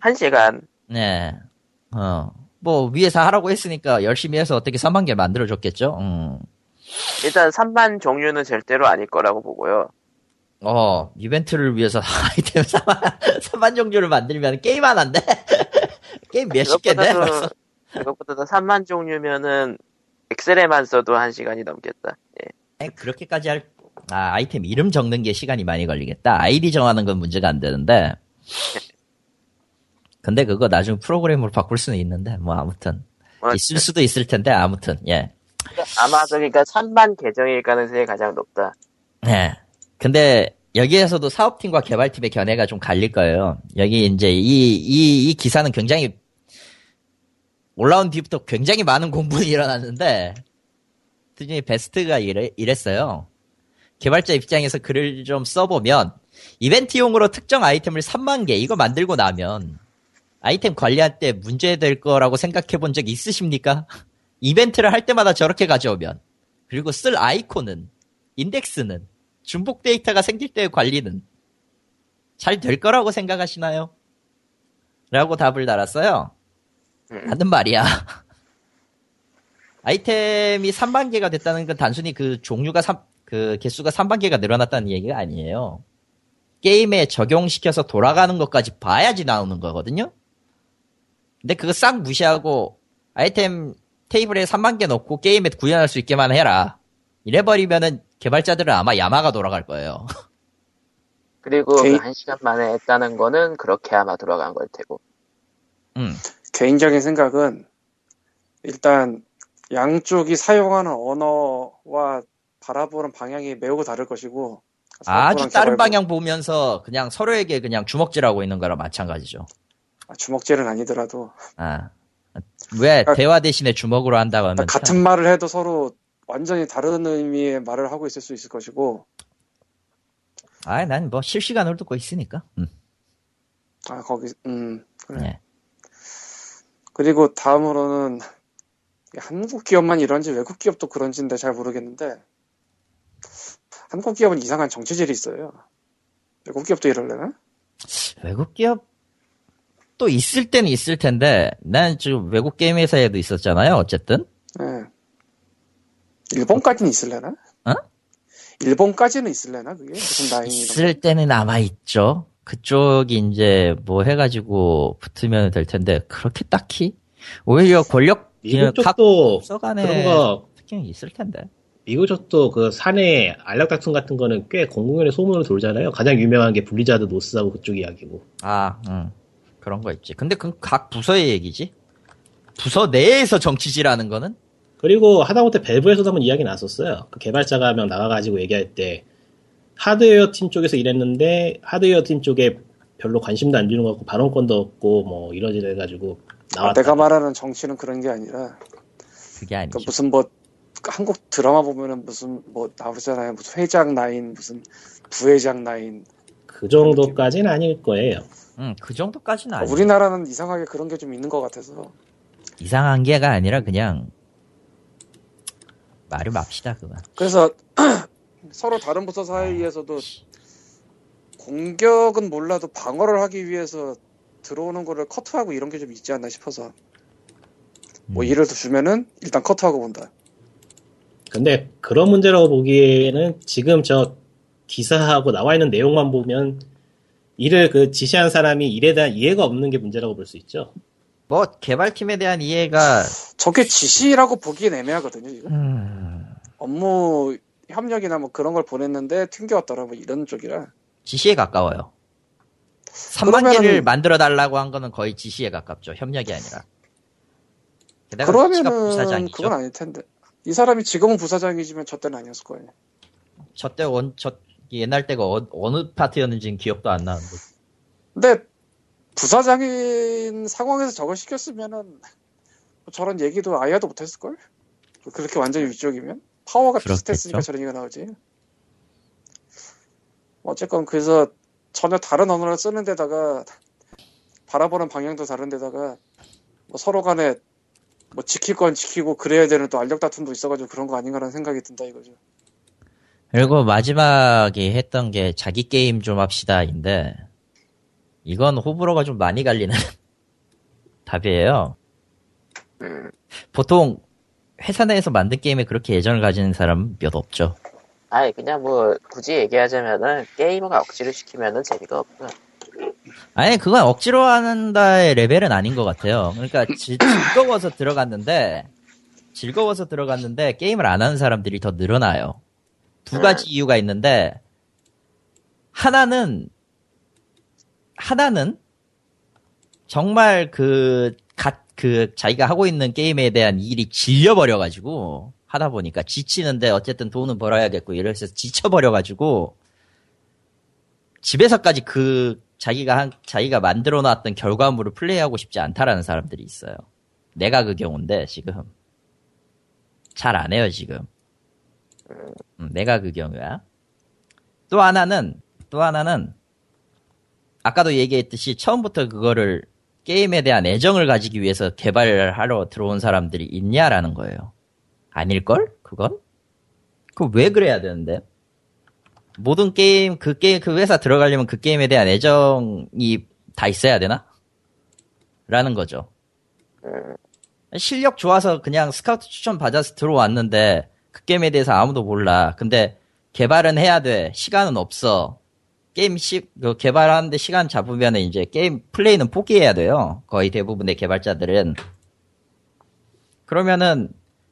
한 시간. 네. 어. 뭐, 위에서 하라고 했으니까 열심히 해서 어떻게 삼만 개 만들어줬겠죠? 음. 일단 삼만 종류는 절대로 아닐 거라고 보고요. 어, 이벤트를 위해서 아이템 삼만, 삼만 종류를 만들면 게임 하나인데? 게임 몇십 개인데? 그것보다도 삼만 종류면은 엑셀에만 써도 한 시간이 넘겠다. 예. 에, 그렇게까지 할 아, 아이템 이름 적는 게 시간이 많이 걸리겠다. 아이디 정하는 건 문제가 안 되는데. 근데 그거 나중에 프로그램으로 바꿀 수는 있는데, 뭐, 아무튼. 있을 수도 있을 텐데, 아무튼, 예. 아마, 그러니까 삼만 계정일 가능성이 가장 높다. 예. 근데, 여기에서도 사업팀과 개발팀의 견해가 좀 갈릴 거예요. 여기, 이제, 이, 이, 이 기사는 굉장히, 올라온 뒤부터 굉장히 많은 공분이 일어났는데, 그중에 베스트가 이래, 이랬어요. 개발자 입장에서 글을 좀 써보면 이벤트용으로 특정 아이템을 삼만 개 이거 만들고 나면 아이템 관리할 때 문제될 거라고 생각해 본 적 있으십니까? 이벤트를 할 때마다 저렇게 가져오면, 그리고 쓸 아이콘은, 인덱스는, 중복 데이터가 생길 때의 관리는 잘 될 거라고 생각하시나요? 라고 답을 달았어요. 하는 말이야. 아이템이 삼만 개가 됐다는 건 단순히 그 종류가 삼, 그 개수가 삼만 개가 늘어났다는 얘기가 아니에요. 게임에 적용시켜서 돌아가는 것까지 봐야지 나오는 거거든요. 근데 그거 싹 무시하고 아이템 테이블에 삼만 개 넣고 게임에 구현할 수 있게만 해라. 이래버리면은 개발자들은 아마 야마가 돌아갈 거예요. 그리고 개인... 그 한 시간 만에 했다는 거는 그렇게 아마 돌아간 걸 테고. 음. 개인적인 생각은 일단 양쪽이 사용하는 언어와 바라보는 방향이 매우 다를 것이고 아주 다른 방향 보면서 그냥 서로에게 그냥 주먹질하고 있는 거랑 마찬가지죠. 아, 주먹질은 아니더라도. 아. 왜 그러니까, 대화 대신에 주먹으로 한다고 하면 같은 참... 말을 해도 서로 완전히 다른 의미의 말을 하고 있을 수 있을 것이고. 아, 난 뭐 실시간으로 듣고 있으니까. 음. 아, 거기 음. 그래. 네. 그리고 다음으로는 한국 기업만 이런지 외국 기업도 그런지인데 잘 모르겠는데 한국 기업은 이상한 정치질이 있어요. 외국 기업도 이럴려나? 외국 기업도 있을 때는 있을 텐데 난 지금 외국 게임 회사에도 있었잖아요. 어쨌든. 네. 일본까지는 있을려나? 어? 일본까지는 있을려나 그게? 무슨 라인이 있을 때는 아마 있죠. 그쪽이 이제 뭐 해가지고 붙으면 될 텐데 그렇게 딱히 오히려 권력 미국 쪽도 그런 거 특징이 있을 텐데 미국 쪽도 그 사내 안락다툼 같은 거는 꽤 공공연히 소문으로 돌잖아요. 가장 유명한 게 블리자드 노스하고 그쪽 이야기고. 아, 응. 그런 거 있지. 근데 그 각 부서의 얘기지. 부서 내에서 정치질하는 거는. 그리고 하다못해 밸브에서도 한번 이야기 나왔었어요. 그 개발자가 한 명 나가가지고 얘기할 때. 하드웨어 팀 쪽에서 일했는데 하드웨어 팀 쪽에 별로 관심도 안 주는 것 같고 발언권도 없고 뭐 이러지라 해가지고 나왔다. 아, 내가 말하는 정치는 그런 게 아니라 그게 아니죠. 그러니까 무슨 뭐 한국 드라마 보면은 무슨 뭐 나오잖아요. 무슨 회장 라인 무슨 부회장 라인 그 정도까지는 아닐 거예요. 응, 그 정도까지는 아니에요. 우리나라는 이상하게 그런 게 좀 있는 것 같아서 이상한 게가 아니라 그냥 말을 맙시다 그만. 그래서 서로 다른 부서 사이에서도 공격은 몰라도 방어를 하기 위해서 들어오는 거를 커트하고 이런 게 좀 있지 않나 싶어서 뭐 음. 일을 주면은 일단 커트하고 본다. 근데 그런 문제라고 보기에는 지금 저 기사하고 나와 있는 내용만 보면 일을 그 지시한 사람이 일에 대한 이해가 없는 게 문제라고 볼 수 있죠. 뭐 개발팀에 대한 이해가 저게 지시라고 보기엔 애매하거든요. 이거 음... 업무 협력이나 뭐 그런 걸 보냈는데 튕겨왔더라 뭐 이런 쪽이라 지시에 가까워요. 삼만 개를 만들어 달라고 한 거는 거의 지시에 가깝죠. 협력이 아니라. 게다가 그러면은 부사장이죠. 그건 아닐 텐데 이 사람이 지금은 부사장이지만 저 때는 아니었을 거예요. 저 때 원 저 옛날 때가 어, 어느 파트였는지는 기억도 안 나는데. 근데 부사장인 상황에서 저걸 시켰으면은 저런 얘기도 아야도 못했을 걸. 그렇게 완전히 위쪽이면. 파워가 그렇겠죠? 비슷했으니까 저런 얘기가 나오지. 어쨌건 그래서 전혀 다른 언어를 쓰는 데다가 바라보는 방향도 다른 데다가 뭐 서로 간에 뭐 지킬 건 지키고 그래야 되는 또 알력 다툼도 있어가지고 그런 거 아닌가라는 생각이 든다 이거죠. 그리고 마지막에 했던 게 자기 게임 좀 합시다인데 이건 호불호가 좀 많이 갈리는 답이에요. 보통 회사 내에서 만든 게임에 그렇게 애정을 가지는 사람은 몇 없죠. 아니 그냥 뭐 굳이 얘기하자면은 게이머가 억지로 시키면은 재미가 없고. 아니 그건 억지로 한다의 레벨은 아닌 것 같아요. 그러니까 지, 즐거워서 들어갔는데 즐거워서 들어갔는데 게임을 안 하는 사람들이 더 늘어나요. 두 가지 음. 이유가 있는데 하나는 하나는 정말 그 갓 그 자기가 하고 있는 게임에 대한 일이 질려버려가지고 하다 보니까 지치는데 어쨌든 돈은 벌어야겠고 이래서 지쳐버려가지고 집에서까지 그 자기가 한 자기가 만들어놨던 결과물을 플레이하고 싶지 않다라는 사람들이 있어요. 내가 그 경우인데 지금 잘 안 해요 지금. 응, 내가 그 경우야. 또 하나는 또 하나는 아까도 얘기했듯이 처음부터 그거를 게임에 대한 애정을 가지기 위해서 개발하러 들어온 사람들이 있냐라는 거예요. 아닐걸? 그건? 그럼 왜 그래야 되는데? 모든 게임, 그 게임, 그 회사 들어가려면 그 게임에 대한 애정이 다 있어야 되나? 라는 거죠. 실력 좋아서 그냥 스카우트 추천 받아서 들어왔는데 그 게임에 대해서 아무도 몰라. 근데 개발은 해야 돼. 시간은 없어. 게임 시, 그 개발하는데 시간 잡으면 이제 게임 플레이는 포기해야 돼요. 거의 대부분의 개발자들은. 그러면은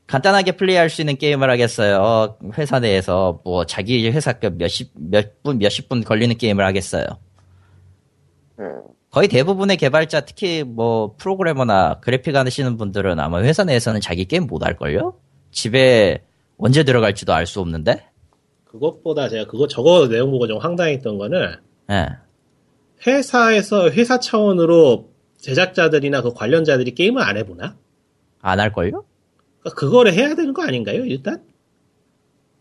간단하게 플레이할 수 있는 게임을 하겠어요. 어, 회사 내에서 뭐 자기 회사 몇십, 몇 분, 몇십 분 걸리는 게임을 하겠어요. 거의 대부분의 개발자, 특히 뭐 프로그래머나 그래픽 하시는 분들은 아마 회사 내에서는 자기 게임 못 할걸요? 집에 언제 들어갈지도 알 수 없는데? 그것보다 제가 그거 저거 내용 보고 좀 황당했던 거는 네. 회사에서 회사 차원으로 제작자들이나 그 관련자들이 게임을 안 해보나? 안 할걸요? 그러니까 그거를 해야 되는 거 아닌가요? 일단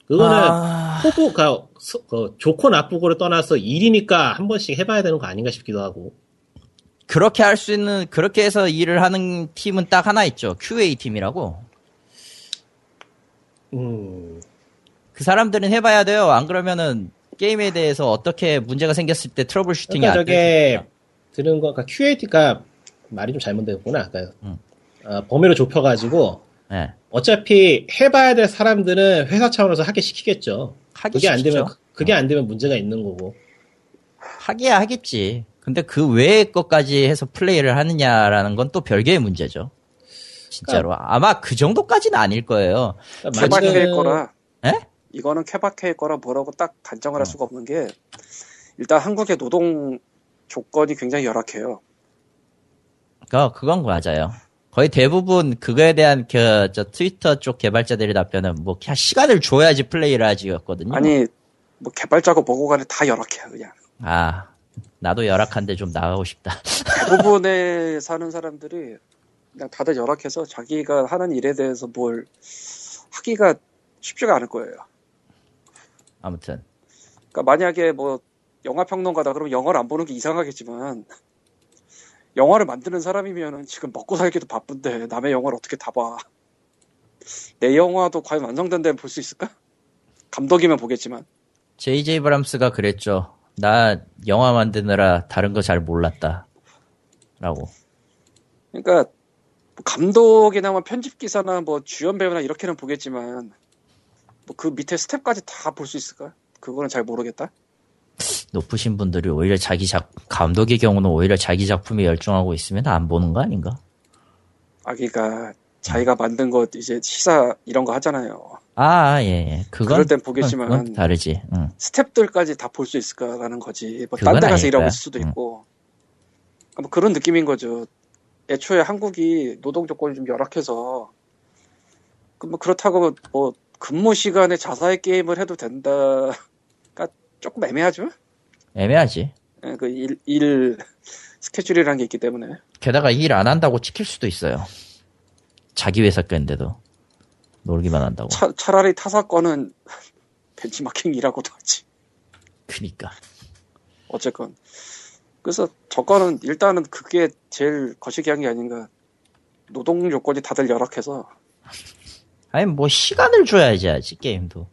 그거는 아... 호보가 그 좋고 나쁘고를 떠나서 일이니까 한 번씩 해봐야 되는 거 아닌가 싶기도 하고. 그렇게 할 수 있는 그렇게 해서 일을 하는 팀은 딱 하나 있죠. 큐에이 팀이라고. 음. 그 사람들은 해봐야 돼요. 안 그러면은 게임에 대해서 어떻게 문제가 생겼을 때 트러블 슈팅이 안 되니까. 그러니까 저게 들은 거, 그러니까 큐에이가 말이 좀 잘못됐구나. 그러니까 음. 어, 범위로 좁혀가지고 네. 어차피 해봐야 될 사람들은 회사 차원에서 하게 시키겠죠. 하기 그게 안 되면 그게 안 되면 문제가 있는 거고. 하기야 하겠지. 근데 그 외의 것까지 해서 플레이를 하느냐라는 건 또 별개의 문제죠. 진짜로 그러니까, 아마 그 정도까지는 아닐 거예요. 그러니까 케바케일 거라. 예? 이거는 케바케일 거라 뭐라고 딱 단정을 할 수가 없는 게 일단 한국의 노동 조건이 굉장히 열악해요. 그러니까 그건 맞아요. 거의 대부분 그거에 대한 그 저 트위터 쪽 개발자들의 답변은 뭐 그냥 시간을 줘야지 플레이를 하지였거든요. 아니 뭐 개발자고 뭐고 간에 다 열악해요 그냥. 아 나도 열악한데 좀 나가고 싶다. 대부분에 사는 사람들이 그냥 다들 열악해서 자기가 하는 일에 대해서 뭘 하기가 쉽지가 않을 거예요. 아무튼. 그러니까 만약에 뭐 영화 평론가다 그러면 영화를 안 보는 게 이상하겠지만. 영화를 만드는 사람이면은 지금 먹고 살기도 바쁜데 남의 영화를 어떻게 다 봐. 내 영화도 과연 완성된 데는 볼 수 있을까? 감독이면 보겠지만. 제이제이 브람스가 그랬죠. 나 영화 만드느라 다른 거 잘 몰랐다. 라고. 그러니까 감독이나 뭐 편집기사나 뭐 주연 배우나 이렇게는 보겠지만 뭐 그 밑에 스텝까지 다 볼 수 있을까? 그거는 잘 모르겠다. 높으신 분들이 오히려 자기 작 감독의 경우는 오히려 자기 작품에 열중하고 있으면 안 보는 거 아닌가? 아, 그러니까 자기가 만든 것 이제 시사 이런 거 하잖아요. 아, 예, 예. 그건 그럴 땐 보겠지만 그건 다르지. 응. 스텝들까지 다 볼 수 있을까라는 거지. 뭐 딴 데 가서 일하고 있을 수도 있고. 응. 뭐 그런 느낌인 거죠. 애초에 한국이 노동 조건이 좀 열악해서 뭐 그렇다고 뭐 근무 시간에 자사의 게임을 해도 된다. 조금 애매하죠? 애매하지. 그 일, 일 스케줄이라는 게 있기 때문에. 게다가 일 안 한다고 찍힐 수도 있어요. 자기 회사 건데도 놀기만 한다고. 차, 차라리 타사 거는 벤치마킹이라고도 하지. 그니까. 어쨌건. 그래서 저 거는 일단은 그게 제일 거시기한 게 아닌가. 노동 요건이 다들 열악해서. 아니 뭐 시간을 줘야지 하지 게임도.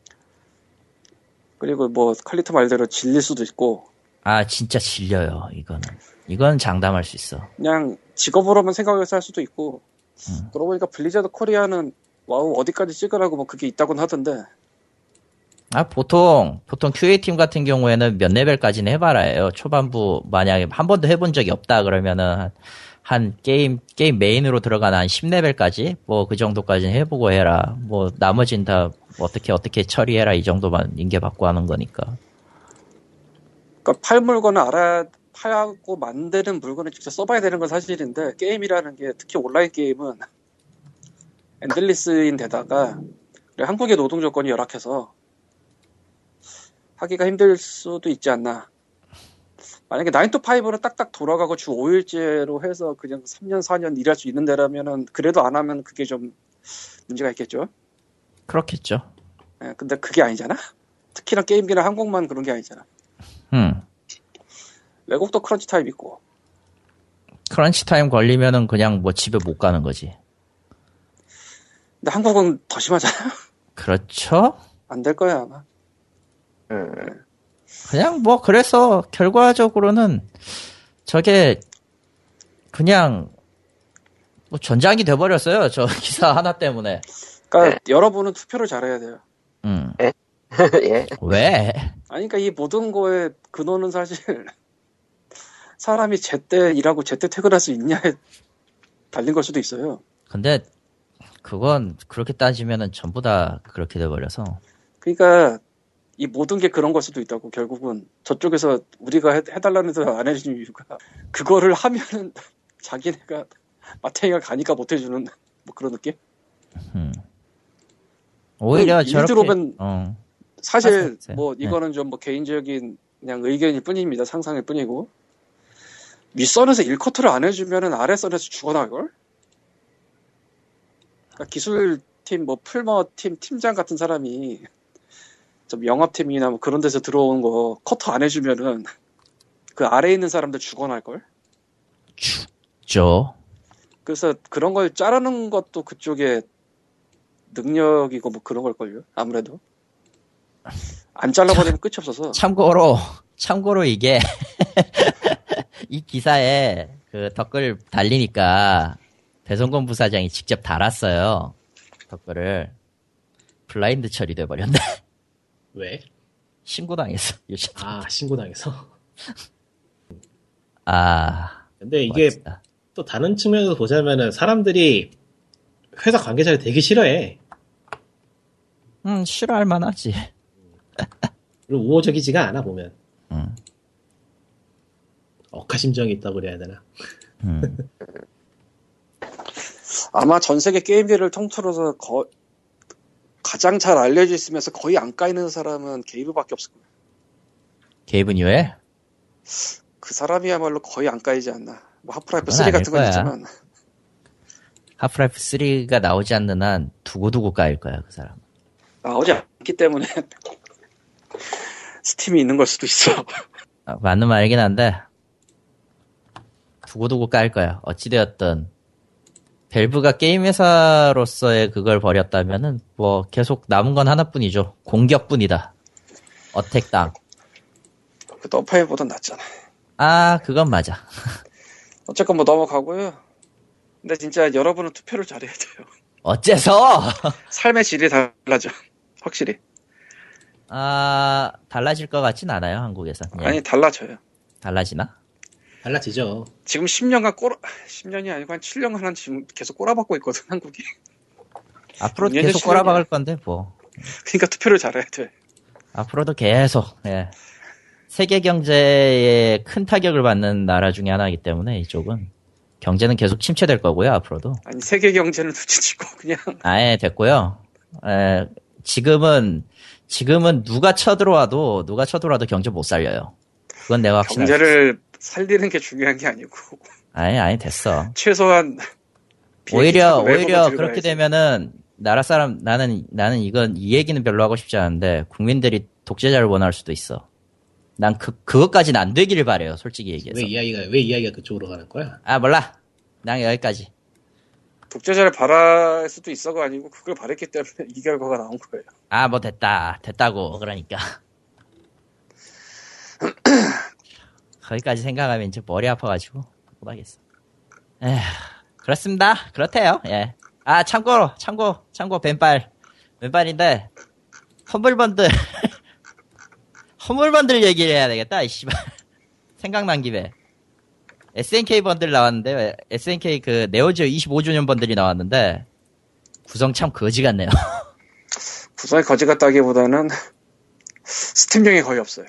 그리고 뭐 칼리트 말대로 질릴 수도 있고. 아 진짜 질려요 이거는. 이건 장담할 수 있어. 그냥 직업으로만 생각해서 할 수도 있고. 음. 그러고 보니까 블리자드 코리아는 와우 어디까지 찍으라고 뭐 그게 있다곤 하던데. 아 보통 보통 큐에이 팀 같은 경우에는 몇 레벨까지는 해봐라 해요. 초반부 만약에 한 번도 해본 적이 없다 그러면은 한 게임 게임 메인으로 들어가는 한 십 레벨까지 뭐 그 정도까지는 해보고 해라. 뭐 나머진 다 어떻게 어떻게 처리해라 이 정도만 인계받고 하는 거니까. 그러니까 팔 물건을 알아 팔고 만드는 물건을 직접 써봐야 되는 건 사실인데 게임이라는 게 특히 온라인 게임은 엔들리스인 데다가 한국의 노동 조건이 열악해서 하기가 힘들 수도 있지 않나. 만약에 나인 투 파이브로 딱딱 돌아가고 주 오 일째로 해서 그냥 삼 년 사 년 일할 수 있는 데라면은 그래도 안 하면 그게 좀 문제가 있겠죠. 그렇겠죠. 예, 근데 그게 아니잖아. 특히나 게임기나 한국만 그런 게 아니잖아. 음. 외국도 크런치 타임 있고. 크런치 타임 걸리면은 그냥 뭐 집에 못 가는 거지. 근데 한국은 더 심하잖아. 그렇죠? 안 될 거야 아마. 음. 그냥 뭐 그래서 결과적으로는 저게 그냥 뭐 전장이 돼버렸어요. 저 기사 하나 때문에. 그러니까 네. 여러분은 투표를 잘해야 돼요. 음. 네? 예. 왜? 아니 그러니까 이 모든 거의 근원은 사실 사람이 제때 일하고 제때 퇴근할 수 있냐에 달린 걸 수도 있어요. 근데 그건 그렇게 따지면은 전부 다 그렇게 돼버려서. 그러니까 이 모든 게 그런 걸 수도 있다고. 결국은 저쪽에서 우리가 해, 해달라는 대로 안 해주는 이유가 그거를 하면은 자기네가 마탱이가 가니까 못 해주는 뭐 그런 느낌? 음. 오히려 저렇게 들어오면 어. 사실 뭐 이거는 네. 좀 뭐 개인적인 그냥 의견일 뿐입니다. 상상일 뿐이고 윗선에서 일 쿼터를 안 해주면은 아래선에서 죽어나걸? 그러니까 기술팀 뭐 풀머팀 팀장 같은 사람이 좀 영업팀이나 뭐 그런 데서 들어온 거 쿼터 안 해주면은 그 아래에 있는 사람들 죽어날걸? 죽죠. 그래서 그런 걸 자르는 것도 그쪽에 능력이고 뭐 그런 걸걸요. 아무래도 안 잘라버리면 끝이 없어서. 참고로 참고로 이게 이 기사에 그 댓글 달리니까 배성권 부사장이 직접 달았어요. 댓글을 블라인드 처리돼 버렸네. 왜? 신고당했어. 아 신고당해서. 아. 근데 이게 멋있다. 또 다른 측면에서 보자면은 사람들이 회사 관계자를 되게 싫어해. 음, 싫어할 만하지. 그리고 우호적이지가 않아 보면. 음. 억하심정이 있다고 그래야 되나. 음. 아마 전 세계 게임계를 통틀어서 거, 가장 잘 알려져 있으면서 거의 안 까이는 사람은 게이브밖에 없을 거야. 게이브는 왜? 그 사람이야말로 거의 안 까이지 않나. 뭐 하프라이프 쓰리 같은 건 거야. 있지만. 하프라이프 쓰리가 나오지 않는 한 두고두고 까일 거야, 그 사람. 나오지 않기 때문에 스팀이 있는 걸 수도 있어. 아, 맞는 말이긴 한데 두고두고 까일 거야. 어찌되었든 벨브가 게임 회사로서의 그걸 버렸다면은 뭐 계속 남은 건 하나뿐이죠. 공격뿐이다. 어택 땅. 그 더파이보단 낫잖아. 아, 그건 맞아. 어쨌건 뭐 넘어가고요. 근데 진짜 여러분은 투표를 잘해야 돼요. 어째서? 삶의 질이 달라져. 확실히. 아, 달라질 것 같진 않아요, 한국에서. 아니, 예. 달라져요. 달라지나? 달라지죠. 지금 십 년간 꼬라, 십 년이 아니고 한 칠 년간 지금 계속 꼬라박고 있거든, 한국이. 앞으로도 계속 꼬라박을 건데, 뭐. 그러니까 투표를 잘해야 돼. 앞으로도 계속, 예. 세계 경제에 큰 타격을 받는 나라 중에 하나이기 때문에, 이쪽은. 경제는 계속 침체될 거고요, 앞으로도. 아니, 세계 경제는 두치치고, 그냥. 아예 됐고요. 에, 지금은, 지금은 누가 쳐들어와도, 누가 쳐들어와도 경제 못 살려요. 그건 내가 확실히. 경제를 살리는 게 중요한 게 아니고. 아예, 아예 됐어. 최소한. 오히려, 오히려 그렇게 되면은, 나라 사람, 나는, 나는 이건, 이 얘기는 별로 하고 싶지 않은데, 국민들이 독재자를 원할 수도 있어. 난 그, 그것까지는 안 되기를 바래요, 솔직히 얘기해서. 왜 이야기가, 왜 이야기가 그쪽으로 가는 거야? 아, 몰라. 난 여기까지. 독재자를 바랄 수도 있어가 아니고, 그걸 바랬기 때문에 이 결과가 나온 거예요. 아, 뭐 됐다. 됐다고, 그러니까. 거기까지 생각하면 이제 머리 아파가지고, 못하겠어. 에휴, 그렇습니다. 그렇대요, 예. 아, 참고로, 참고, 참고, 뱀빨. 뱀빨인데, 험블번들. 허물 번들 얘기를 해야 되겠다, 이 씨발. 생각난 김에. 에스엔케이 번들 나왔는데, 에스엔케이 그, 네오지오 이십오 주년 번들이 나왔는데, 구성 참 거지 같네요. 구성이 거지 같다기보다는, 스팀용이 거의 없어요.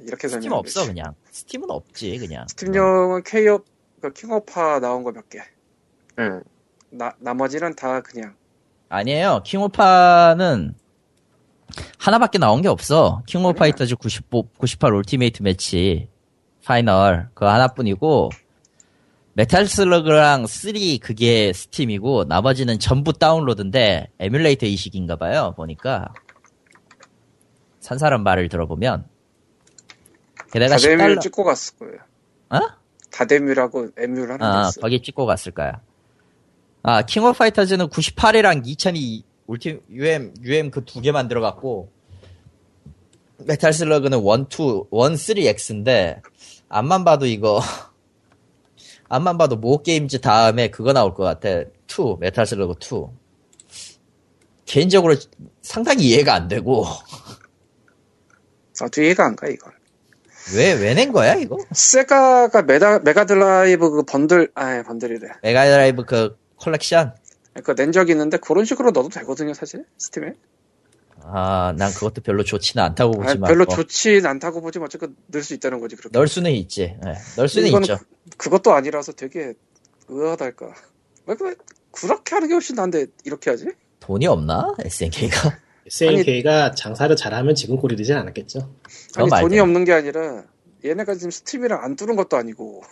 이렇게 설명해. 스팀 없어, 되지. 그냥. 스팀은 없지, 그냥. 스팀용은 K업, 그, 킹오파 나온 거 몇 개. 응. 나, 나머지는 다 그냥. 아니에요. 킹오파는, 하나밖에 나온 게 없어. 킹 오브 파이터즈 구십오, 구십팔 울티메이트 매치 파이널 그거 하나뿐이고 메탈 슬러그랑 쓰리 그게 스팀이고 나머지는 전부 다운로드인데 에뮬레이터 이식인가 봐요. 보니까 산 사람 말을 들어보면 게다가 십 달러 찍고 갔을 거예요. 어? 다데뮤라고 에뮤를 하는 아, 거 있어. 거기 찍고 갔을 거야. 아, 킹 오브 파이터즈는 구십팔이랑 이천이 울티 유엠 유엠 그 두 개만 들어갔고 메탈 슬러그는 일, 이, 일, 삼 엑스인데 앞만 봐도 이거 앞만 봐도 뭐 게임즈 다음에 그거 나올 것 같아. 이 메탈 슬러그 이. 개인적으로 상당히 이해가 안 되고. 나도 이해가 안 가 이걸. 왜, 왜 낸 거야, 이거? 세가가 메다, 메가드라이브 그 번들, 아 번들이래. 메가드라이브 그 컬렉션? 그거 낸 적이 있는데, 그런 식으로 넣어도 되거든요, 사실, 스팀에. 아, 난 그것도 별로 좋지는 않다고 보지만. 아니, 별로 좋지는 않다고 보지만, 어쨌든 넣을 수 있다는 거지, 그렇게. 넣을 수는 있지. 네, 넣을 수는 있죠. 그, 그것도 아니라서 되게 의아하달까. 왜, 왜, 그렇게 하는 게 훨씬 나은데, 이렇게 하지? 돈이 없나? 에스엔케이가? 에스엔케이가 아니, 장사를 잘하면 지금 꼴이 되진 않았겠죠. 아니 돈이 없는 게 아니라 얘네가 지금 스팀이랑 안 뚫은 것도 아니고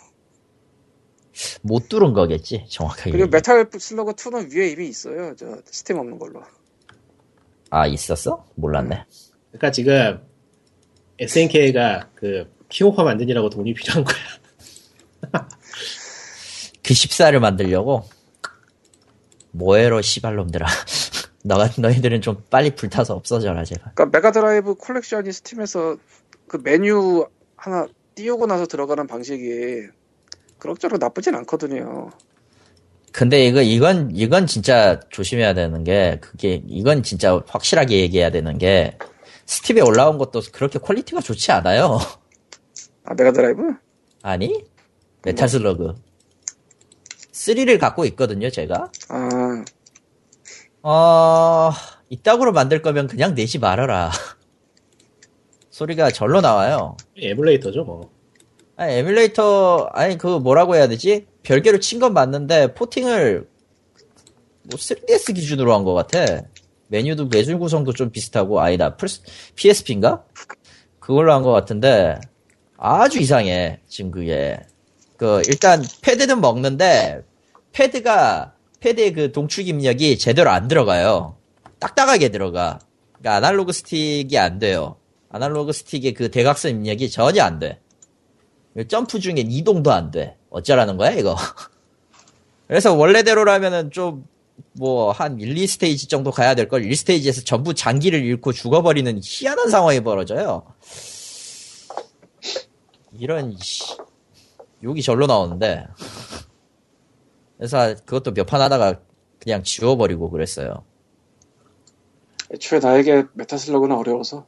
못 뚫은 거겠지 정확하게. 그리고 메탈 슬러그 이는 위에 이미 있어요. 저 스팀 없는 걸로. 아 있었어? 몰랐네. 그러니까 지금 에스엔케이가 그 킹오파 만드느라고 돈이 필요한 거야. 그 십사를 만들려고? 뭐해로 씨발놈들아. 나같은 너희들은 좀 빨리 불타서 없어져라 제발. 그러니까 메가드라이브 콜렉션이 스팀에서 그 메뉴 하나 띄우고 나서 들어가는 방식이 그럭저럭 나쁘진 않거든요. 근데 이거 이건 이건 진짜 조심해야 되는 게 그게 이건 진짜 확실하게 얘기해야 되는 게 스팀에 올라온 것도 그렇게 퀄리티가 좋지 않아요. 아 메가드라이브? 아니 메탈슬러그 삼를 갖고 있거든요 제가. 아. 어, 이따구로 만들 거면 그냥 내지 말아라. 소리가 절로 나와요. 에뮬레이터죠, 뭐. 아니, 에뮬레이터, 아니, 그 뭐라고 해야 되지? 별개로 친 건 맞는데, 포팅을, 뭐, 쓰리디에스 기준으로 한 것 같아. 메뉴도, 메뉴 구성도 좀 비슷하고, 아니다, 플스, 피에스피인가? 그걸로 한 것 같은데, 아주 이상해, 지금 그게. 그, 일단, 패드는 먹는데, 패드가, 패드의 그 동축 입력이 제대로 안 들어가요. 딱딱하게 들어가. 그러니까 아날로그 스틱이 안 돼요. 아날로그 스틱의 그 대각선 입력이 전혀 안 돼. 점프 중엔 이동도 안 돼. 어쩌라는 거야 이거. 그래서 원래대로라면은 좀 뭐 한 일, 이 스테이지 정도 가야 될 걸 일 스테이지에서 전부 장기를 잃고 죽어버리는 희한한 상황이 벌어져요. 이런 욕이 절로 나오는데. 그래서 그것도 몇 판 하다가 그냥 지워버리고 그랬어요. 애초에 나에게 메타슬러그는 어려워서?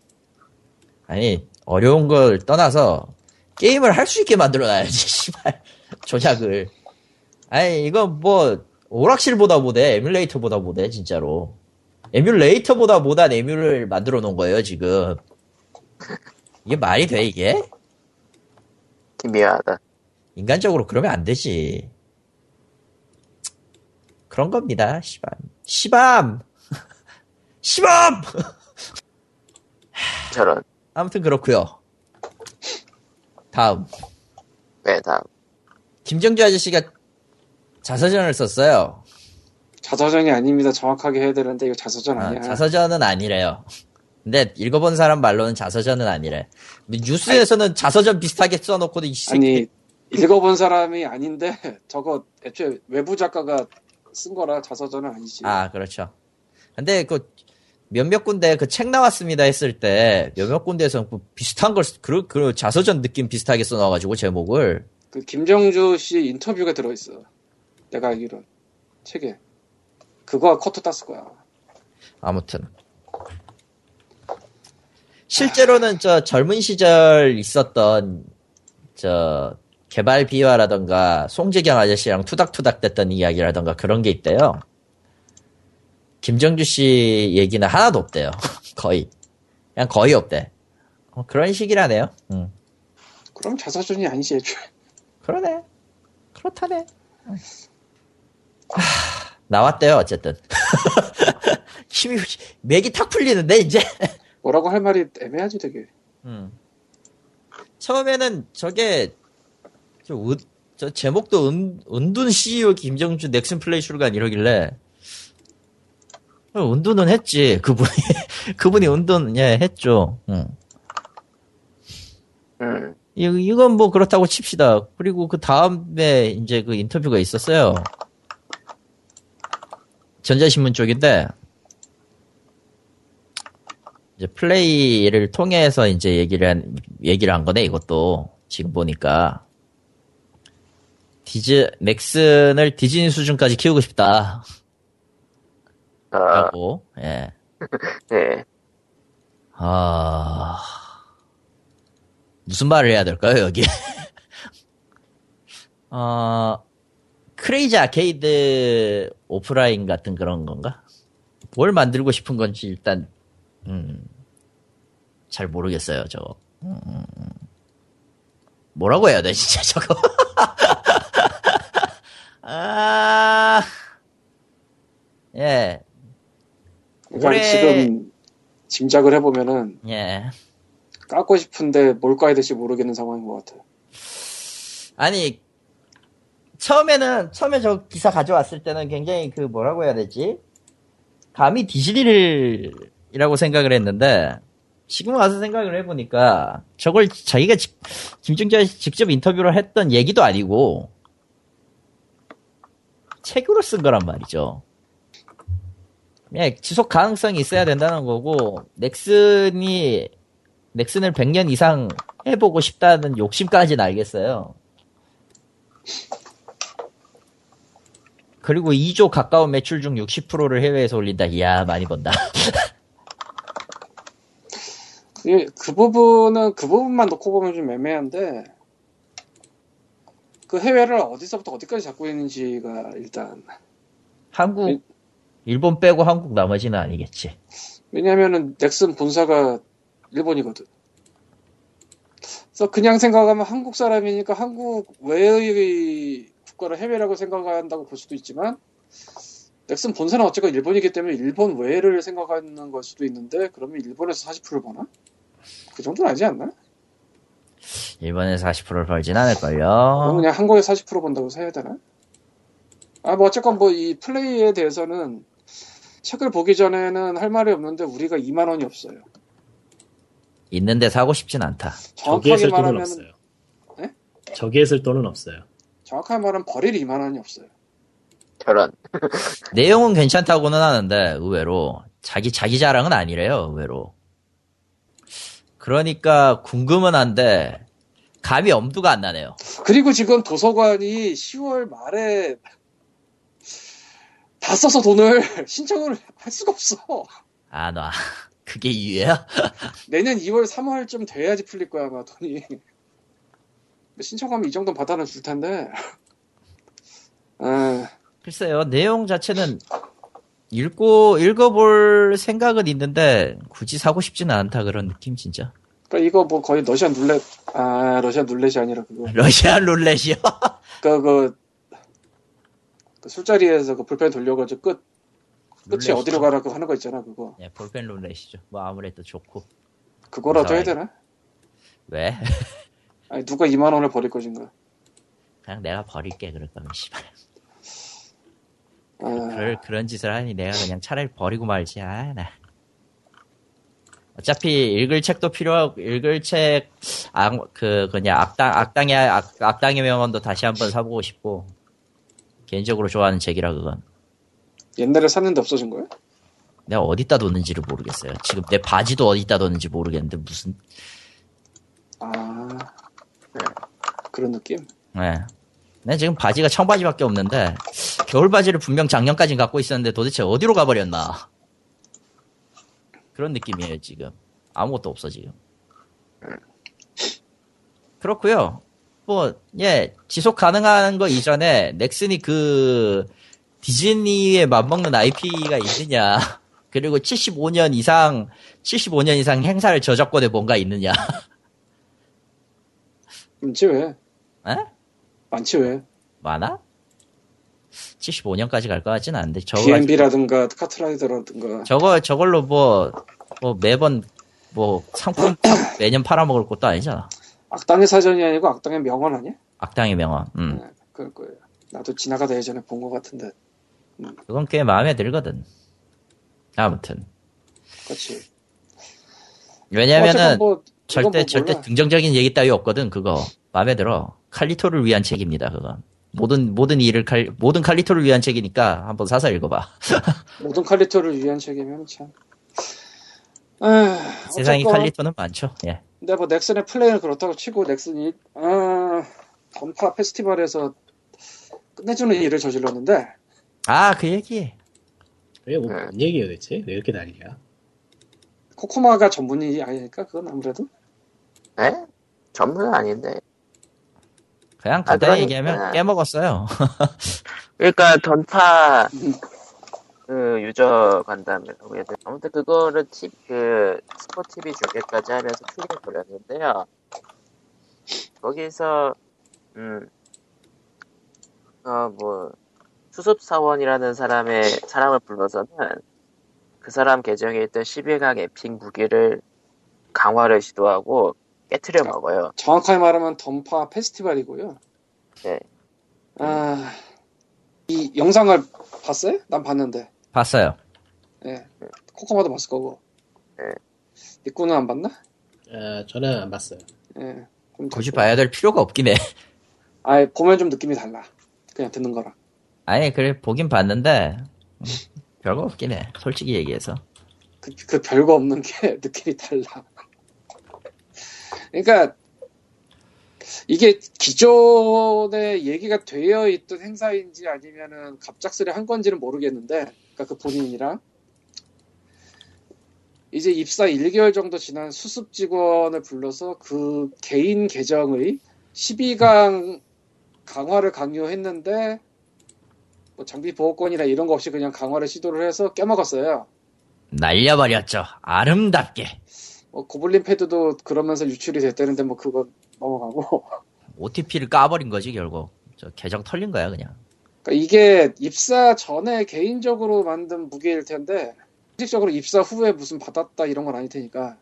아니 어려운 걸 떠나서 게임을 할 수 있게 만들어놔야지 씨발 조작을. 아니 이건 뭐 오락실보다 못해. 에뮬레이터보다 못해 진짜로. 에뮬레이터보다 못한 에뮬을 만들어 놓은 거예요 지금. 이게 말이 돼 이게? 미안하다. 인간적으로 그러면 안 되지. 그런 겁니다. 시밤. 시밤! 시밤! 저런. 아무튼 그렇고요. 다음. 네, 다음. 김정주 아저씨가 자서전을 썼어요. 자서전이 아닙니다. 정확하게 해야 되는데 이거 자서전 아니야. 아, 자서전은 아니래요. 근데 읽어본 사람 말로는 자서전은 아니래. 뉴스에서는 아니, 자서전 비슷하게 써놓고도 이 새끼. 아니, 읽어본 사람이 아닌데 저거 애초에 외부 작가가 쓴 거라 자서전은 아니지. 아, 그렇죠. 근데 그 몇몇 군데 그 책 나왔습니다 했을 때 몇몇 군데에서 그 비슷한 걸 그 그 자서전 느낌 비슷하게 써놔 가지고 제목을 그 김정주 씨 인터뷰가 들어 있어. 내가 알기론 책에 그거 커트 땄을 거야. 아무튼 실제로는 저 젊은 시절 있었던 저 개발 비화라던가 송재경 아저씨랑 투닥투닥 됐던 이야기라던가 그런 게 있대요. 김정주 씨 얘기는 하나도 없대요. 거의. 그냥 거의 없대. 어, 그런 식이라네요. 응. 그럼 자서전이 아니지 애초에. 그러네. 그렇다네. 하, 나왔대요 어쨌든. 힘이 맥이 탁 풀리는데 이제. 뭐라고 할 말이 애매하지 되게. 응. 처음에는 저게 저, 은, 저 제목도 은, 은둔 씨이오 김정주 넥슨 플레이 출간 이러길래 은둔은 했지 그분이 그분이 은둔 예 했죠. 응. 음. 이건 뭐 그렇다고 칩시다. 그리고 그 다음에 이제 그 인터뷰가 있었어요. 전자신문 쪽인데, 이제 플레이를 통해서 이제 얘기를 한, 얘기를 한 거네, 이것도. 지금 보니까. 디즈, 넥슨을 디즈니 수준까지 키우고 싶다. 아. 라고, 예. 네. 아. 무슨 말을 해야 될까요, 여기? 어, 크레이지 아케이드 오프라인 같은 그런 건가? 뭘 만들고 싶은 건지 일단, 음, 잘 모르겠어요, 저거. 음, 뭐라고 해야 돼, 진짜 저거? 아, 예. 그냥 올해... 지금 짐작을 해보면은, 예. 까고 싶은데 뭘 까야 될지 모르겠는 상황인 것 같아요. 아니, 처음에는, 처음에 저 기사 가져왔을 때는 굉장히 그 뭐라고 해야 되지? 감히 디즈니를이라고 생각을 했는데, 지금 와서 생각을 해보니까, 저걸 자기가 직, 김중자 직접 인터뷰를 했던 얘기도 아니고, 책으로 쓴 거란 말이죠. 예, 지속 가능성이 있어야 된다는 거고, 넥슨이, 넥슨을 백 년 이상 해보고 싶다는 욕심까지는 알겠어요. 그리고 이 조 가까운 매출 중 육십 퍼센트를 해외에서 올린다. 이야, 많이 번다. 그, 그 부분은, 그 부분만 놓고 보면 좀 애매한데, 그 해외를 어디서부터 어디까지 잡고 있는지가 일단. 한국, 일, 일본 빼고 한국 나머지는 아니겠지. 왜냐면은 넥슨 본사가 일본이거든. 그래서 그냥 생각하면 한국 사람이니까 한국 외의 국가를 해외라고 생각한다고 볼 수도 있지만, 넥슨 본사는 어쨌건 일본이기 때문에 일본 외를 생각하는 걸 수도 있는데, 그러면 일본에서 사십 퍼센트를 버나? 그 정도는 아니지 않나? 일본에서 사십 퍼센트를 벌진 않을걸요. 그냥 한국에서 사십 퍼센트 번다고 해야 되나? 아, 뭐 어쨌건 뭐 이 플레이에 대해서는 책을 보기 전에는 할 말이 없는데 우리가 이만 원이 없어요. 있는데 사고 싶진 않다. 정확하게 저기에 말하면 돈은 없어요. 네? 저기에 쓸 돈은 없어요. 정확하게 말하면 버릴 이만 원이 없어요. 저런. 내용은 괜찮다고는 하는데 의외로 자기 자기 자랑은 아니래요. 의외로. 그러니까 궁금은 한데 감이 엄두가 안 나네요. 그리고 지금 도서관이 시월 말에 다 써서 돈을 신청을 할 수가 없어. 아, 나. 그게 이유야? 내년 이월, 삼월쯤 돼야지 풀릴 거야, 아마 돈이. 신청하면 이 정도는 받아는 줄 텐데. 아. 글쎄요, 내용 자체는 읽고, 읽어볼 생각은 있는데, 굳이 사고 싶지는 않다, 그런 느낌, 진짜. 그니까 이거 뭐 거의 러시안 룰렛, 아, 러시안 룰렛이 아니라 그거. 러시안 룰렛이요? 그, 그, 그 술자리에서 그 불펜 돌려가지고 끝. 그치, 룰렛이죠. 어디로 가라고 하는 거 있잖아, 그거. 예, 볼펜 룰렛이죠. 뭐 아무래도 좋고. 그거라도 해야 되나? 왜? 아니, 누가 이만 원을 버릴 것인가? 그냥 내가 버릴게, 그럴 거면, 씨발. 아... 그럴, 그런 짓을 하니 내가 그냥 차라리 버리고 말지, 아, 나. 어차피 읽을 책도 필요하고, 읽을 책, 악, 그, 그냥 악당, 악당의, 악, 악당의 명언도 다시 한번 사보고 싶고, 개인적으로 좋아하는 책이라, 그건. 옛날에 샀는데 없어진 거야? 내가 어디다 뒀는지를 모르겠어요. 지금 내 바지도 어디다 뒀는지 모르겠는데 무슨 아 네. 그런 느낌? 네. 내 지금 바지가 청바지밖에 없는데 겨울 바지를 분명 작년까지 갖고 있었는데 도대체 어디로 가버렸나? 그런 느낌이에요 지금. 아무것도 없어 지금. 그렇고요. 뭐 예 지속 가능한 거 이전에 넥슨이 그 디즈니에 맞먹는 아이피가 있느냐. 그리고 칠십오 년 이상, 칠십오 년 이상 행사를 저작권에 뭔가 있느냐. 많지 왜? 에? 많지 왜? 많아? 칠십오 년까지 갈 것 같진 않은데. 비앤비라든가 카트라이더라든가. 저거, 저걸로 뭐, 뭐 매번 뭐 상품 매년 팔아먹을 것도 아니잖아. 악당의 사전이 아니고 악당의 명언 아니야? 악당의 명언, 음. 네, 그럴 거예요. 나도 지나가다 예전에 본 것 같은데. 그건 꽤 마음에 들거든. 아무튼. 그렇지. 왜냐면은 뭐 절대 뭐 절대 긍정적인 얘기 따위 없거든. 그거 마음에 들어. 칼리토를 위한 책입니다. 그건 모든 모든 일을 칼 모든 칼리토를 위한 책이니까 한번 사서 읽어봐. 모든 칼리토를 위한 책이면 참. 아, 세상에 칼리토는 많죠. 예. 근데 뭐 넥슨의 플레이는 그렇다고 치고 넥슨이 아, 건파 페스티벌에서 끝내주는 일을 저질렀는데. 아, 그 얘기. 왜 뭐 뭔 얘기예요 대체? 왜 이렇게 난리야? 코코마가 전문이 아니니까 그건 아무래도. 에? 전문은 아닌데. 그냥 간단히 아, 얘기하면 아, 깨먹었어요. 그러니까 던파 그 유저 간담회라고 해야 되나? 아무튼 그거를 팁, 그 스포티비 중계까지 하면서 출연을 벌였는데요. 거기서 음, 어, 뭐 수습사원이라는 사람의 사람을 불러서는 그 사람 계정에 있던 십일 강 에핑 무기를 강화를 시도하고 깨트려 먹어요. 정확하게 말하면 던파 페스티벌이고요. 네. 아, 이 영상을 봤어요? 난 봤는데. 봤어요. 네. 코코마도 봤을 거고. 네. 니꾸는 안 봤나? 아, 저는 안 봤어요. 네. 굳이 봐야 될 필요가 없긴 해. 아, 보면 좀 느낌이 달라. 그냥 듣는 거랑. 아니, 그래 보긴 봤는데. 별거 없긴 해. 솔직히 얘기해서. 그, 그 별거 없는 게 느낌이 달라. 그러니까 이게 기존에 얘기가 되어 있던 행사인지 아니면은 갑작스레 한 건지는 모르겠는데, 그러니까 그 본인이랑 이제 입사 일 개월 정도 지난 수습 직원을 불러서 그 개인 계정의 십이 강 강화를 강요했는데. 뭐 장비 보호권이나 이런 거 없이 그냥 강화를 시도를 해서 깨먹었어요. 날려버렸죠. 아름답게. 뭐 고블린 패드도 그러면서 유출이 됐다는데 뭐 그거 넘어가고. 오티피를 까버린 거지 결국. 저 계정 털린 거야 그냥. 그러니까 이게 입사 전에 개인적으로 만든 무기일 텐데 공식적으로 입사 후에 무슨 받았다 이런 건 아닐 테니까.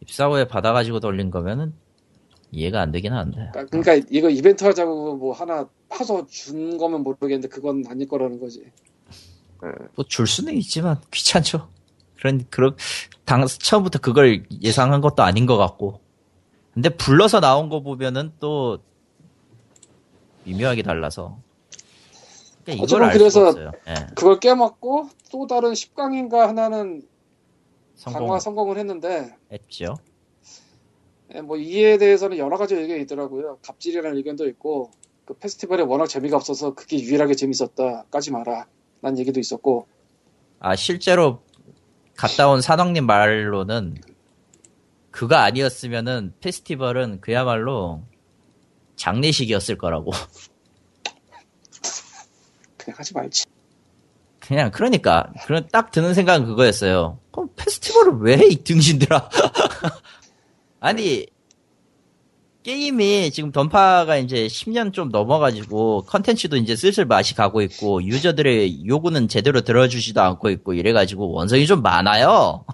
입사 후에 받아가지고 돌린 거면은 이해가 안 되긴 한데. 그러니까, 그러니까 이거 이벤트 하자고 뭐 하나 파서 준 거면 모르겠는데 그건 아닐 거라는 거지. 뭐 줄 수는 있지만 귀찮죠. 그런 그런 당 처음부터 그걸 예상한 것도 아닌 것 같고. 근데 불러서 나온 거 보면은 또 미묘하게 달라서. 그러니까 이걸 알 수가 없어요. 네. 그걸 깨먹고 또 다른 십 강인가 하나는 성공. 강화 성공을 했는데. 했죠. 뭐 이에 대해서는 여러 가지 의견이 있더라고요. 갑질이라는 의견도 있고 그 페스티벌에 워낙 재미가 없어서 그게 유일하게 재밌었다. 까지 마라. 난 얘기도 있었고. 아 실제로 갔다 온 산왕님 말로는 그가 아니었으면은 페스티벌은 그야말로 장례식이었을 거라고. 그냥 하지 말지. 그냥 그러니까 그런 딱 드는 생각은 그거였어요. 그럼 페스티벌을 왜 이 등신들아? 아니 게임이 지금 던파가 이제 십 년 좀 넘어가지고 컨텐츠도 이제 슬슬 맛이 가고 있고 유저들의 요구는 제대로 들어주지도 않고 있고 이래가지고 원성이 좀 많아요.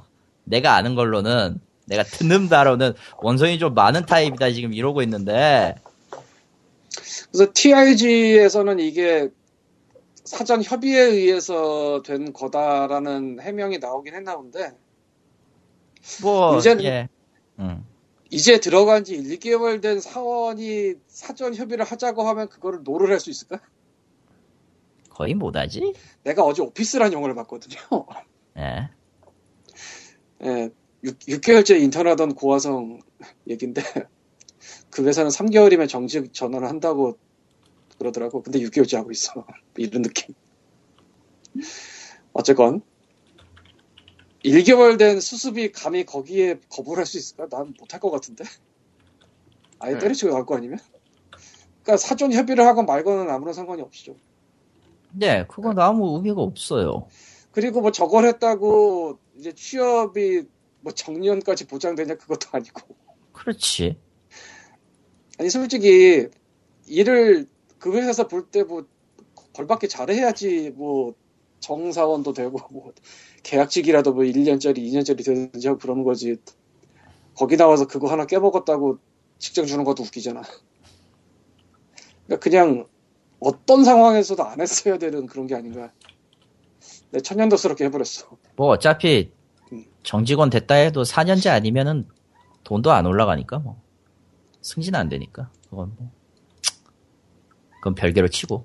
내가 아는 걸로는 내가 듣는 바로는 원성이 좀 많은 타입이다 지금 이러고 있는데. 그래서 티아이지에서는 이게 사전 협의에 의해서 된 거다라는 해명이 나오긴 했나 본데. 뭐 이제는 예. 음. 이제 들어간 지 일 개월 된 사원이 사전 협의를 하자고 하면 그거를 노를 할 수 있을까? 거의 못하지? 내가 어제 오피스라는 영화를 봤거든요. 예. 예, 육 개월째 인턴하던 고화성 얘긴데 그 회사는 삼 개월이면 정직 전환을 한다고 그러더라고. 근데 육 개월째 하고 있어. 이런 느낌. 어쨌건 일 개월 된 수습이 감히 거기에 거부를 할 수 있을까? 난 못할 것 같은데? 아예 때려치고 갈 거 아니면? 그러니까 사전 협의를 하건 말거는 아무런 상관이 없죠. 네, 그건 아무 의미가 없어요. 그리고 뭐 저걸 했다고 이제 취업이 뭐 정년까지 보장되냐 그것도 아니고. 그렇지. 아니 솔직히 일을 그 회사에서 볼 때 뭐 걸받게 잘해야지 뭐 정사원도 되고 뭐 계약직이라도 뭐 일 년짜리 이 년짜리 되든지 하고 그러는 거지. 거기 나와서 그거 하나 깨먹었다고 직장 주는 것도 웃기잖아. 그러니까 그냥 어떤 상황에서도 안 했어야 되는 그런 게 아닌가. 내 천연덕스럽게 해버렸어. 뭐 어차피 정직원 됐다 해도 사 년제 아니면은 돈도 안 올라가니까 뭐 승진 안 되니까 그건 뭐 그건 별개로 치고.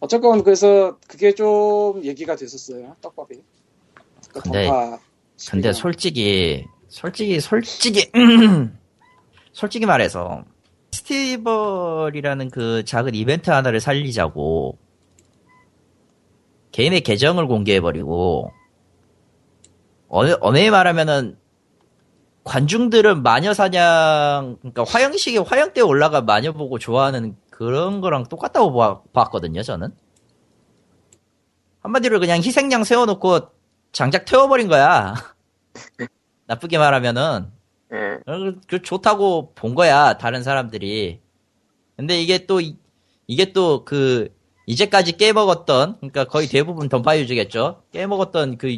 어쨌건 그래서 그게 좀 얘기가 됐었어요. 떡밥이. 그러니까 근데 근데 솔직히 솔직히 솔직히 솔직히 말해서 페스티벌이라는 그 작은 이벤트 하나를 살리자고 개인의 계정을 공개해버리고 어느 어느 말하면은 관중들은 마녀 사냥 그러니까 화영식에 화영대에 올라가 마녀 보고 좋아하는 그런 거랑 똑같다고 봐, 봤거든요. 저는 한마디로 그냥 희생양 세워놓고 장작 태워버린 거야. 나쁘게 말하면은. 예. 그 좋다고 본 거야 다른 사람들이. 근데 이게 또 이게 또 그 이제까지 깨먹었던 그러니까 거의 대부분 던파유즈겠죠. 깨먹었던 그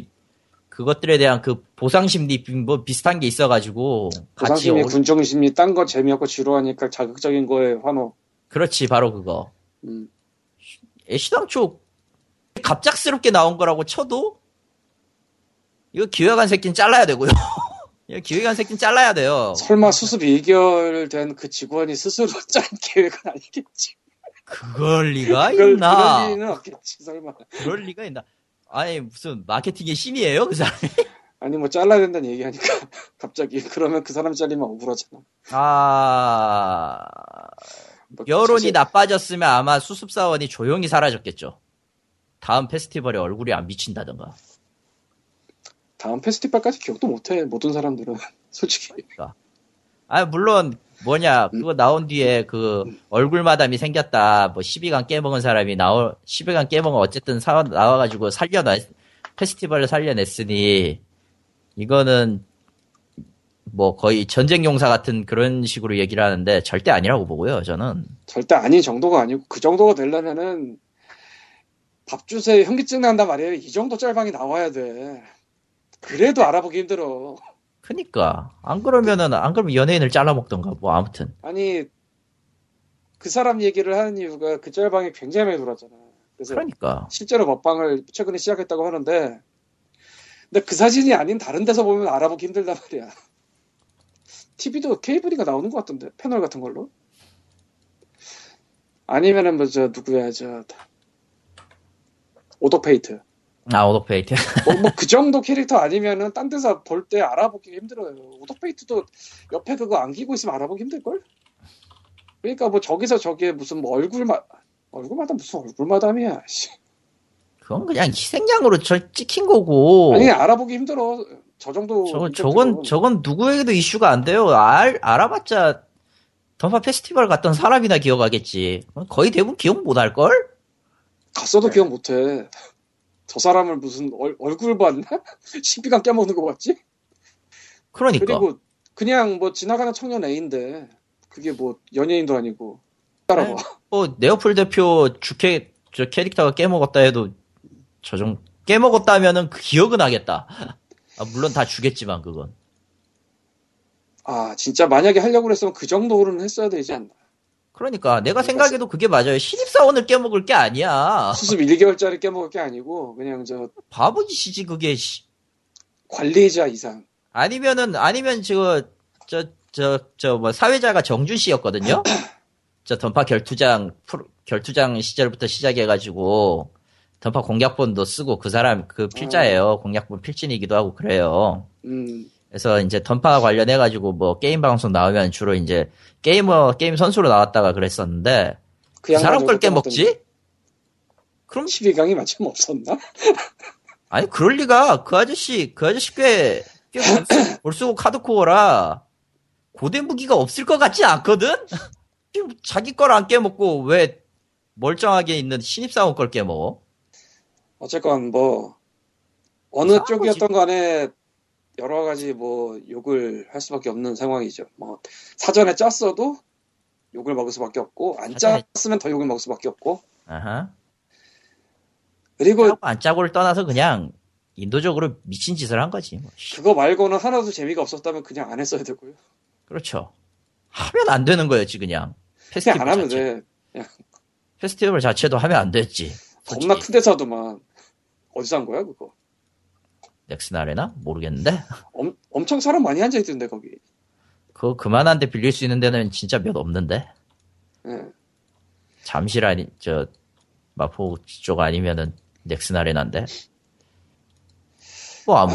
그것들에 대한 그 보상 심리 뭐 비슷한 게 있어가지고 보상 심리, 군정 심리, 딴 거 재미없고 지루하니까 자극적인 거에 환호. 그렇지 바로 그거. 음. 애시당초 갑작스럽게 나온 거라고 쳐도 이거 기획한 새끼는 잘라야 되고요. 기획안 새끼는 잘라야 돼요. 설마 수습 이개월된 그 직원이 스스로 짠 계획은 아니겠지. 그럴 리가 그럴, 있나? 그럴 리는 없겠지 설마. 그럴 리가 있나? 아니 무슨 마케팅의 신이에요 그 사람이? 아니 뭐 잘라야 된다는 얘기하니까 갑자기 그러면 그 사람 잘리면 억울하잖아. 아 뭐, 여론이 사실... 나빠졌으면 아마 수습 사원이 조용히 사라졌겠죠. 다음 페스티벌에 얼굴이 안 비친다던가. 다음 페스티벌까지 기억도 못해 모든 사람들은 솔직히. 그러니까. 아 물론 뭐냐 그거 나온 뒤에 그 얼굴마담이 생겼다 뭐 십이 강 깨먹은 사람이 나올 십이 강 깨먹은 어쨌든 사, 나와가지고 살려놔 페스티벌을 살려냈으니 이거는 뭐 거의 전쟁 용사 같은 그런 식으로 얘기를 하는데 절대 아니라고 보고요 저는. 절대 아닌 정도가 아니고 그 정도가 되려면은 밥 주세요 현기증 난단 말이에요. 이 정도 짤방이 나와야 돼. 그래도 알아보기 힘들어. 그니까. 안 그러면은, 안 그러면 연예인을 잘라먹던가, 뭐, 아무튼. 아니, 그 사람 얘기를 하는 이유가 그 짤방이 굉장히 많이 돌았잖아. 그래서 그러니까. 실제로 먹방을 최근에 시작했다고 하는데, 근데 그 사진이 아닌 다른 데서 보면 알아보기 힘들단 말이야. 티비도 케이블이가 나오는 것 같던데, 패널 같은 걸로? 아니면은 뭐, 저, 누구야, 저, 오더페이트. 아, 오더페이트. 뭐, 뭐, 그 정도 캐릭터 아니면은, 딴 데서 볼 때 알아보기 힘들어요. 오더페이트도 옆에 그거 안 끼고 있으면 알아보기 힘들걸? 그러니까 뭐, 저기서 저기에 무슨 뭐 얼굴마, 얼굴마담 무슨 얼굴마담이야, 씨. 그건 그냥 희생양으로 저 찍힌 거고. 아니, 알아보기 힘들어. 저 정도. 저, 저건, 저건 누구에게도 이슈가 안 돼요. 알, 알아봤자, 던파 페스티벌 갔던 사람이나 기억하겠지. 거의 대부분 기억 못 할걸? 갔어도 네. 기억 못 해. 저 사람을 무슨 얼, 얼굴 봤나? 십이 강 깨먹는 거 봤지? 그러니까. 그리고 그냥 뭐 지나가는 청년 애인데 그게 뭐 연예인도 아니고 따라와. 뭐 네오플 대표 주캐 저 캐릭터가 깨먹었다 해도 저 좀 깨먹었다면은 기억은 하겠다. 아, 물론 다 주겠지만 그건. 아 진짜 만약에 하려고 했으면 그 정도로는 했어야 되지 않나? 그러니까 내가 생각해도 그게 맞아요. 신입사원을 깨먹을 게 아니야. 수습 일 개월짜리 깨먹을 게 아니고 그냥 저 바보짓이지 그게. 관리자 이상. 아니면은 아니면 지금 저 저 저 뭐 사회자가 정준 씨였거든요. 저 던파 결투장 프로, 결투장 시절부터 시작해가지고 던파 공략본도 쓰고 그 사람 그 필자예요. 공략본 필진이기도 하고 그래요. 음. 그래서 이제 던파 관련해가지고 뭐 게임 방송 나오면 주로 이제 게이머, 게임 선수로 나왔다가 그랬었는데 그, 그 사람 걸 깨먹지? 그럼 십이 강이 마침 없었나? 아니 그럴 리가. 그 아저씨 그 아저씨 꽤 꽤 올수고 카드코어라 고대 무기가 없을 것 같지 않거든? 자기 걸 안 깨먹고 왜 멀쩡하게 있는 신입사원 걸 깨먹어? 어쨌건 뭐 어느 아, 쪽이었던 거지. 간에 여러 가지 뭐 욕을 할 수밖에 없는 상황이죠. 뭐 사전에 짰어도 욕을 먹을 수밖에 없고 안 사전에... 짰으면 더 욕을 먹을 수밖에 없고. 아하. 그리고 짜고 안 짜고를 떠나서 그냥 인도적으로 미친 짓을 한 거지. 뭐. 그거 말고는 하나도 재미가 없었다면 그냥 안 했어야 되고요. 그렇죠. 하면 안 되는 거였지 그냥. 페스티벌 그냥 안 하면 자체. 돼. 그냥. 페스티벌 자체도 하면 안 됐지. 겁나 큰 데서도만 어디서 한 거야 그거? 넥슨 아레나? 모르겠는데? 엄, 엄청 사람 많이 앉아있던데 거기. 그거 그만한데 빌릴 수 있는 데는 진짜 몇 없는데? 네. 잠실 아니, 저 마포 쪽 아니면은 넥슨 아레나인데? 뭐 아무.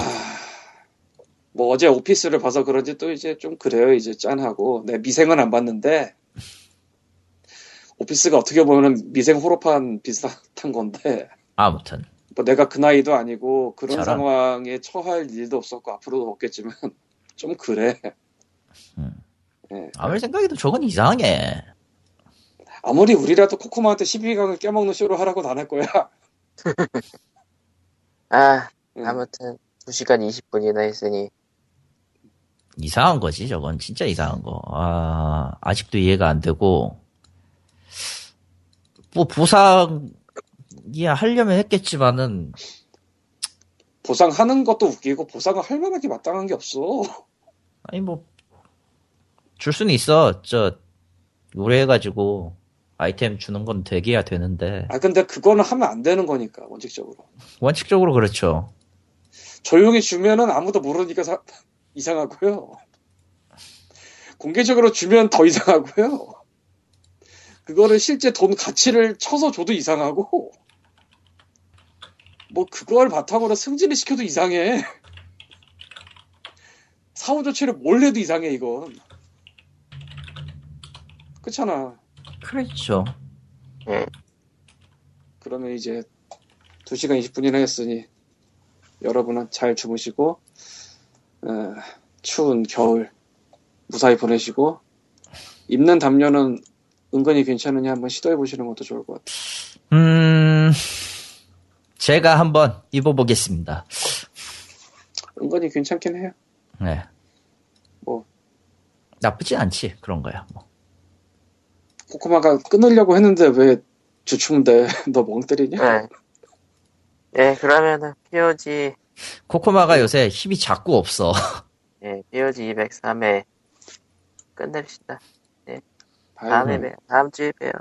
뭐 어제 오피스를 봐서 그런지 또 이제 좀 그래요. 이제 짠하고. 내 미생은 안 봤는데 오피스가 어떻게 보면은 미생 호러판 비슷한 건데. 아무튼. 뭐 내가 그 나이도 아니고 그런 잘한. 상황에 처할 일도 없었고 앞으로도 없겠지만 좀 그래. 음. 네. 아무리 생각해도 저건 이상해. 아무리 우리라도 코코마한테 십이 강을 깨먹는 쇼로 하라고는 안 할 거야. 아 아무튼 두 시간 이십 분이나 했으니 이상한 거지. 저건 진짜 이상한 거. 아, 아직도 이해가 안 되고 뭐 보상 예, 하려면 했겠지만은. 보상하는 것도 웃기고, 보상을 할 만하게 마땅한 게 없어. 아니, 뭐, 줄 수는 있어. 저, 의뢰해가지고, 아이템 주는 건 되게야 되는데. 아, 근데 그거는 하면 안 되는 거니까, 원칙적으로. 원칙적으로 그렇죠. 조용히 주면은 아무도 모르니까 사, 이상하고요. 공개적으로 주면 더 이상하고요. 그거를 실제 돈 가치를 쳐서 줘도 이상하고, 뭐 그걸 바탕으로 승진을 시켜도 이상해. 사후 조치를 몰래 해도 이상해. 이건 그렇잖아. 그렇죠. 응. 그러면 이제 두 시간 이십 분이나 했으니 여러분은 잘 주무시고 어, 추운 겨울 무사히 보내시고 입는 담요는 은근히 괜찮으냐 한번 시도해보시는 것도 좋을 것 같아요. 음... 제가 한번 입어보겠습니다. 은근히 괜찮긴 해요. 네. 뭐... 나쁘지 않지, 그런 거야. 뭐. 코코마가 끊으려고 했는데 왜 주춤데 너 멍 때리냐? 네. 네, 그러면은 피오지... 코코마가 요새 힘이 자꾸 없어. 네, 피오지 이백삼 회 끝냅시다. 다음에 봬요. 다음 주에 봬요.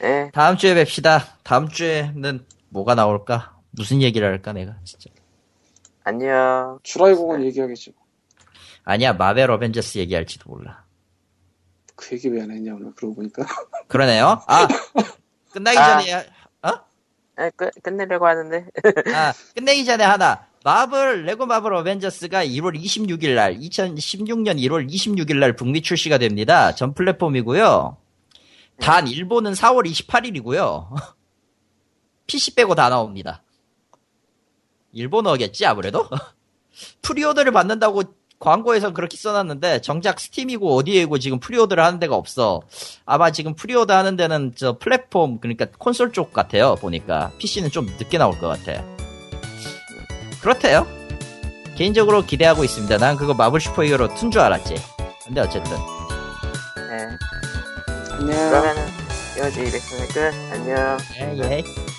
네. 다음 주에 뵙시다. 다음 주에는 뭐가 나올까? 무슨 얘기를 할까 내가 진짜. 안녕. 주라이공원 얘기하겠지. 아니야 마벨 어벤져스 얘기할지도 몰라. 그 얘기 왜 안 했냐 오늘 그러고 보니까. 그러네요. 아 끝나기 아. 전에 어? 아, 끝 끝내려고 하는데. 아 끝내기 전에 하나. 마블 레고 마블 어벤져스가 일월 이십육일 날 이천십육 년 일월 이십육일 날 북미 출시가 됩니다. 전 플랫폼이고요. 단 일본은 사월 이십팔일이고요. 피씨 빼고 다 나옵니다. 일본어겠지 아무래도. 프리오더를 받는다고 광고에선 그렇게 써놨는데 정작 스팀이고 어디에고 지금 프리오더를 하는 데가 없어. 아마 지금 프리오더 하는 데는 저 플랫폼 그러니까 콘솔 쪽 같아요. 보니까 피씨는 좀 늦게 나올 것 같아. 그렇대요. 개인적으로 기대하고 있습니다. 난 그거 마블 슈퍼 히어로 투인 줄 알았지. 근데 어쨌든. 네. 안녕. 그러면은, 여기 이백 분의 끝. 안녕. 예, 예.